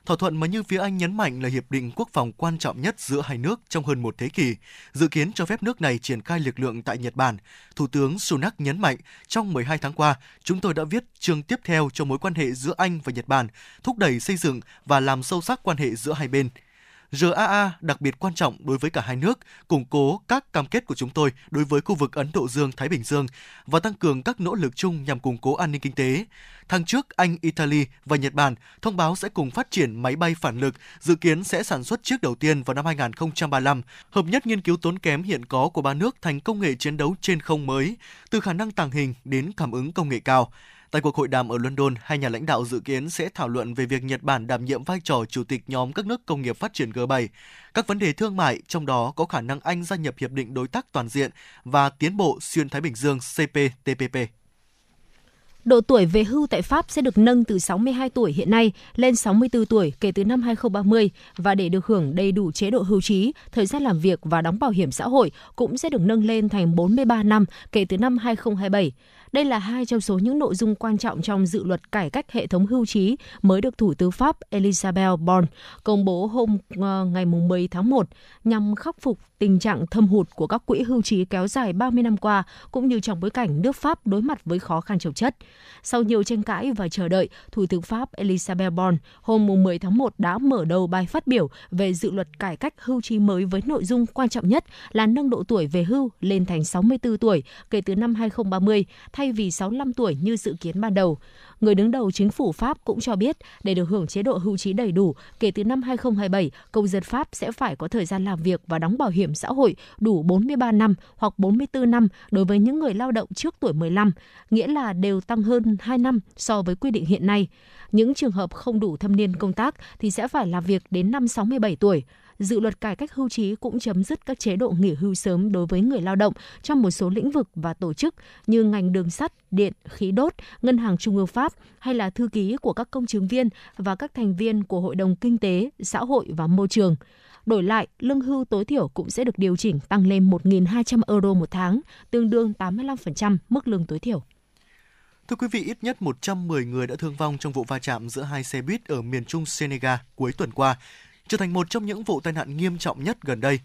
Thỏa thuận mà như phía Anh nhấn mạnh là hiệp định quốc phòng quan trọng nhất giữa hai nước trong hơn một thế kỷ, dự kiến cho phép nước này triển khai lực lượng tại Nhật Bản. Thủ tướng Sunak nhấn mạnh, trong 12 tháng qua, chúng tôi đã viết chương tiếp theo cho mối quan hệ giữa Anh và Nhật Bản, thúc đẩy xây dựng và làm sâu sắc quan hệ giữa hai bên. RCA đặc biệt quan trọng đối với cả hai nước, củng cố các cam kết của chúng tôi đối với khu vực Ấn Độ Dương-Thái Bình Dương và tăng cường các nỗ lực chung nhằm củng cố an ninh kinh tế. Tháng trước, Anh, Italy và Nhật Bản thông báo sẽ cùng phát triển máy bay phản lực, dự kiến sẽ sản xuất chiếc đầu tiên vào năm 2035, hợp nhất nghiên cứu tốn kém hiện có của ba nước thành công nghệ chiến đấu trên không mới, từ khả năng tàng hình đến cảm ứng công nghệ cao. Tại cuộc hội đàm ở London, hai nhà lãnh đạo dự kiến sẽ thảo luận về việc Nhật Bản đảm nhiệm vai trò chủ tịch nhóm các nước công nghiệp phát triển G7, các vấn đề thương mại, trong đó có khả năng Anh gia nhập Hiệp định Đối tác Toàn diện và Tiến bộ Xuyên Thái Bình Dương CPTPP. Độ tuổi về hưu tại Pháp sẽ được nâng từ 62 tuổi hiện nay lên 64 tuổi kể từ năm 2030 và để được hưởng đầy đủ chế độ hưu trí, thời gian làm việc và đóng bảo hiểm xã hội cũng sẽ được nâng lên thành 43 năm kể từ năm 2027. Đây là hai trong số những nội dung quan trọng trong dự luật cải cách hệ thống hưu trí mới được Thủ tướng Pháp Elisabeth Borne công bố hôm ngày 10 tháng 1 nhằm khắc phục tình trạng thâm hụt của các quỹ hưu trí kéo dài 30 năm qua, cũng như trong bối cảnh nước Pháp đối mặt với khó khăn chồng chất. Sau nhiều tranh cãi và chờ đợi, Thủ tướng Pháp Elisabeth Borne hôm 10 tháng 1 đã mở đầu bài phát biểu về dự luật cải cách hưu trí mới với nội dung quan trọng nhất là nâng độ tuổi về hưu lên thành 64 tuổi kể từ năm 2030, thay vì 65 tuổi như dự kiến ban đầu. Người đứng đầu chính phủ Pháp cũng cho biết, để được hưởng chế độ hưu trí đầy đủ, kể từ năm 2027, công dân Pháp sẽ phải có thời gian làm việc và đóng bảo hiểm xã hội đủ 43 năm hoặc 44 năm đối với những người lao động trước tuổi 15, nghĩa là đều tăng hơn 2 năm so với quy định hiện nay. Những trường hợp không đủ thâm niên công tác thì sẽ phải làm việc đến năm 67 tuổi. Dự luật cải cách hưu trí cũng chấm dứt các chế độ nghỉ hưu sớm đối với người lao động trong một số lĩnh vực và tổ chức như ngành đường sắt, điện, khí đốt, Ngân hàng Trung ương Pháp hay là thư ký của các công chứng viên và các thành viên của Hội đồng Kinh tế, Xã hội và Môi trường. Đổi lại, lương hưu tối thiểu cũng sẽ được điều chỉnh tăng lên 1.200 euro một tháng, tương đương 85% mức lương tối thiểu. Thưa quý vị, ít nhất 110 người đã thương vong trong vụ va chạm giữa hai xe buýt ở miền trung Senegal cuối tuần qua, trở thành một trong những vụ tai nạn nghiêm trọng nhất gần đây.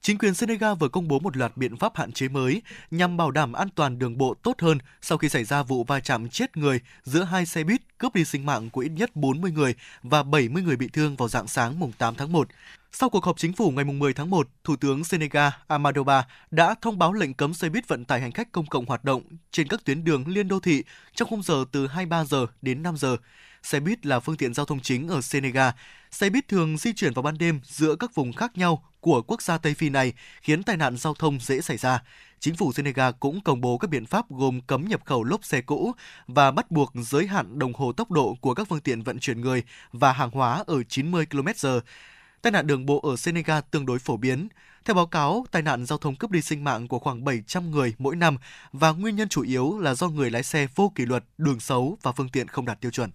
Chính quyền Senegal vừa công bố một loạt biện pháp hạn chế mới nhằm bảo đảm an toàn đường bộ tốt hơn sau khi xảy ra vụ va chạm chết người giữa hai xe buýt cướp đi sinh mạng của ít nhất 40 người và 70 người bị thương vào rạng sáng mùng 8 tháng 1. Sau cuộc họp chính phủ ngày 10 tháng 1, Thủ tướng Senegal Amadou Ba đã thông báo lệnh cấm xe buýt vận tải hành khách công cộng hoạt động trên các tuyến đường liên đô thị trong khung giờ từ 23 giờ đến 5 giờ. Xe buýt là phương tiện giao thông chính ở Senegal. Xe buýt thường di chuyển vào ban đêm giữa các vùng khác nhau của quốc gia Tây Phi này, khiến tai nạn giao thông dễ xảy ra. Chính phủ Senegal cũng công bố các biện pháp gồm cấm nhập khẩu lốp xe cũ và bắt buộc giới hạn đồng hồ tốc độ của các phương tiện vận chuyển người và hàng hóa ở 90 km/h. Tai nạn đường bộ ở Senegal tương đối phổ biến. Theo báo cáo, tai nạn giao thông cướp đi sinh mạng của khoảng 700 người mỗi năm và nguyên nhân chủ yếu là do người lái xe vô kỷ luật, đường xấu và phương tiện không đạt tiêu chuẩn.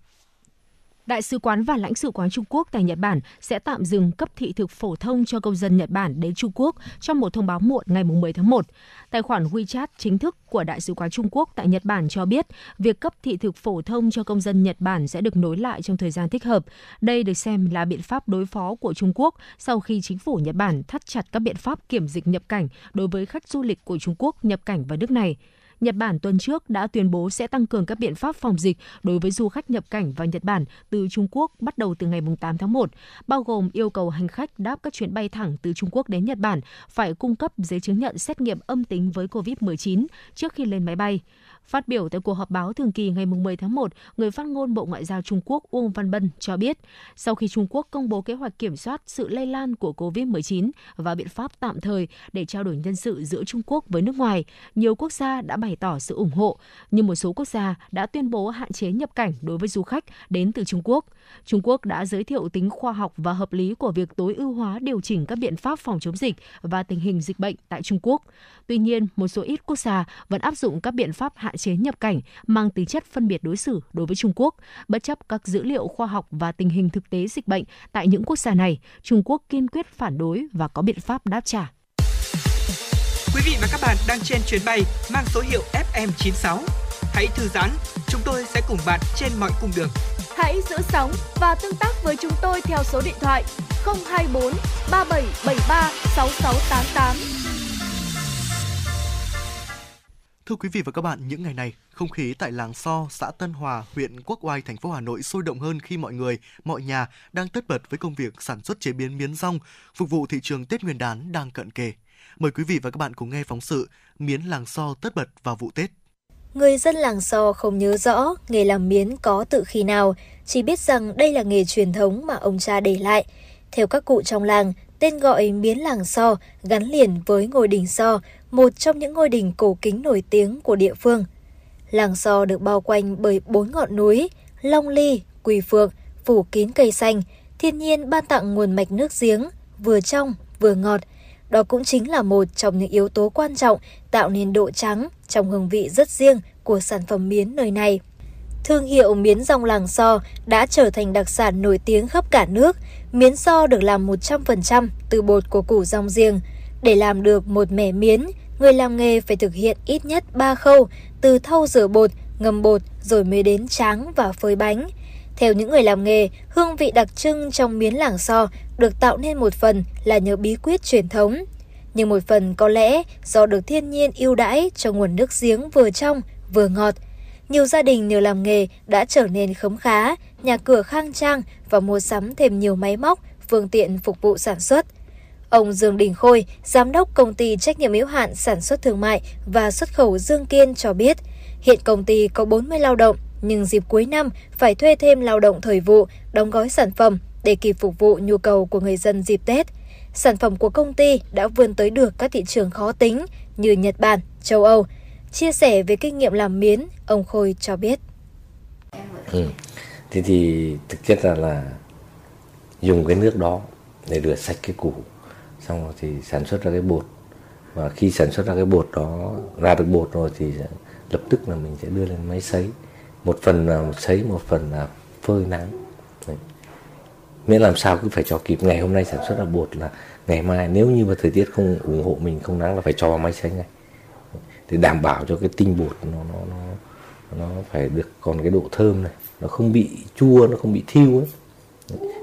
Đại sứ quán và lãnh sự quán Trung Quốc tại Nhật Bản sẽ tạm dừng cấp thị thực phổ thông cho công dân Nhật Bản đến Trung Quốc trong một thông báo muộn ngày 10 tháng 1. Tài khoản WeChat chính thức của Đại sứ quán Trung Quốc tại Nhật Bản cho biết việc cấp thị thực phổ thông cho công dân Nhật Bản sẽ được nối lại trong thời gian thích hợp. Đây được xem là biện pháp đối phó của Trung Quốc sau khi chính phủ Nhật Bản thắt chặt các biện pháp kiểm dịch nhập cảnh đối với khách du lịch của Trung Quốc nhập cảnh vào nước này. Nhật Bản tuần trước đã tuyên bố sẽ tăng cường các biện pháp phòng dịch đối với du khách nhập cảnh vào Nhật Bản từ Trung Quốc bắt đầu từ ngày 8 tháng 1, bao gồm yêu cầu hành khách đáp các chuyến bay thẳng từ Trung Quốc đến Nhật Bản phải cung cấp giấy chứng nhận xét nghiệm âm tính với COVID-19 trước khi lên máy bay. Phát biểu tại cuộc họp báo thường kỳ ngày 10 tháng 1, người phát ngôn Bộ Ngoại giao Trung Quốc Uông Văn Bân cho biết, sau khi Trung Quốc công bố kế hoạch kiểm soát sự lây lan của COVID-19 và biện pháp tạm thời để trao đổi nhân sự giữa Trung Quốc với nước ngoài, nhiều quốc gia đã bày tỏ sự ủng hộ, nhưng một số quốc gia đã tuyên bố hạn chế nhập cảnh đối với du khách đến từ Trung Quốc. Trung Quốc đã giới thiệu tính khoa học và hợp lý của việc tối ưu hóa điều chỉnh các biện pháp phòng chống dịch và tình hình dịch bệnh tại Trung Quốc. Tuy nhiên, một số ít quốc gia vẫn áp dụng các biện pháp hạn chế nhập cảnh mang tính chất phân biệt đối xử đối với Trung Quốc, bất chấp các dữ liệu khoa học và tình hình thực tế dịch bệnh tại những quốc gia này. Trung Quốc kiên quyết phản đối và có biện pháp đáp trả. Quý vị và các bạn đang trên chuyến bay mang số hiệu FM96. Hãy thư giãn, chúng tôi sẽ cùng bạn trên mọi cung đường. Hãy giữ sóng và tương tác với chúng tôi theo số điện thoại 024 3773 6688. Thưa quý vị và các bạn, những ngày này, không khí tại làng So, xã Tân Hòa, huyện Quốc Oai, thành phố Hà Nội sôi động hơn khi mọi người, mọi nhà đang tất bật với công việc sản xuất chế biến miến dong, phục vụ thị trường Tết Nguyên đán đang cận kề. Mời quý vị và các bạn cùng nghe phóng sự Miến làng So tất bật vào vụ Tết. Người dân làng So không nhớ rõ nghề làm miến có từ khi nào, chỉ biết rằng đây là nghề truyền thống mà ông cha để lại. Theo các cụ trong làng, tên gọi miến làng So gắn liền với ngôi đình So, một trong những ngôi đình cổ kính nổi tiếng của địa phương. Làng So được bao quanh bởi 4 ngọn núi, Long Ly, Quỳ Phượng, phủ kín cây xanh, thiên nhiên ban tặng nguồn mạch nước giếng, vừa trong, vừa ngọt. Đó cũng chính là một trong những yếu tố quan trọng tạo nên độ trắng trong hương vị rất riêng của sản phẩm miến nơi này. Thương hiệu miến dong làng So đã trở thành đặc sản nổi tiếng khắp cả nước. Miến So được làm 100% từ bột của củ dong riêng. Để làm được một mẻ miến người làm nghề phải thực hiện ít nhất 3 khâu, từ thau rửa bột, ngâm bột rồi mới đến tráng và phơi bánh. Theo những người làm nghề, hương vị đặc trưng trong miến làng xo được tạo nên một phần là nhờ bí quyết truyền thống, nhưng một phần có lẽ do được thiên nhiên ưu đãi cho nguồn nước giếng vừa trong vừa ngọt. Nhiều gia đình nhờ làm nghề đã trở nên khấm khá, nhà cửa khang trang và mua sắm thêm nhiều máy móc, phương tiện phục vụ sản xuất. Ông Dương Đình Khôi, giám đốc công ty trách nhiệm hữu hạn sản xuất thương mại và xuất khẩu Dương Kiên cho biết, hiện công ty có 40 lao động, nhưng dịp cuối năm phải thuê thêm lao động thời vụ, đóng gói sản phẩm để kịp phục vụ nhu cầu của người dân dịp Tết. Sản phẩm của công ty đã vươn tới được các thị trường khó tính như Nhật Bản, châu Âu. Chia sẻ về kinh nghiệm làm miến, ông Khôi cho biết. Thì thực chất là dùng cái nước đó để rửa sạch cái củ, xong rồi thì sản xuất ra cái bột. Và khi sản xuất ra cái bột đó, ra được bột rồi thì lập tức là mình sẽ đưa lên máy sấy. Một phần là sấy, một phần là phơi nắng. Đấy. Miễn làm sao cứ phải cho kịp, ngày hôm nay sản xuất ra bột là ngày mai nếu như mà thời tiết không ủng hộ mình, không nắng là phải cho vào máy sấy ngay. Để đảm bảo cho cái tinh bột nó phải được còn cái độ thơm này, nó không bị chua, nó không bị thiêu ấy.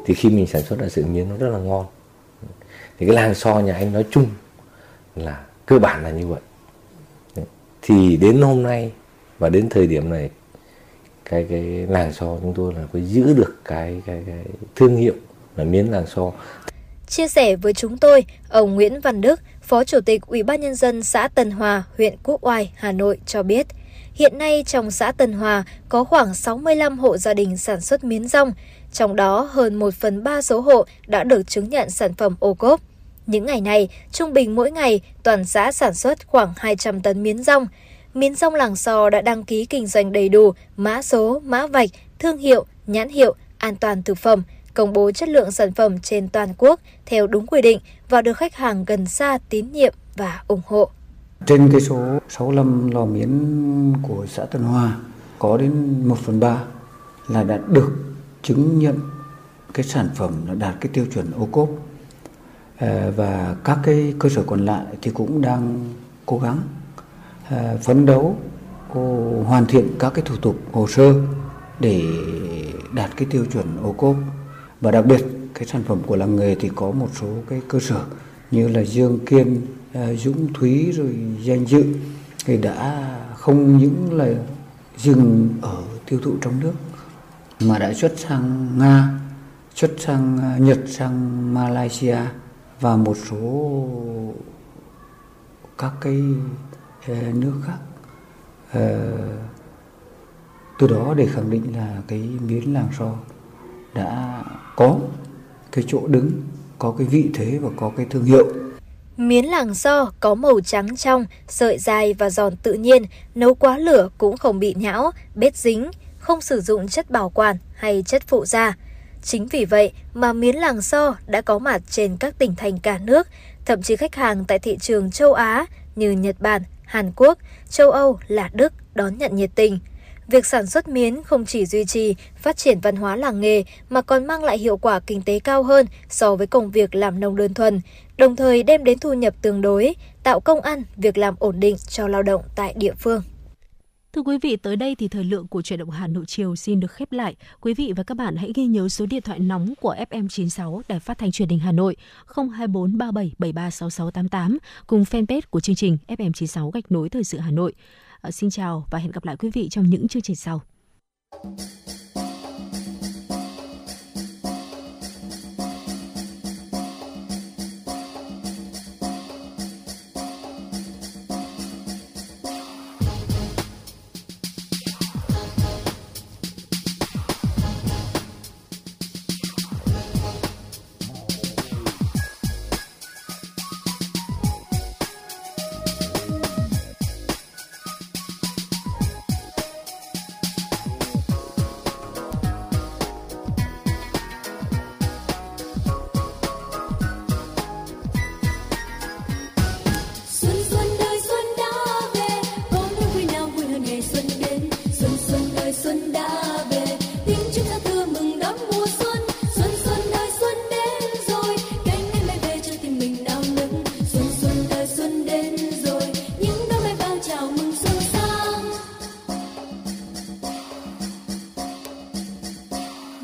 Thì khi mình sản xuất ra sợi miến nó rất là ngon. Thì cái làng xo nhà anh nói chung là cơ bản là như vậy. Thì đến hôm nay và đến thời điểm này, cái làng xo chúng tôi là phải giữ được cái thương hiệu là miến làng xo. Chia sẻ với chúng tôi, ông Nguyễn Văn Đức, Phó Chủ tịch Ủy ban Nhân dân xã Tân Hòa, huyện Quốc Oai, Hà Nội cho biết, hiện nay trong xã Tân Hòa có khoảng 65 hộ gia đình sản xuất miến rong, trong đó hơn 1/3 số hộ đã được chứng nhận sản phẩm ô cốp. Những ngày này, trung bình mỗi ngày, toàn xã sản xuất khoảng 200 tấn miến rong. Miến rong làng xo đã đăng ký kinh doanh đầy đủ, mã số, mã vạch, thương hiệu, nhãn hiệu, an toàn thực phẩm, công bố chất lượng sản phẩm trên toàn quốc theo đúng quy định và được khách hàng gần xa tín nhiệm và ủng hộ. Trên cái số 65 lò miến của xã Tân Hòa có đến 1/3 là đã được chứng nhận cái sản phẩm là đạt cái tiêu chuẩn ô cốp, và các cái cơ sở còn lại thì cũng đang cố gắng phấn đấu hoàn thiện các cái thủ tục hồ sơ để đạt cái tiêu chuẩn ô cốp. Và đặc biệt cái sản phẩm của làng nghề thì có một số cái cơ sở như là Dương Kiên, Dũng Thúy rồi Danh Dự thì đã không những là dừng ở tiêu thụ trong nước mà đã xuất sang Nga, xuất sang Nhật, sang Malaysia và một số các cái nước khác. Từ đó để khẳng định là cái miến làng xo đã có cái chỗ đứng, có cái vị thế và có cái thương hiệu. Miến làng xo có màu trắng trong, sợi dài và giòn tự nhiên, nấu quá lửa cũng không bị nhão, bết dính, không sử dụng chất bảo quản hay chất phụ gia. Chính vì vậy mà miến làng xo đã có mặt trên các tỉnh thành cả nước, thậm chí khách hàng tại thị trường châu Á như Nhật Bản, Hàn Quốc, châu Âu là Đức đón nhận nhiệt tình. Việc sản xuất miến không chỉ duy trì, phát triển văn hóa làng nghề mà còn mang lại hiệu quả kinh tế cao hơn so với công việc làm nông đơn thuần, đồng thời đem đến thu nhập tương đối, tạo công ăn, việc làm ổn định cho lao động tại địa phương. Thưa quý vị, tới đây thì thời lượng của Chuyển động Hà Nội chiều xin được khép lại. Quý vị và các bạn hãy ghi nhớ số điện thoại nóng của FM96 Đài Phát thanh Truyền hình Hà Nội 02437736688 cùng fanpage của chương trình FM96 _ Thời sự Hà Nội. Xin chào và hẹn gặp lại quý vị trong những chương trình sau.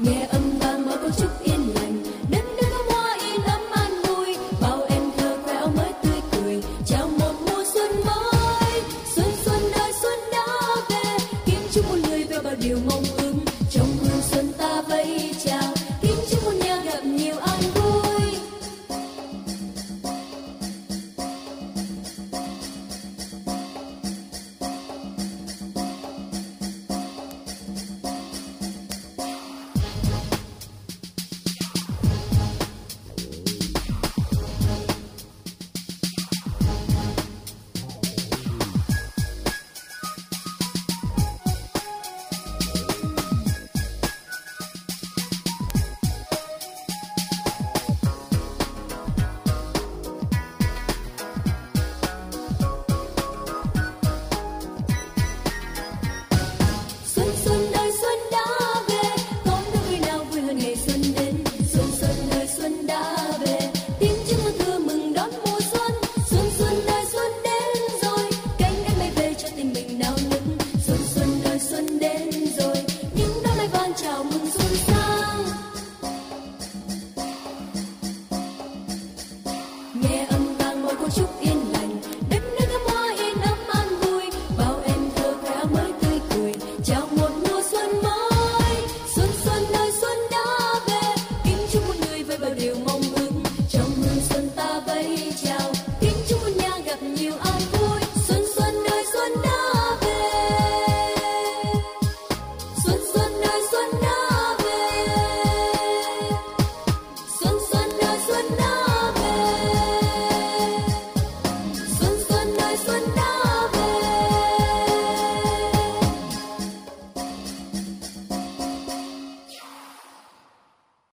Hãy subscribe